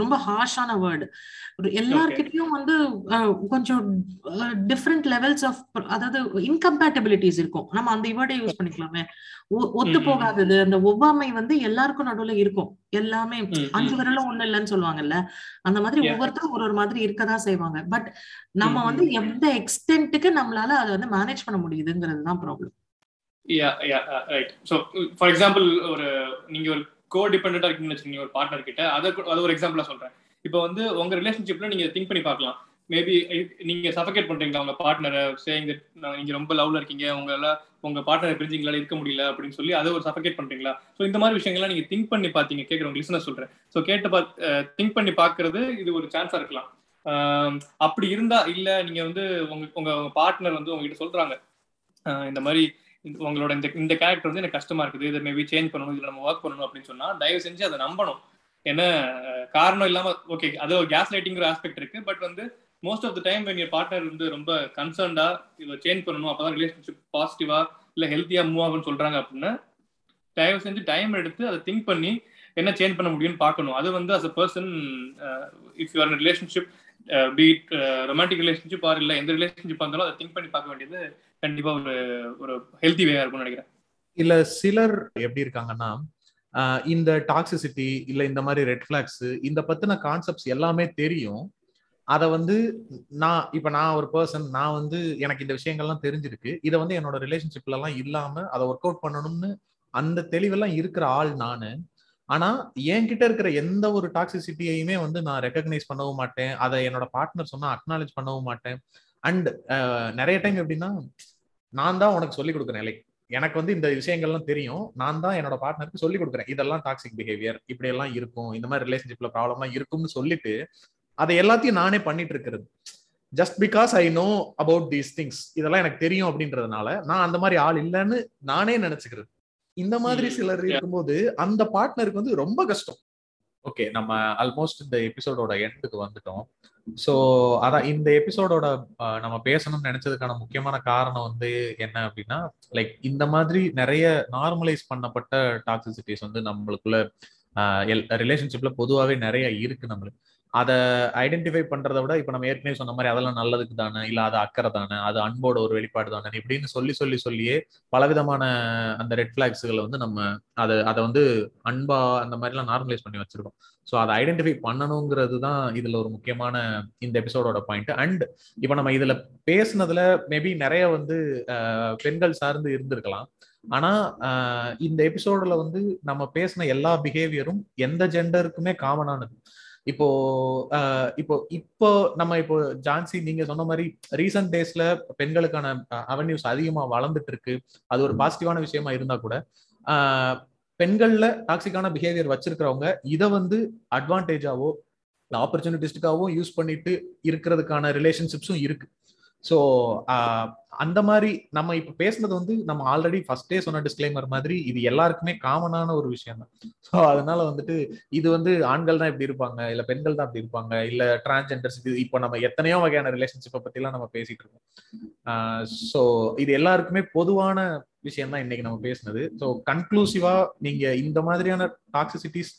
ரொம்ப ஹார்ஷான வேர்டு. எல்லார்கிட்டையும் வந்து கொஞ்சம் டிஃப்ரெண்ட் லெவல்ஸ் ஆஃப், அதாவது இன்கம்பேட்டபிலிட்டிஸ் இருக்கும். நம்ம அந்த வேர்டை யூஸ் பண்ணிக்கலாமே, ஒத்து போகாதது, அந்த ஒவ்வாமை வந்து எல்லாருக்கும் நடுவில் இருக்கும். எல்லாமே 5 விரலும் ஒண்ணு இல்லைன்னு சொல்லுவாங்கல்ல, அந்த மாதிரி ஒவ்வொருத்தரும் ஒரு ஒரு மாதிரி இருக்கதான் செய்வாங்க. பட் நம்ம வந்து எந்த எக்ஸ்டென்ட்டுக்கு நம்மளால அதை வந்து மேனேஜ் பண்ண முடியுதுங்கிறது தான் ப்ராப்ளம். ஃபார் எக்ஸாம்பிள், ஒரு நீங்க ஒரு கோடிபெண்டா இருக்கீங்க ஒரு பார்ட்னர் கிட்ட, அதை ஒரு எக்ஸாம்பிளா சொல்றேன். இப்போ வந்து உங்க ரிலேஷன்ஷிப்ல நீங்க திங்க் பண்ணி பார்க்கலாம், மேபி நீங்க சஃபகேட் பண்றீங்களா உங்க பார்ட்னரை, சேயிங் தட் நீங்க ரொம்ப லவ்ல இருக்கீங்க, உங்க பார்ட்னரை பிரிஞ்சிங்களால இருக்க முடியல அப்படின்னு சொல்லி அதை ஒரு சஃபகேட் பண்றீங்களா. ஸோ இந்த மாதிரி விஷயங்கள்லாம் நீங்க திங்க் பண்ணி பார்த்தீங்க, கேட்குறவங்க லிசனர் சொல்றேன். ஸோ திங்க் பண்ணி பார்க்கறது இது ஒரு சான்ஸா இருக்கலாம். அப்படி இருந்தா இல்ல நீங்க வந்து உங்க உங்க பார்ட்னர் வந்து உங்ககிட்ட சொல்றாங்க, இந்த மாதிரி உங்களோட இந்த கேரக்டர் வந்து எனக்கு கஷ்டமா இருக்குது, இதை மேபி சேஞ்ச் பண்ணணும், இதில் நம்ம ஒர்க் பண்ணணும் அப்படின்னு சொன்னா தயவு செஞ்சு அதை நம்பணும். ஏன்னா காரணம் இல்லாம ஓகே, அது ஒரு கேஸ் லைட்டிங்கிற ஆஸ்பெக்ட் இருக்கு. பட் வந்து most of the time when your partner வந்து ரொம்ப கன்சர்ன்டா இதை சேஞ்ச் பண்ணணும், அப்பதான் ரிலேஷன்ஷிப் பாசிட்டிவா இல்லை ஹெல்த்தியா மூவ் ஆகும்னு சொல்றாங்க அப்படின்னா தயவு செஞ்சு டைம் எடுத்து அதை திங்க் பண்ணி என்ன சேஞ்ச் பண்ண முடியும்னு பார்க்கணும். அது வந்து as a person, if you are relationship, be it romantic relationship or இல்லை எந்த ரிலேஷன்ஷிப்பாக இருந்தாலும் அதை திங்க் பண்ணி பார்க்க வேண்டியது கண்டிப்பா ஒரு ஹெல்தி வேயா இருக்கும்னு நினைக்கிறேன். இல்ல சிலர் எப்படி இருக்காங்கன்னா, இந்த டாக்ஸிசிட்டி இல்ல இந்த மாதிரி ரெட் ஃபிளாக்ஸ் இந்த பத்தின கான்செப்ட்ஸ் எல்லாமே தெரியும். அதை வந்து நான் ஒரு பர்சன், நான் வந்து எனக்கு இந்த விஷயங்கள்லாம் தெரிஞ்சிருக்கு, இதை வந்து என்னோட ரிலேஷன்ஷிப்ல எல்லாம் இல்லாம அதை ஒர்க் அவுட் பண்ணணும்னு அந்த தெளிவெல்லாம் இருக்கிற ஆள் நானு. ஆனா என்கிட்ட இருக்கிற எந்த ஒரு டாக்ஸிசிட்டியுமே வந்து நான் ரெகக்னைஸ் பண்ணவும் மாட்டேன், அதை என்னோட பார்ட்னர் சொன்னா அக்னாலேஜ் பண்ணவும் மாட்டேன். அண்ட் நிறைய டைம் எப்படின்னா, நான் தான் உனக்கு சொல்லிக் கொடுக்குறேன், லைக் எனக்கு வந்து இந்த விஷயங்கள்லாம் தெரியும், நான் தான் என்னோட பார்ட்னருக்கு சொல்லிக் கொடுக்குறேன், இதெல்லாம் டாக்ஸிக் பிஹேவியர், இப்படி எல்லாம் இருக்கும், இந்த மாதிரி ரிலேஷன்ஷிப்ல ப்ராப்ளமா இருக்கும்னு சொல்லிட்டு அதை எல்லாத்தையும் நானே பண்ணிட்டு இருக்கிறது. Just because I know about these things, இதெல்லாம் எனக்கு தெரியும் அப்படின்றதுனால நான் அந்த மாதிரி ஆள் இல்லைன்னு நானே நினைச்சுக்கிறது. இந்த மாதிரி சிலர் இருக்கும்போது அந்த பார்ட்னருக்கு வந்து ரொம்ப கஷ்டம். ஓகே, நம்ம ஆல்மோஸ்ட் இந்த எபிசோடோட எண்டுக்கு வந்துட்டோம். ஸோ அதான் இந்த எபிசோடோட நம்ம பேசணும்னு நினைச்சதுக்கான முக்கியமான காரணம் வந்து என்ன அப்படின்னா, லைக் இந்த மாதிரி நிறைய நார்மலைஸ் பண்ணப்பட்ட டாக்ஸிசிட்டிஸ் வந்து நம்மளுக்குள்ள ரிலேஷன்ஷிப்ல பொதுவாகவே நிறைய இருக்கு. நம்மளுக்கு அதை ஐடென்டிஃபை பண்றதை விட இப்போ நம்ம ஏற்கனவே சொன்ன மாதிரி அதெல்லாம் நல்லதுக்கு தானே, இல்லை அது அக்கறை தானே, அது அன்போட ஒரு வெளிப்பாடு தானே இப்படின்னு சொல்லியே பலவிதமான அந்த ரெட் ஃபிளாக்ஸுகளை வந்து நம்ம அதை வந்து அன்பா அந்த மாதிரிலாம் நார்மலைஸ் பண்ணி வச்சிருக்கோம். ஸோ அதை ஐடென்டிஃபை பண்ணணுங்கிறது தான் இதுல ஒரு முக்கியமான இந்த எபிசோடோட பாயிண்ட். அண்ட் இப்போ நம்ம இதுல பேசுனதுல மேபி நிறைய வந்து பெண்கள் சார்ந்து இருந்திருக்கலாம். ஆனா இந்த எபிசோடில் வந்து நம்ம பேசின எல்லா பிஹேவியரும் எந்த ஜெண்டருக்குமே காமனானது. இப்போ நம்ம இப்போ ஜான்சி நீங்க சொன்ன மாதிரி ரீசன்ட் டேஸ்ல பெண்களுக்கான அவென்யூஸ் அதிகமா வளர்ந்துட்டு இருக்கு, அது ஒரு பாசிட்டிவான விஷயமா இருந்தா கூட பெண்கள்ல டாக்ஸிக்கான பிஹேவியர் வச்சிருக்கிறவங்க இதை வந்து அட்வான்டேஜாவோ ஆப்பர்ச்சுனிட்டிஸ்டுக்காவோ யூஸ் பண்ணிட்டு இருக்கிறதுக்கான ரிலேஷன்ஷிப்ஸும் இருக்கு. ஸோ அந்த மாதிரி நம்ம இப்போ பேசுனது வந்து நம்ம ஆல்ரெடி ஃபர்ஸ்டே சொன்ன டிஸ்க்ளைமர் மாதிரி இது எல்லாருக்குமே காமனான ஒரு விஷயம் தான். ஸோ அதனால வந்துட்டு இது வந்து ஆண்கள் தான் இப்படி இருப்பாங்க, இல்லை பெண்கள் தான் அப்படி இருப்பாங்க, இல்லை டிரான்ஸ்ஜெண்டர்ஸ், இது இப்போ நம்ம எத்தனையோ வகையான ரிலேஷன்ஷிப்பை பற்றிலாம் நம்ம பேசிகிட்டு இருக்கோம். ஸோ இது எல்லாருக்குமே பொதுவான விஷயம் தான் இன்னைக்கு நம்ம பேசுனது. ஸோ கன்க்ளூசிவாக நீங்கள் இந்த மாதிரியான டாக்ஸிசிட்டிஸ்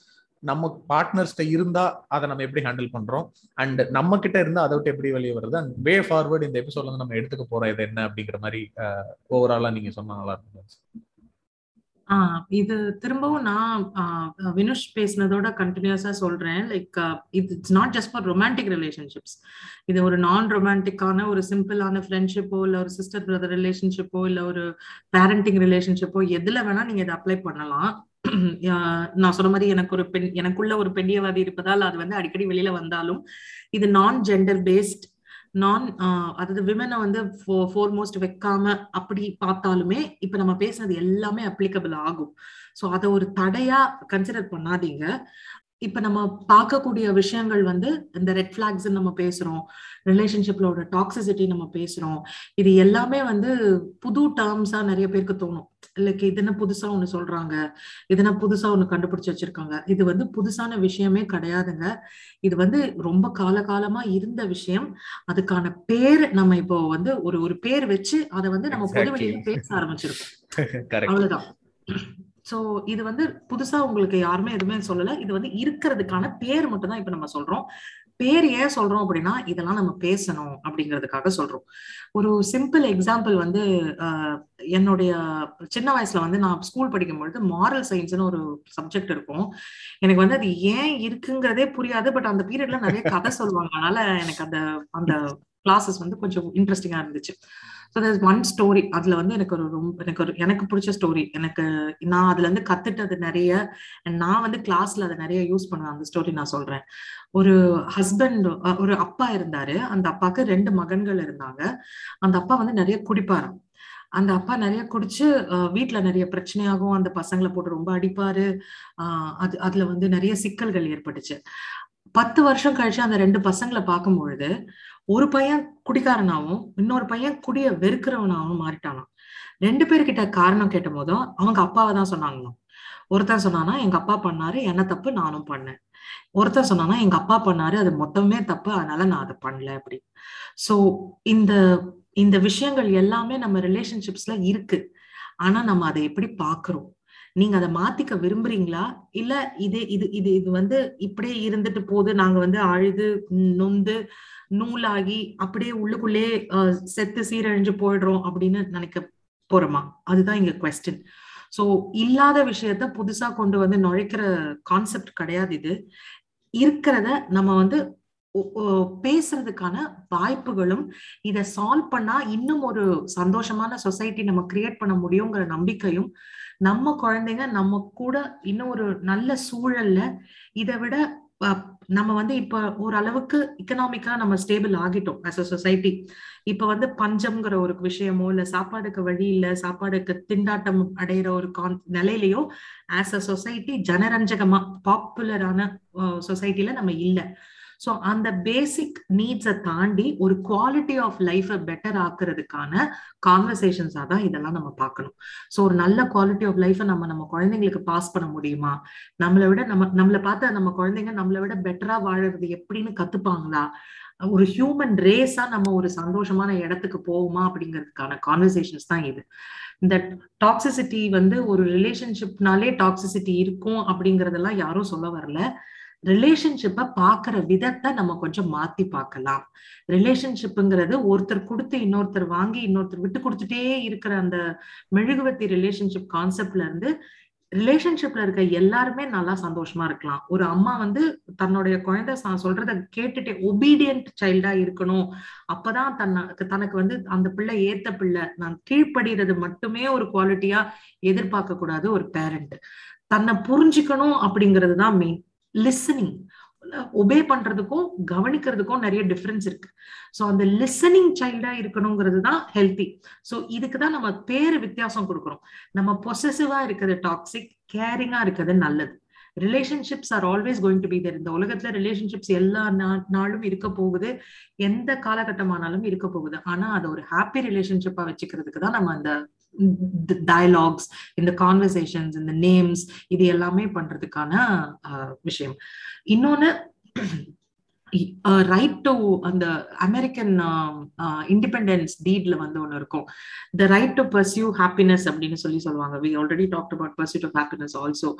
நம்ம பார்ட்னர்ஸ்கிட்ட இருந்தால் அதை நம்ம எப்படி ஹேண்டில் பண்ணுறோம், அண்ட் நம்ம கிட்ட இருந்தால் அதை விட்டு எப்படி வெளியே வருது, அண்ட் வே ஃபார்வர்டு இந்த எபிசோட்ல வந்து நம்ம எடுத்துக்க போகிறோம் இது என்ன அப்படிங்கிற மாதிரி ஓவராலாக நீங்கள் சொன்னால் நல்லா இருக்கும். இது திரும்பவும் நான் வினுஷ் பேசினதோட கண்டினியூஸா சொல்றேன். Like it's not just for romantic relationships. இது ஒரு நான் ரொமான்டிக்கான ஒரு சிம்பிளான ஃப்ரெண்ட்ஷிப்போ இல்லை ஒரு சிஸ்டர் பிரதர் ரிலேஷன்ஷிப்போ இல்லை ஒரு பேரண்டிங் ரிலேஷன்ஷிப்போ எதுல வேணா நீங்க இதை அப்ளை பண்ணலாம். நான் சொன்ன மாதிரி எனக்கு ஒரு பெண், எனக்குள்ள ஒரு பெண்ணியவாதி இருப்பதால் அது வந்து அடிக்கடி வெளியில வந்தாலும் இது நான் ஜெண்டர் பேஸ்ட், நான் அதாவது விமனை வந்து ஃபோர்மோஸ்ட் வைக்காம அப்படி பார்த்தாலுமே இப்ப நம்ம பேசுறது எல்லாமே அப்ளிகபிள் ஆகும். ஸோ அதை ஒரு தடையா கன்சிடர் பண்ணாதீங்க. இப்ப நம்ம பார்க்கக்கூடிய விஷயங்கள் வந்து இந்த ரெட் ஃபிளாக்ஸ் நம்ம பேசுறோம், ரிலேஷன்ஷிப்லோட டாக்ஸிசிட்டி நம்ம பேசுறோம், இது எல்லாமே வந்து புது டேர்ம்ஸா நிறைய பேருக்கு தோணும். லைக் இதுனா புதுசா ஒண்ணு சொல்றாங்க, இதுனா புதுசா ஒண்ணு கண்டுபிடிச்சு வச்சிருக்காங்க. இது வந்து புதுசான விஷயமே கிடையாதுங்க. இது வந்து ரொம்ப காலகாலமா இருந்த விஷயம். அதுக்கான பேர் நம்ம இப்போ வந்து ஒரு ஒரு பேர் வச்சு அதை வந்து நம்ம பொதுவெளியில பேச ஆரம்பிச்சிருக்கோம், அவ்வளவுதான். ஸோ இது வந்து புதுசா உங்களுக்கு யாருமே எதுவுமே சொல்லலை. இது வந்து இருக்கிறதுக்கான பேர் மட்டும் தான் இப்போ நம்ம சொல்றோம். பேர் ஏன் சொல்றோம் அப்படின்னா இதெல்லாம் நம்ம பேசணும் அப்படிங்கிறதுக்காக சொல்றோம். ஒரு சிம்பிள் எக்ஸாம்பிள் வந்து என்னுடைய சின்ன வயசுல வந்து நான் ஸ்கூல் படிக்கும்பொழுது மாரல் சயின்ஸ்னு ஒரு சப்ஜெக்ட் இருக்கும். எனக்கு வந்து அது ஏன் இருக்குங்கிறதே புரியாது, பட் அந்த பீரியட்ல நிறைய கதை சொல்லுவாங்க, அதனால எனக்கு அந்த அந்த கிளாஸஸ் வந்து கொஞ்சம் இன்ட்ரெஸ்டிங்கா இருந்துச்சு. So there's one story, அதுல வந்து எனக்கு ஒரு ரொம்ப எனக்கு பிடிச்ச ஸ்டோரி, எனக்கு நான் அதுல இருந்து கத்துட்டது நிறைய, நான் வந்து கிளாஸ்ல அதை நிறைய யூஸ் பண்ணுவேன். அந்த ஸ்டோரி நான் சொல்றேன். ஒரு ஹஸ்பண்ட், ஒரு அப்பா இருந்தாரு. அந்த அப்பாவுக்கு 2 மகன்கள் இருந்தாங்க. அந்த அப்பா வந்து நிறைய குடிப்பாரு. அந்த அப்பா நிறைய குடிச்சு வீட்டுல நிறைய பிரச்சனையாகும், அந்த பசங்களை போட்டு ரொம்ப அடிப்பாரு. அதுல வந்து நிறைய சிக்கல்கள் ஏற்பட்டுச்சு. 10 வருஷம் கழிச்சு அந்த 2 பசங்களை பார்க்கும் பொழுது ஒரு பையன் குடிக்காரனாவும் இன்னொரு பையன் குடிய வெறுக்கிறவனாவும் மாறிட்டானாம். 2 பேர்கிட்ட காரணம் கேட்ட போதும் அவங்க அப்பாவை தான் சொன்னாங்களாம். ஒருத்தன் சொன்னானா எங்க அப்பா பண்ணாரு, என்ன தப்பு நானும் பண்ணேன். ஒருத்தன் சொன்னானா எங்க அப்பா பண்ணாரு, அது மொத்தமே தப்பு, அதனால நான் அதை பண்ணல அப்படி. சோ இந்த விஷயங்கள் எல்லாமே நம்ம ரிலேஷன்ஷிப்ஸ்ல இருக்கு. ஆனா நம்ம அதை எப்படி பாக்குறோம்? நீங்க அதை மாத்திக்க விரும்புறீங்களா, இல்ல இது இது இது இது வந்து இப்படியே இருந்துட்டு போது, நாங்க வந்து அழுது நொந்து நூலாகி அப்படியே உள்ளுக்குள்ளே செத்து சீரழிஞ்சு போயிடுறோம் அப்படின்னு நினைக்க போறோமா? அதுதான் இங்க குவெஸ்டன். சோ இல்லாத விஷயத்த புதுசா கொண்டு வந்து நுழைக்கிற கான்செப்ட் கிடையாது. இது இருக்கிறத நம்ம வந்து பேசுறதுக்கான வாய்ப்புகளும் இதை சால்வ் பண்ணா இன்னும் ஒரு சந்தோஷமான சொசைட்டி நம்ம கிரியேட் பண்ண முடியுங்கிற நம்பிக்கையும், நம்ம குழந்தைங்க நம்ம கூட இன்னும் ஒரு நல்ல சூழல்ல இதை விட நம்ம வந்து இப்ப ஓரளவுக்கு எக்கனாமிக்கா நம்ம ஸ்டேபிள் ஆகிட்டோம் as a சொசைட்டி. இப்ப வந்து பஞ்சம்ங்கிற ஒரு விஷயமோ இல்ல சாப்பாடுக்கு வழி இல்ல சாப்பாடுக்கு திண்டாட்டம் அடையிற ஒரு நிலையிலயோ as a சொசைட்டி ஜனரஞ்சகமா பாப்புலரான சொசைட்டில நம்ம இல்லை. ஸோ அந்த பேசிக் நீட்ஸை தாண்டி ஒரு குவாலிட்டி ஆஃப் லைஃபை பெட்டர் ஆக்குறதுக்கான கான்வர்சேஷன்ஸா தான் இதெல்லாம் நம்ம பார்க்கணும். ஸோ ஒரு நல்ல குவாலிட்டி ஆஃப் லைஃபை நம்ம குழந்தைங்களுக்கு பாஸ் பண்ண முடியுமா? நம்மளை விட நம்மளை பார்த்து நம்ம குழந்தைங்க நம்மளை விட பெட்டரா வாழறது எப்படின்னு கத்துப்பாங்களா? ஒரு ஹியூமன் ரேஸா நம்ம ஒரு சந்தோஷமான இடத்துக்கு போவோமா அப்படிங்கிறதுக்கான கான்வர்சேஷன்ஸ் தான் இது. இந்த டாக்ஸிசிட்டி வந்து ஒரு ரிலேஷன்ஷிப்னாலே டாக்ஸிசிட்டி இருக்கும் அப்படிங்கறதெல்லாம் யாரும் சொல்ல வரல. ரிலேஷன்ஷிப்பை பார்க்குற விதத்தை நம்ம கொஞ்சம் மாற்றி பார்க்கலாம். ரிலேஷன்ஷிப்புங்கிறது ஒருத்தர் கொடுத்து இன்னொருத்தர் வாங்கி இன்னொருத்தர் விட்டு கொடுத்துட்டே இருக்கிற அந்த மெழுகுவத்தி ரிலேஷன்ஷிப் கான்செப்ட்ல இருந்து ரிலேஷன்ஷிப்ல இருக்க எல்லாருமே நல்லா சந்தோஷமா இருக்கலாம். ஒரு அம்மா வந்து தன்னுடைய குழந்தை சொல்றத கேட்டுட்டே ஒபீடியன்ட் சைல்டா இருக்கணும், அப்பதான் தனக்கு வந்து அந்த பிள்ளை ஏத்த பிள்ளை, நான் கீழ்ப்படுகிறது மட்டுமே ஒரு குவாலிட்டியா எதிர்பார்க்க கூடாது. ஒரு பேரண்ட் தன்னை புரிஞ்சுக்கணும் அப்படிங்கிறது தான் மெயின். லிசனிங் ஒபே பண்றதுக்கும் கவனிக்கிறதுக்கும் நிறைய டிஃபரன்ஸ் இருக்கு. ஸோ அந்த லிசனிங் சைல்டா இருக்கணுங்கிறது தான் ஹெல்த்தி. ஸோ இதுக்குதான் நம்ம பேரு வித்தியாசம் கொடுக்குறோம். நம்ம பொசசிவா இருக்கிறது டாக்ஸிக், கேரிங்கா இருக்கிறது நல்லது. Relationships are always going to be there. இந்த உலகத்துல ரிலேஷன்ஷிப்ஸ் எல்லா நாளும் இருக்க போகுது, எந்த காலகட்டமானாலும் இருக்க போகுது. ஆனா அது ஒரு ஹாப்பி ரிலேஷன்ஷிப்பா வச்சுக்கிறதுக்கு தான் நம்ம அந்த டயலாக்ஸ், இந்த கான்வர்சேஷன்ஸ், இந்த நேம்ஸ், இது எல்லாமே பண்றதுக்கான விஷயம். இன்னொன்னு ரைட் டு, அந்த அமெரிக்கன் இண்டிபெண்டன்ஸ் டீட்ல வந்து ஒன்று இருக்கும், the right to pursue happiness அப்படின்னு சொல்லி சொல்லுவாங்க. We already talked about pursuit of happiness also.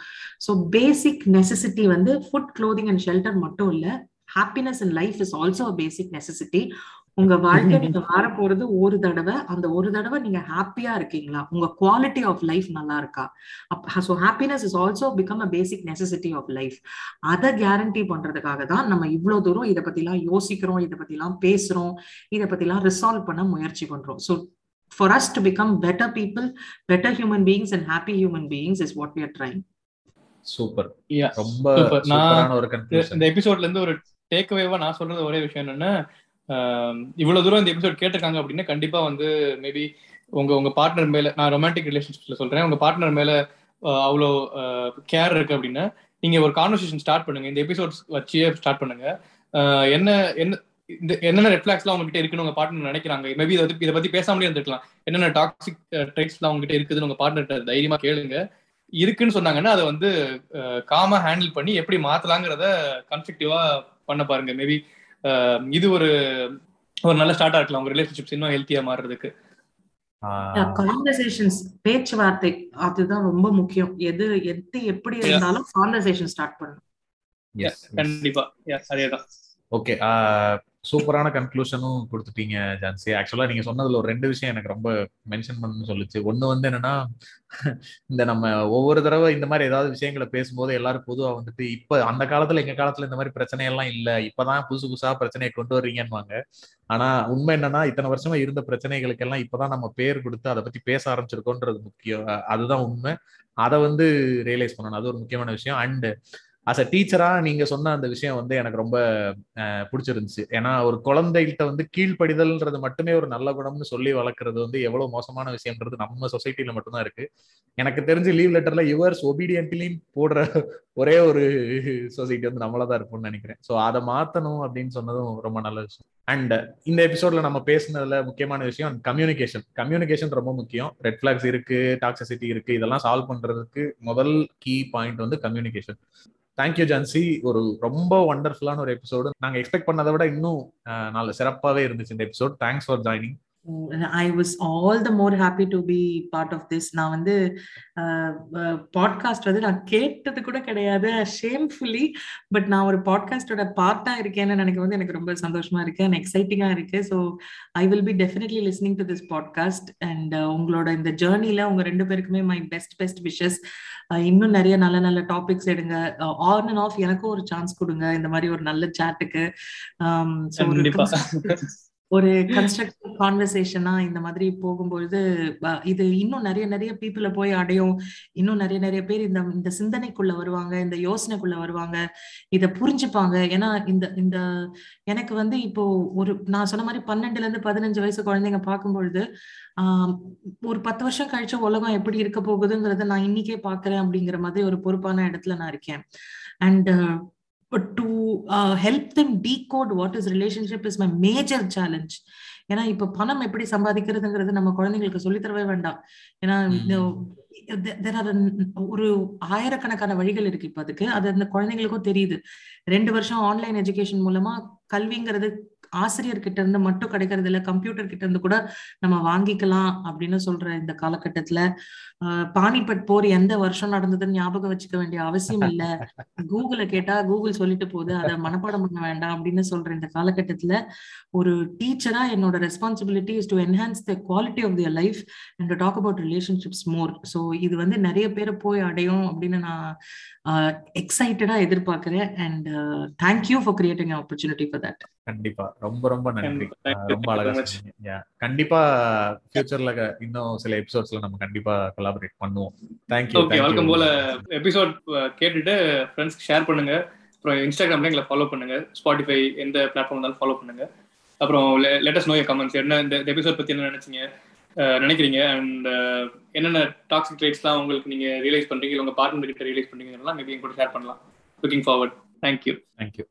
So basic necessity வந்து ஃபுட், க்ளோதிங் அண்ட் ஷெல்டர் மட்டும் இல்லை, happiness in life is also a basic necessity. உங்க வாழ்க்கை நீங்க வாழ போறது ஒரு தடவை, அந்த ஒரு தடவை நீங்க ஹாப்பியா இருக்கீங்களா, உங்க குவாலிட்டி ஆஃப் லைஃப் நல்லா இருக்கா? So happiness is also become a basic necessity of life. அதை கேரண்டி பண்றதுக்காக தான் நம்ம இவ்வளவு தூரம் இதை பத்திலாம் யோசிக்கிறோம், இதை பத்திலாம் பேசுறோம், இதை பத்திலாம் ரிசால்வ் பண்ண முயற்சி பண்றோம். So for us to become better people, better human beings and happy human beings is what we are trying. Super, ரொம்ப சூப்பரான ஒரு கன்க்ளூஷன். இந்த எபிசோட்ல இருந்து ஒரு டேக் அவேவா நான் சொல்றது ஒரே விஷயம் என்னன்னா, இவ்வளவு தூரம் இந்த எபிசோட் கேட்டிருக்காங்க அப்படின்னா கண்டிப்பா வந்து மேபி உங்க உங்க பார்ட்னர் மேல, நான் ரொமான்டிக் ரிலேஷன்ஷிப்ல சொல்றேன், உங்க பார்ட்னர் மேல அவ்வளோ கேர் இருக்கு அப்படின்னா நீங்க ஒரு கான்வர்சேஷன் ஸ்டார்ட் பண்ணுங்க. இந்த எபிசோட்ஸ் வச்சே ஸ்டார்ட் பண்ணுங்க. என்ன என்ன இந்த என்னென்ன ரெட் ஃபிளாக்ஸ்லாம் அவங்ககிட்ட இருக்குன்னு உங்க பார்ட்னர் நினைக்கிறாங்க, மேபி இதை பத்தி பேசாமலே இருந்துருக்கலாம், என்னென்ன டாக்ஸிக் ட்ரெய்ட்ஸ்லாம் அவங்ககிட்ட இருக்குதுன்னு உங்க பார்ட்னர்கிட்ட தைரியமா கேளுங்க. இருக்குன்னு சொன்னாங்கன்னா அதை வந்து காமா ஹேண்டில் பண்ணி எப்படி மாத்தலாங்கிறத கன்ஸ்ட்ரக்டிவா பண்ண பாருங்க. மேபி இது ஒரு நல்ல ஸ்டார்ட் ஆகலாம் உங்க ரிலேஷன்ஷிப்ஸ் இன்னும் ஹெல்த்தியா மாறிறதுக்கு. கான்வர்சேஷன்ஸ், பேச்சுவார்த்தை, அதுதான் ரொம்ப முக்கியம். எது எது எப்படி இருந்தாலும் கான்வர்சேஷன் ஸ்டார்ட் பண்ணணும். எஸ், கண்டிப்பா. எஸ், சரியாதான். ஓகே, சூப்பரான கன்க்ளூஷனும் கொடுத்துட்டீங்க ஜான்சி. ஆக்சுவலா நீங்க சொன்னதுல ஒரு ரெண்டு விஷயம் எனக்கு ரொம்ப மென்ஷன் பண்ணணும்னு சொல்லிச்சு. ஒண்ணு வந்து என்னன்னா, இந்த நம்ம ஒவ்வொரு தடவை இந்த மாதிரி ஏதாவது விஷயங்களை பேசும்போது எல்லாரும் பொதுவா வந்துட்டு இப்ப அந்த காலத்துல எங்க காலத்துல இந்த மாதிரி பிரச்சனை எல்லாம் இல்ல, இப்பதான் புதுசு புதுசா பிரச்சனையை கொண்டு வர்றீங்கன்னுவாங்க. ஆனா உண்மை என்னன்னா, இத்தனை வருஷமா இருந்த பிரச்சனைகளுக்கு எல்லாம் இப்பதான் நம்ம பேர் கொடுத்து அதை பத்தி பேச ஆரம்பிச்சிருக்கோன்றது முக்கியம். அதுதான் உண்மை. அதை வந்து ரியலைஸ் பண்ணணும், அது ஒரு முக்கியமான விஷயம். அண்ட் அஸ் அ டீச்சரா நீங்க சொன்ன அந்த விஷயம் வந்து எனக்கு ரொம்ப பிடிச்சிருந்துச்சு. ஏன்னா ஒரு குழந்தைகிட்ட வந்து கீழ்ப்படிதல்ன்றது மட்டுமே ஒரு நல்ல குணம்னு சொல்லி வளர்க்குறது வந்து எவ்வளவு மோசமான விஷயம்ன்றது நம்ம சொசைட்டில மட்டும்தான் இருக்கு. எனக்கு தெரிஞ்சு லீவ் லெட்டர்ல யுவர்ஸ் ஒபீடியன்ட்லின்னு போடுற ஒரே ஒரு சொசைட்டி வந்து நம்மளதான் இருக்கும்னு நினைக்கிறேன். ஸோ அதை மாத்தணும் அப்படின்னு சொன்னதும் ரொம்ப நல்ல விஷயம். அண்ட் இந்த எபிசோட்ல நம்ம பேசினதுல முக்கியமான விஷயம் கம்யூனிகேஷன் ரொம்ப முக்கியம். ரெட் ஃபிளாக்ஸ் இருக்கு, டாக்ஸிசிட்டி இருக்கு, இதெல்லாம் சால்வ் பண்றதுக்கு முதல் கீ பாயிண்ட் வந்து கம்யூனிகேஷன். தேங்க்யூ ஜான்சி, ஒரு ரொம்ப வண்டர்ஃபுல்லான ஒரு எபிசோடு. நாங்கள் எக்ஸ்பெக்ட் பண்ணதை விட இன்னும் நல்ல சிறப்பாகவே இருந்துச்சு இந்த episode. Thanks for joining. I was all the more happy to be part of this. நான் வந்து பாட்காஸ்ட் வந்து நான் கேட்டது கூட கிடையாது, ஷேம்ஃபுல்லி. பட் நான் ஒரு பாட்காஸ்டோட பார்ட்டா இருக்கேன்னு நினைக்கும் போது எனக்கு ரொம்ப சந்தோஷமா இருக்கு அண்ட் எக்ஸைட்டிங்கா இருக்கு. So I will be definitely listening to this podcast. And உங்களோட இந்த ஜேர்னில உங்க ரெண்டு பேருக்குமே மை பெஸ்ட் விஷஸ். இன்னும் நிறைய நல்ல நல்ல டாபிக்ஸ் எடுங்க, ஆன் அண்ட் ஆஃப் எனக்கும் ஒரு சான்ஸ் கொடுங்க இந்த மாதிரி ஒரு நல்ல சாட்டுக்கு. ஒரு கன்ஸ்ட்ரக்டிவ் கான்வர்சேஷனா இந்த மாதிரி போகும்பொழுது இது இன்னும் நிறைய நிறைய பீப்புளை போய் அடையும். இன்னும் நிறைய நிறைய பேர் இந்த சிந்தனைக்குள்ள வருவாங்க, இந்த யோசனைக்குள்ள வருவாங்க, இதை புரிஞ்சுப்பாங்க. ஏன்னா இந்த எனக்கு வந்து இப்போ ஒரு நான் சொன்ன மாதிரி 12-15 வயசு குழந்தைங்க பார்க்கும்பொழுது ஒரு 10 வருஷம் கழிச்ச உலகம் எப்படி இருக்க போகுதுங்கிறத நான் இன்னைக்கே பாக்குறேன் அப்படிங்கிற மாதிரி ஒரு பொறுப்பான இடத்துல நான் இருக்கேன். And to help them decode what is relationship is my major challenge. ஏன்னா இப்ப பணம் எப்படி சம்பாதிக்கிறதுங்கிறது நம்ம குழந்தைங்களுக்கு சொல்லித்தரவே வேண்டாம். ஏன்னா ஒரு ஆயிரக்கணக்கான வழிகள் இருக்கு இப்ப அதுக்கு. அது அந்த குழந்தைங்களுக்கும் தெரியுது. 2 வருஷம் ஆன்லைன் எஜுகேஷன் மூலமா கல்விங்கிறது ஆசிரியர்கிட்ட இருந்து மட்டும் கிடைக்கிறது இல்லை, கம்ப்யூட்டர் கிட்ட இருந்து கூட நம்ம வாங்கிக்கலாம் அப்படின்னு சொல்ற இந்த காலகட்டத்துல பானிபட் போர் எந்த வருஷம் நடந்ததுன்னு ஞாபகம் வச்சுக்க வேண்டிய அவசியம் இல்லை. கூகுளை கேட்டா கூகுள் சொல்லிட்டு போகுது, அதை மனப்பாடம் பண்ண வேண்டாம் அப்படின்னு சொல்ற இந்த காலகட்டத்துல ஒரு டீச்சரா என்னோட responsibility is to enhance the quality of their life and to talk about relationships more. So இது வந்து நிறைய பேரை போய் அடையும் அப்படின்னு நான் எக்ஸைட்டடா எதிர்பார்க்கிறேன். And thank you for creating an opportunity for that. கண்டிப்பா ரொம்ப ரொம்ப நன்றி, ரொம்ப அழகா இருந்துச்சு. கண்டிப்பா ஃபியூச்சர்ல இன்னும் சில எபிசோட்ஸ்ல நம்ம கண்டிப்பா கொலாபரேட் பண்ணுவோம். Thank you. ஓகே, வெல்கம் போல எபிசோட் கேட்டுட்டு ஃப்ரெண்ட்ஸ்க்கு ஷேர் பண்ணுங்க. அப்புறம் இன்ஸ்டாகிராம்ல எங்களை ஃபாலோ பண்ணுங்க, ஸ்பாட்டிஃபை எந்த பிளாட்ஃபார்ம்னாலும் ஃபாலோ பண்ணுங்க. அப்புறம் let us know your comments. என்ன இந்த எபிசோட் பத்தி என்ன நினைச்சீங்க, நினைக்கிறீங்க அண்ட் என்னென்ன டாக்ஸிக் ட்ரேட்ஸ்லாம் உங்களுக்கு நீங்கள் ரியலைஸ் பண்ணுறீங்க, உங்கள் பார்ட்னர் கிட்ட ரியலைஸ் பண்ணுறீங்கலாம் மேபி என் கூட ஷேர் பண்ணலாம். Looking forward. தேங்க்யூ.